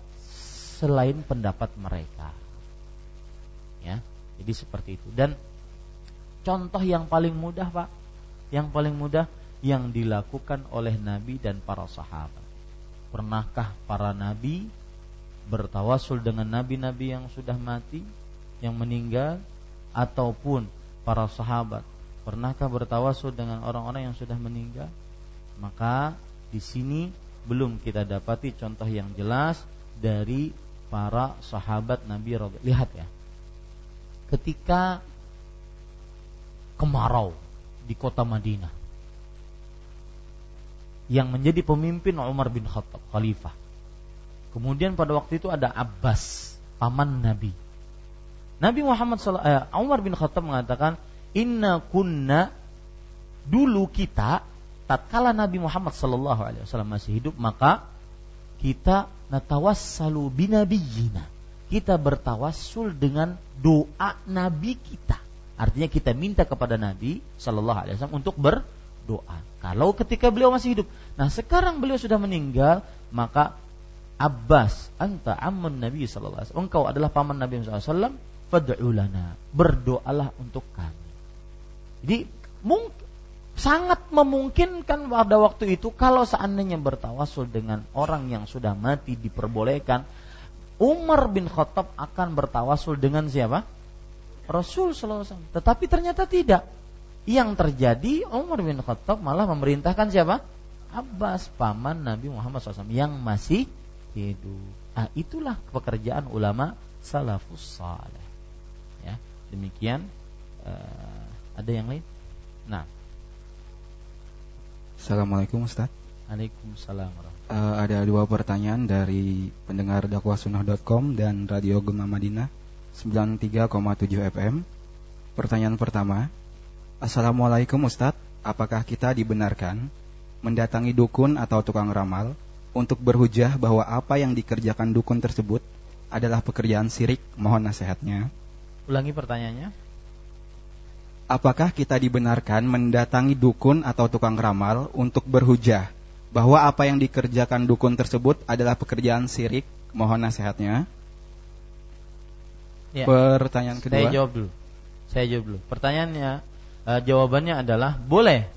selain pendapat mereka. Ya, jadi seperti itu. Dan contoh yang paling mudah, Pak, yang paling mudah yang dilakukan oleh Nabi dan para sahabat. Pernahkah para Nabi bertawasul dengan Nabi-Nabi yang sudah mati, yang meninggal, ataupun para sahabat? Pernahkah bertawasul dengan orang-orang yang sudah meninggal? Maka di sini belum kita dapati contoh yang jelas dari para sahabat Nabi radhiyallahu anhum. Lihat ya, ketika kemarau di kota Madinah, yang menjadi pemimpin Umar bin Khattab, khalifah. Kemudian pada waktu itu ada Abbas, paman Nabi. Nabi Muhammad sallallahu alaihi wasallam, Umar bin Khattab mengatakan, "Inna kunna," dulu kita, tatkala Nabi Muhammad sallallahu alaihi wasallam masih hidup, maka kita natawassalu binabiyyina, kita bertawassul dengan doa Nabi kita. Artinya kita minta kepada Nabi sallallahu alaihi wasallam untuk berdoa kalau ketika beliau masih hidup. Nah, sekarang beliau sudah meninggal, maka Abbas, anta ammun Nabi sallallahu alaihi wasallam, engkau adalah paman Nabi sallallahu alaihi wasallam, fad'u lana, berdoalah untuk kami. Jadi mungkin sangat memungkinkan pada waktu itu kalau seandainya bertawasul dengan orang yang sudah mati diperbolehkan, Umar bin Khattab akan bertawasul dengan siapa? Rasul sallallahu alaihi wasallam. Tetapi ternyata tidak. Yang terjadi, Umar bin Khattab malah memerintahkan siapa? Abbas, paman Nabi Muhammad sallallahu alaihi wasallam yang masih hidup. Ah, itulah pekerjaan ulama salafus saleh. Ya, demikian. Uh, ada yang lain? Nah. Assalamualaikum Ustaz. Waalaikumsalam. Uh, ada dua pertanyaan dari pendengar dakwah sunnah dot com dan Radio Gema Madinah sembilan puluh tiga koma tujuh F M. Pertanyaan pertama, Assalamualaikum Ustaz, apakah kita dibenarkan mendatangi dukun atau tukang ramal untuk berhujah bahwa apa yang dikerjakan dukun tersebut adalah pekerjaan syirik? Mohon nasihatnya. Ulangi pertanyaannya. Apakah kita dibenarkan mendatangi dukun atau tukang ramal untuk berhujah bahwa apa yang dikerjakan dukun tersebut adalah pekerjaan syirik? Mohon nasihatnya. Ya. Pertanyaan kedua. Saya jawab dulu. Saya jawab dulu. Pertanyaannya, e, jawabannya adalah boleh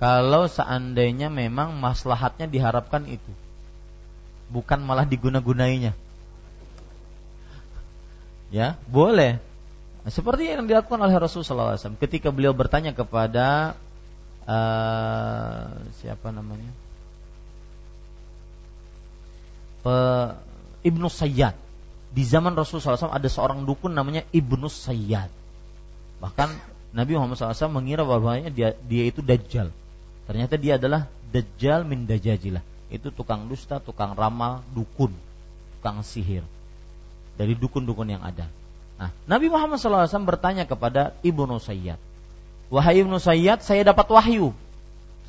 kalau seandainya memang maslahatnya diharapkan itu, bukan malah diguna-gunainya. Ya, boleh. Seperti yang dilakukan oleh Rasulullah shallallahu alaihi wasallam ketika beliau bertanya kepada uh, siapa namanya, Pe, Ibnu Sayyad. Di zaman Rasulullah shallallahu alaihi wasallam ada seorang dukun namanya Ibnu Sayyad. Bahkan Nabi Muhammad shallallahu alaihi wasallam mengira bahwanya dia, dia itu dajjal. Ternyata dia adalah dajjal min dajajilah. Itu tukang dusta, tukang ramal, dukun, tukang sihir dari dukun-dukun yang ada. Nah, Nabi Muhammad shallallahu alaihi wasallam bertanya kepada Ibnu Sayyad, wahai Ibnu Sayyad, saya dapat wahyu.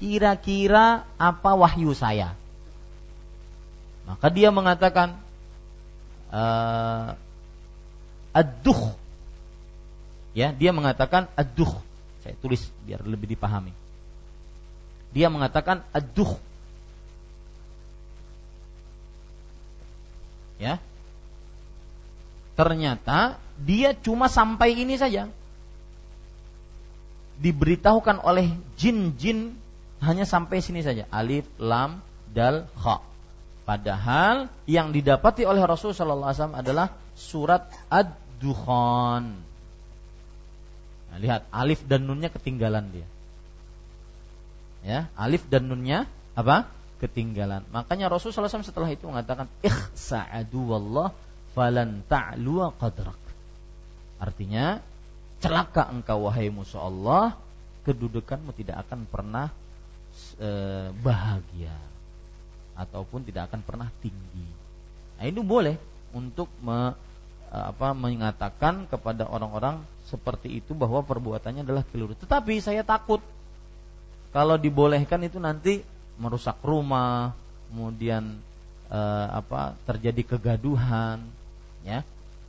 Kira-kira apa wahyu saya? Maka dia mengatakan, uh, ad-dukh. Ya, dia mengatakan ad-dukh. Saya tulis biar lebih dipahami. Dia mengatakan ad-dukh. Ya. Ternyata dia cuma sampai ini saja. Diberitahukan oleh jin-jin hanya sampai sini saja. Alif, lam, dal, kha. Padahal yang didapati oleh Rasulullah shallallahu alaihi wasallam adalah surat Ad-Dukhan. Nah, lihat, alif dan nunnya ketinggalan dia. Ya, alif dan nunnya apa? Ketinggalan. Makanya Rasulullah shallallahu alaihi wasallam setelah itu mengatakan, ikhsa'adu wallah falan ta'lua qadrak. Artinya, celaka engkau wahai musuh Allah, kedudukanmu tidak akan pernah e, bahagia ataupun tidak akan pernah tinggi. Nah, ini boleh untuk me, apa, mengatakan kepada orang-orang seperti itu bahwa perbuatannya adalah keliru. Tetapi saya takut kalau dibolehkan itu nanti merusak rumah, kemudian e, apa terjadi kegaduhan, ya.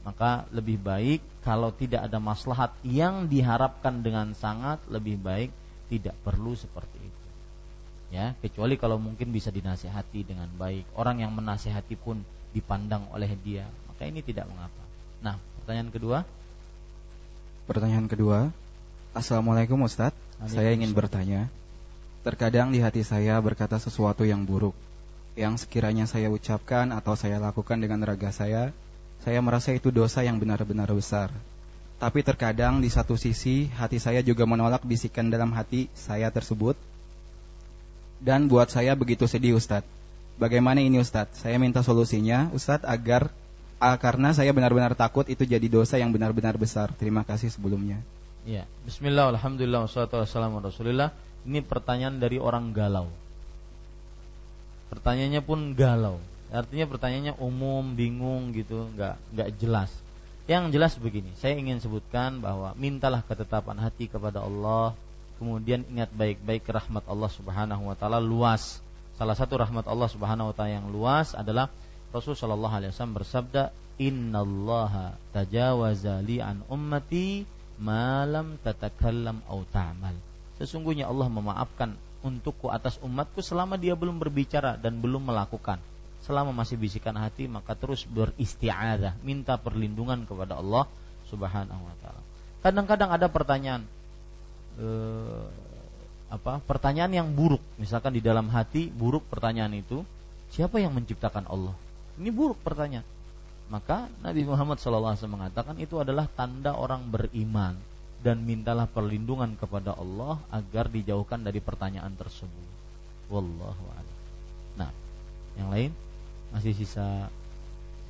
Maka lebih baik kalau tidak ada maslahat yang diharapkan dengan sangat, lebih baik tidak perlu seperti itu. Ya, kecuali kalau mungkin bisa dinasihati dengan baik. Orang yang menasihati pun dipandang oleh dia, maka ini tidak mengapa. Nah, pertanyaan kedua. Pertanyaan kedua. Assalamualaikum Ustaz. Saya ingin bertanya. Terkadang di hati saya berkata sesuatu yang buruk, yang sekiranya saya ucapkan atau saya lakukan dengan raga saya, saya merasa itu dosa yang benar-benar besar. Tapi terkadang di satu sisi hati saya juga menolak bisikan dalam hati saya tersebut. Dan buat saya begitu sedih Ustaz. Bagaimana ini Ustaz? Saya minta solusinya Ustaz agar ah, karena saya benar-benar takut itu jadi dosa yang benar-benar besar. Terima kasih sebelumnya. Ya, bismillah, alhamdulillah, wassalatu wassalamu ala rasulillah. Ini pertanyaan dari orang galau. Pertanyaannya pun galau. Artinya pertanyaannya umum, bingung gitu, nggak nggak jelas. Yang jelas begini, saya ingin sebutkan bahwa mintalah ketetapan hati kepada Allah, kemudian ingat baik-baik rahmat Allah Subhanahu Wa Taala luas. Salah satu rahmat Allah Subhanahu Wa Taala yang luas adalah Rasul Shallallahu Alaihi Wasallam bersabda, Inna Allah tajawaza li an ummati malam tatakallam au ta'mal. Sesungguhnya Allah memaafkan untukku atas umatku selama dia belum berbicara dan belum melakukan. Selama masih bisikan hati, maka terus beristi'adzah, minta perlindungan kepada Allah Subhanahu Wa Taala. Kadang-kadang ada pertanyaan, eh, apa? Pertanyaan yang buruk, misalkan di dalam hati buruk pertanyaan itu, siapa yang menciptakan Allah? Ini buruk pertanyaan. Maka Nabi Muhammad shallallahu alaihi wasallam mengatakan itu adalah tanda orang beriman dan mintalah perlindungan kepada Allah agar dijauhkan dari pertanyaan tersebut. Wallahu a'lam. Nah, yang lain? Masih sisa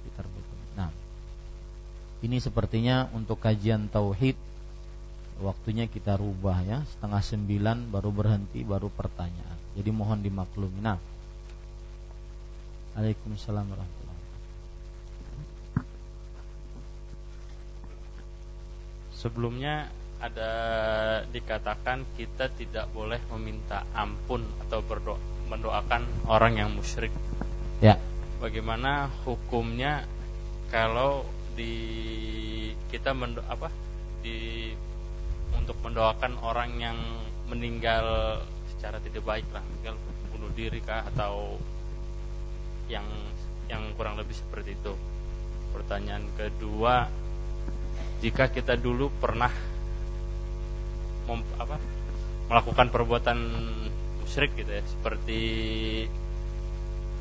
sekitar buku. Nah, ini sepertinya untuk kajian tauhid waktunya kita rubah ya, setengah sembilan baru berhenti, baru pertanyaan. Jadi mohon dimaklumi. Nah, Waalaikumsalam warahmatullahi wabarakatuh. Sebelumnya ada dikatakan kita tidak boleh meminta ampun atau berdoa, mendoakan orang yang musyrik. Ya. Bagaimana hukumnya kalau di kita mendo, apa di untuk mendoakan orang yang meninggal secara tidak baik lah, meninggal bunuh diri kah atau yang yang kurang lebih seperti itu. Pertanyaan kedua, jika kita dulu pernah mem, apa melakukan perbuatan musyrik gitu ya, seperti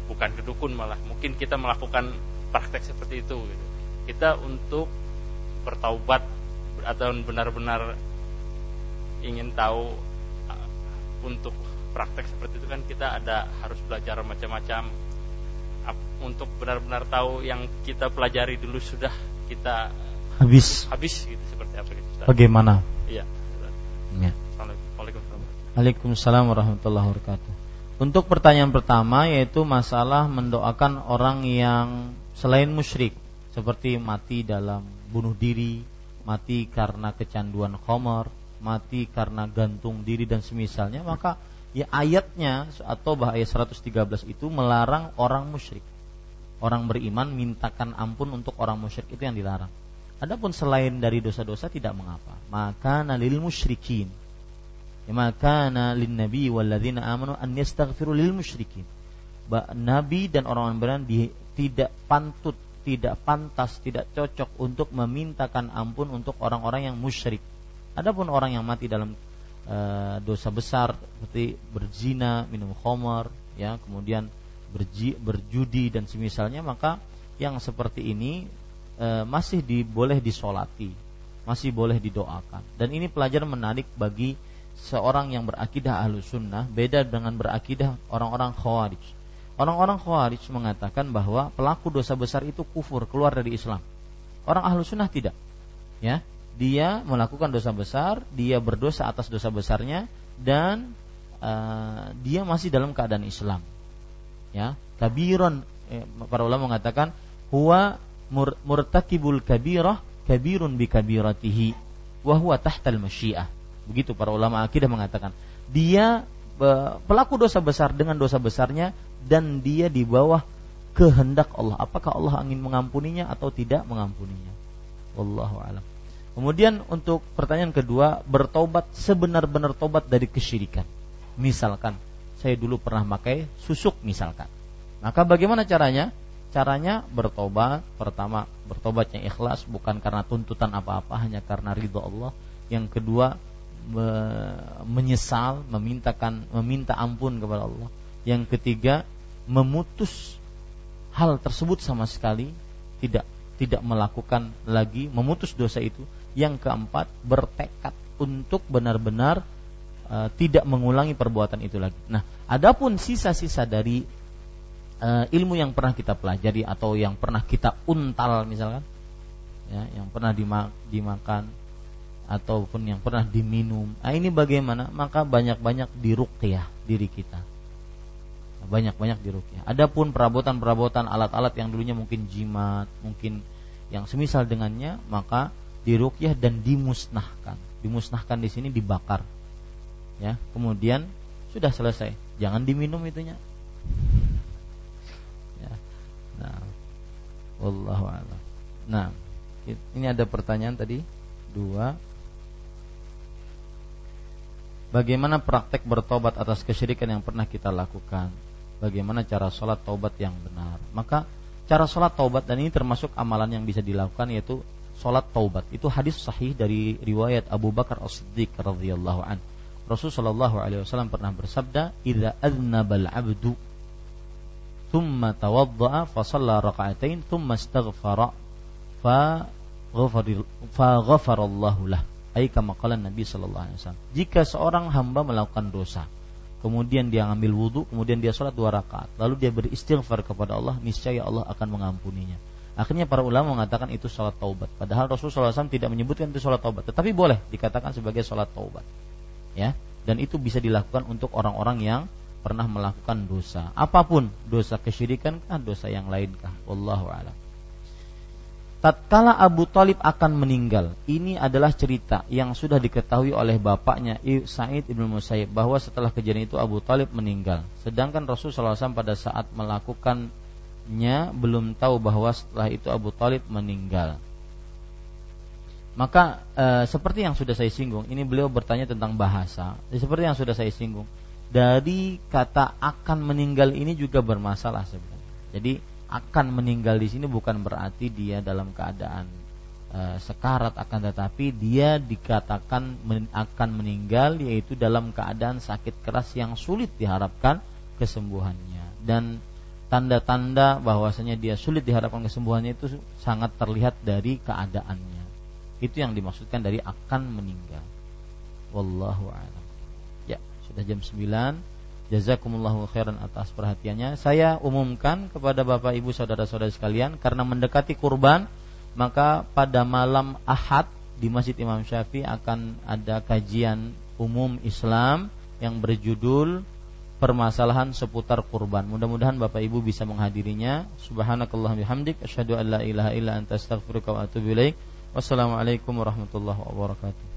bukan kedukun malah mungkin kita melakukan praktek seperti itu gitu. Kita untuk bertaubat atau benar-benar ingin tahu untuk praktek seperti itu kan kita ada harus belajar macam-macam untuk benar-benar tahu yang kita pelajari dulu sudah kita habis habis gitu seperti apa gitu. Bagaimana? Iya. Ya. Waalaikumsalam warahmatullahi wabarakatuh. Untuk pertanyaan pertama yaitu masalah mendoakan orang yang selain musyrik, seperti mati dalam bunuh diri, mati karena kecanduan khamar, mati karena gantung diri dan semisalnya, maka ya ayatnya atau bahaya seratus tiga belas itu melarang orang musyrik. Orang beriman mintakan ampun untuk orang musyrik, itu yang dilarang. Adapun selain dari dosa-dosa tidak mengapa. Maka nalil musyrikin, maka nalil nabi walladzina amanu an yastaghfiru lil musyrikin. Nabi dan orang-orang beriman tidak pantut, tidak pantas, tidak cocok untuk memintakan ampun untuk orang-orang yang musyrik. Adapun orang yang mati dalam e, dosa besar seperti berzina, minum khamar, ya, kemudian berji, berjudi dan semisalnya, maka yang seperti ini e, masih di, boleh disolati, masih boleh didoakan. Dan ini pelajaran menarik bagi seorang yang berakidah Ahlus Sunnah, beda dengan berakidah orang-orang Khawarij. Orang-orang Khawarij mengatakan bahwa pelaku dosa besar itu kufur, keluar dari Islam. Orang Ahlus Sunnah tidak, ya, dia melakukan dosa besar, dia berdosa atas dosa besarnya, dan uh, dia masih dalam keadaan Islam, ya. Kabiron, eh, para ulama mengatakan huwa mur- murtakibul kabirah kabirun bi kabiratihi wa huwa tahtal masyiah. Begitu para ulama akidah mengatakan, dia pelaku dosa besar dengan dosa besarnya, dan dia di bawah kehendak Allah. Apakah Allah ingin mengampuninya atau tidak mengampuninya? Wallahu a'lam. Kemudian untuk pertanyaan kedua, bertobat sebenar-benar tobat dari kesyirikan. Misalkan saya dulu pernah pakai susuk misalkan, maka bagaimana caranya? Caranya bertobat, pertama bertobat yang ikhlas, bukan karena tuntutan apa-apa, hanya karena ridha Allah. Yang kedua, menyesal, memintakan meminta ampun kepada Allah. Yang ketiga, memutus hal tersebut sama sekali, tidak tidak melakukan lagi, memutus dosa itu. Yang keempat, bertekad untuk benar-benar e, tidak mengulangi perbuatan itu lagi. Nah, adapun sisa-sisa dari e, ilmu yang pernah kita pelajari atau yang pernah kita untal misalkan, ya, yang pernah dimakan ataupun yang pernah diminum, nah, ini bagaimana? Maka banyak-banyak diruqyah diri kita, banyak-banyak diruqyah. Adapun perabotan-perabotan, alat-alat yang dulunya mungkin jimat, mungkin yang semisal dengannya, maka diruqyah dan dimusnahkan. Dimusnahkan di sini dibakar, ya. Kemudian sudah selesai, jangan diminum itunya. Ya. Nah, wallahu a'lam. Nah, ini ada pertanyaan tadi dua. Bagaimana praktek bertobat atas kesyirikan yang pernah kita lakukan? Bagaimana cara sholat taubat yang benar? Maka cara sholat taubat, dan ini termasuk amalan yang bisa dilakukan, yaitu sholat taubat. Itu hadis sahih dari riwayat Abu Bakar As-Siddiq radhiyallahu an. Rasulullah shallallahu alaihi wasallam pernah bersabda, "Idza adznabal abdu, thumma tawaddaa, fa shalla raka'atain, thumma istaghfara, fa fa ghafarallahu lah." Kama qala Nabi sallallahu alaihi wasallam. Jika seorang hamba melakukan dosa, kemudian dia ambil wudu, kemudian dia sholat dua rakaat, lalu dia beristighfar kepada Allah, niscaya Allah akan mengampuninya. Akhirnya para ulama mengatakan itu sholat taubat. Padahal Rasulullah shallallahu alaihi wasallam tidak menyebutkan itu sholat taubat, tetapi boleh dikatakan sebagai sholat taubat, ya. Dan itu bisa dilakukan untuk orang-orang yang pernah melakukan dosa, apapun dosa kesyirikan kah, dosa yang lain kah. Wallahu a'lam. Tatkala Abu Thalib akan meninggal, ini adalah cerita yang sudah diketahui oleh bapaknya Sa'id ibn Musayyib bahwa setelah kejadian itu Abu Thalib meninggal. Sedangkan Rasulullah shallallahu alaihi wasallam pada saat melakukannya belum tahu bahwa setelah itu Abu Thalib meninggal. Maka e, seperti yang sudah saya singgung, ini beliau bertanya tentang bahasa. Seperti yang sudah saya singgung, dari kata akan meninggal ini juga bermasalah sebenarnya. Jadi akan meninggal di sini bukan berarti dia dalam keadaan e, sekarat, akan tetapi dia dikatakan men, akan meninggal yaitu dalam keadaan sakit keras yang sulit diharapkan kesembuhannya. Dan tanda-tanda bahwasanya dia sulit diharapkan kesembuhannya itu sangat terlihat dari keadaannya. Itu yang dimaksudkan dari akan meninggal. Wallahu a'lam. Ya, sudah jam sembilan. Jazakumullahu khairan atas perhatiannya. Saya umumkan kepada Bapak Ibu saudara-saudara sekalian, karena mendekati kurban, maka pada malam Ahad di Masjid Imam Syafi'i akan ada kajian umum Islam yang berjudul permasalahan seputar kurban. Mudah-mudahan Bapak Ibu bisa menghadirinya. Subhanakallahumma bihamdik, asyhadu an la ilaha illa anta, astaghfiruka wa atubu ilaik. Wassalamualaikum warahmatullahi wabarakatuh.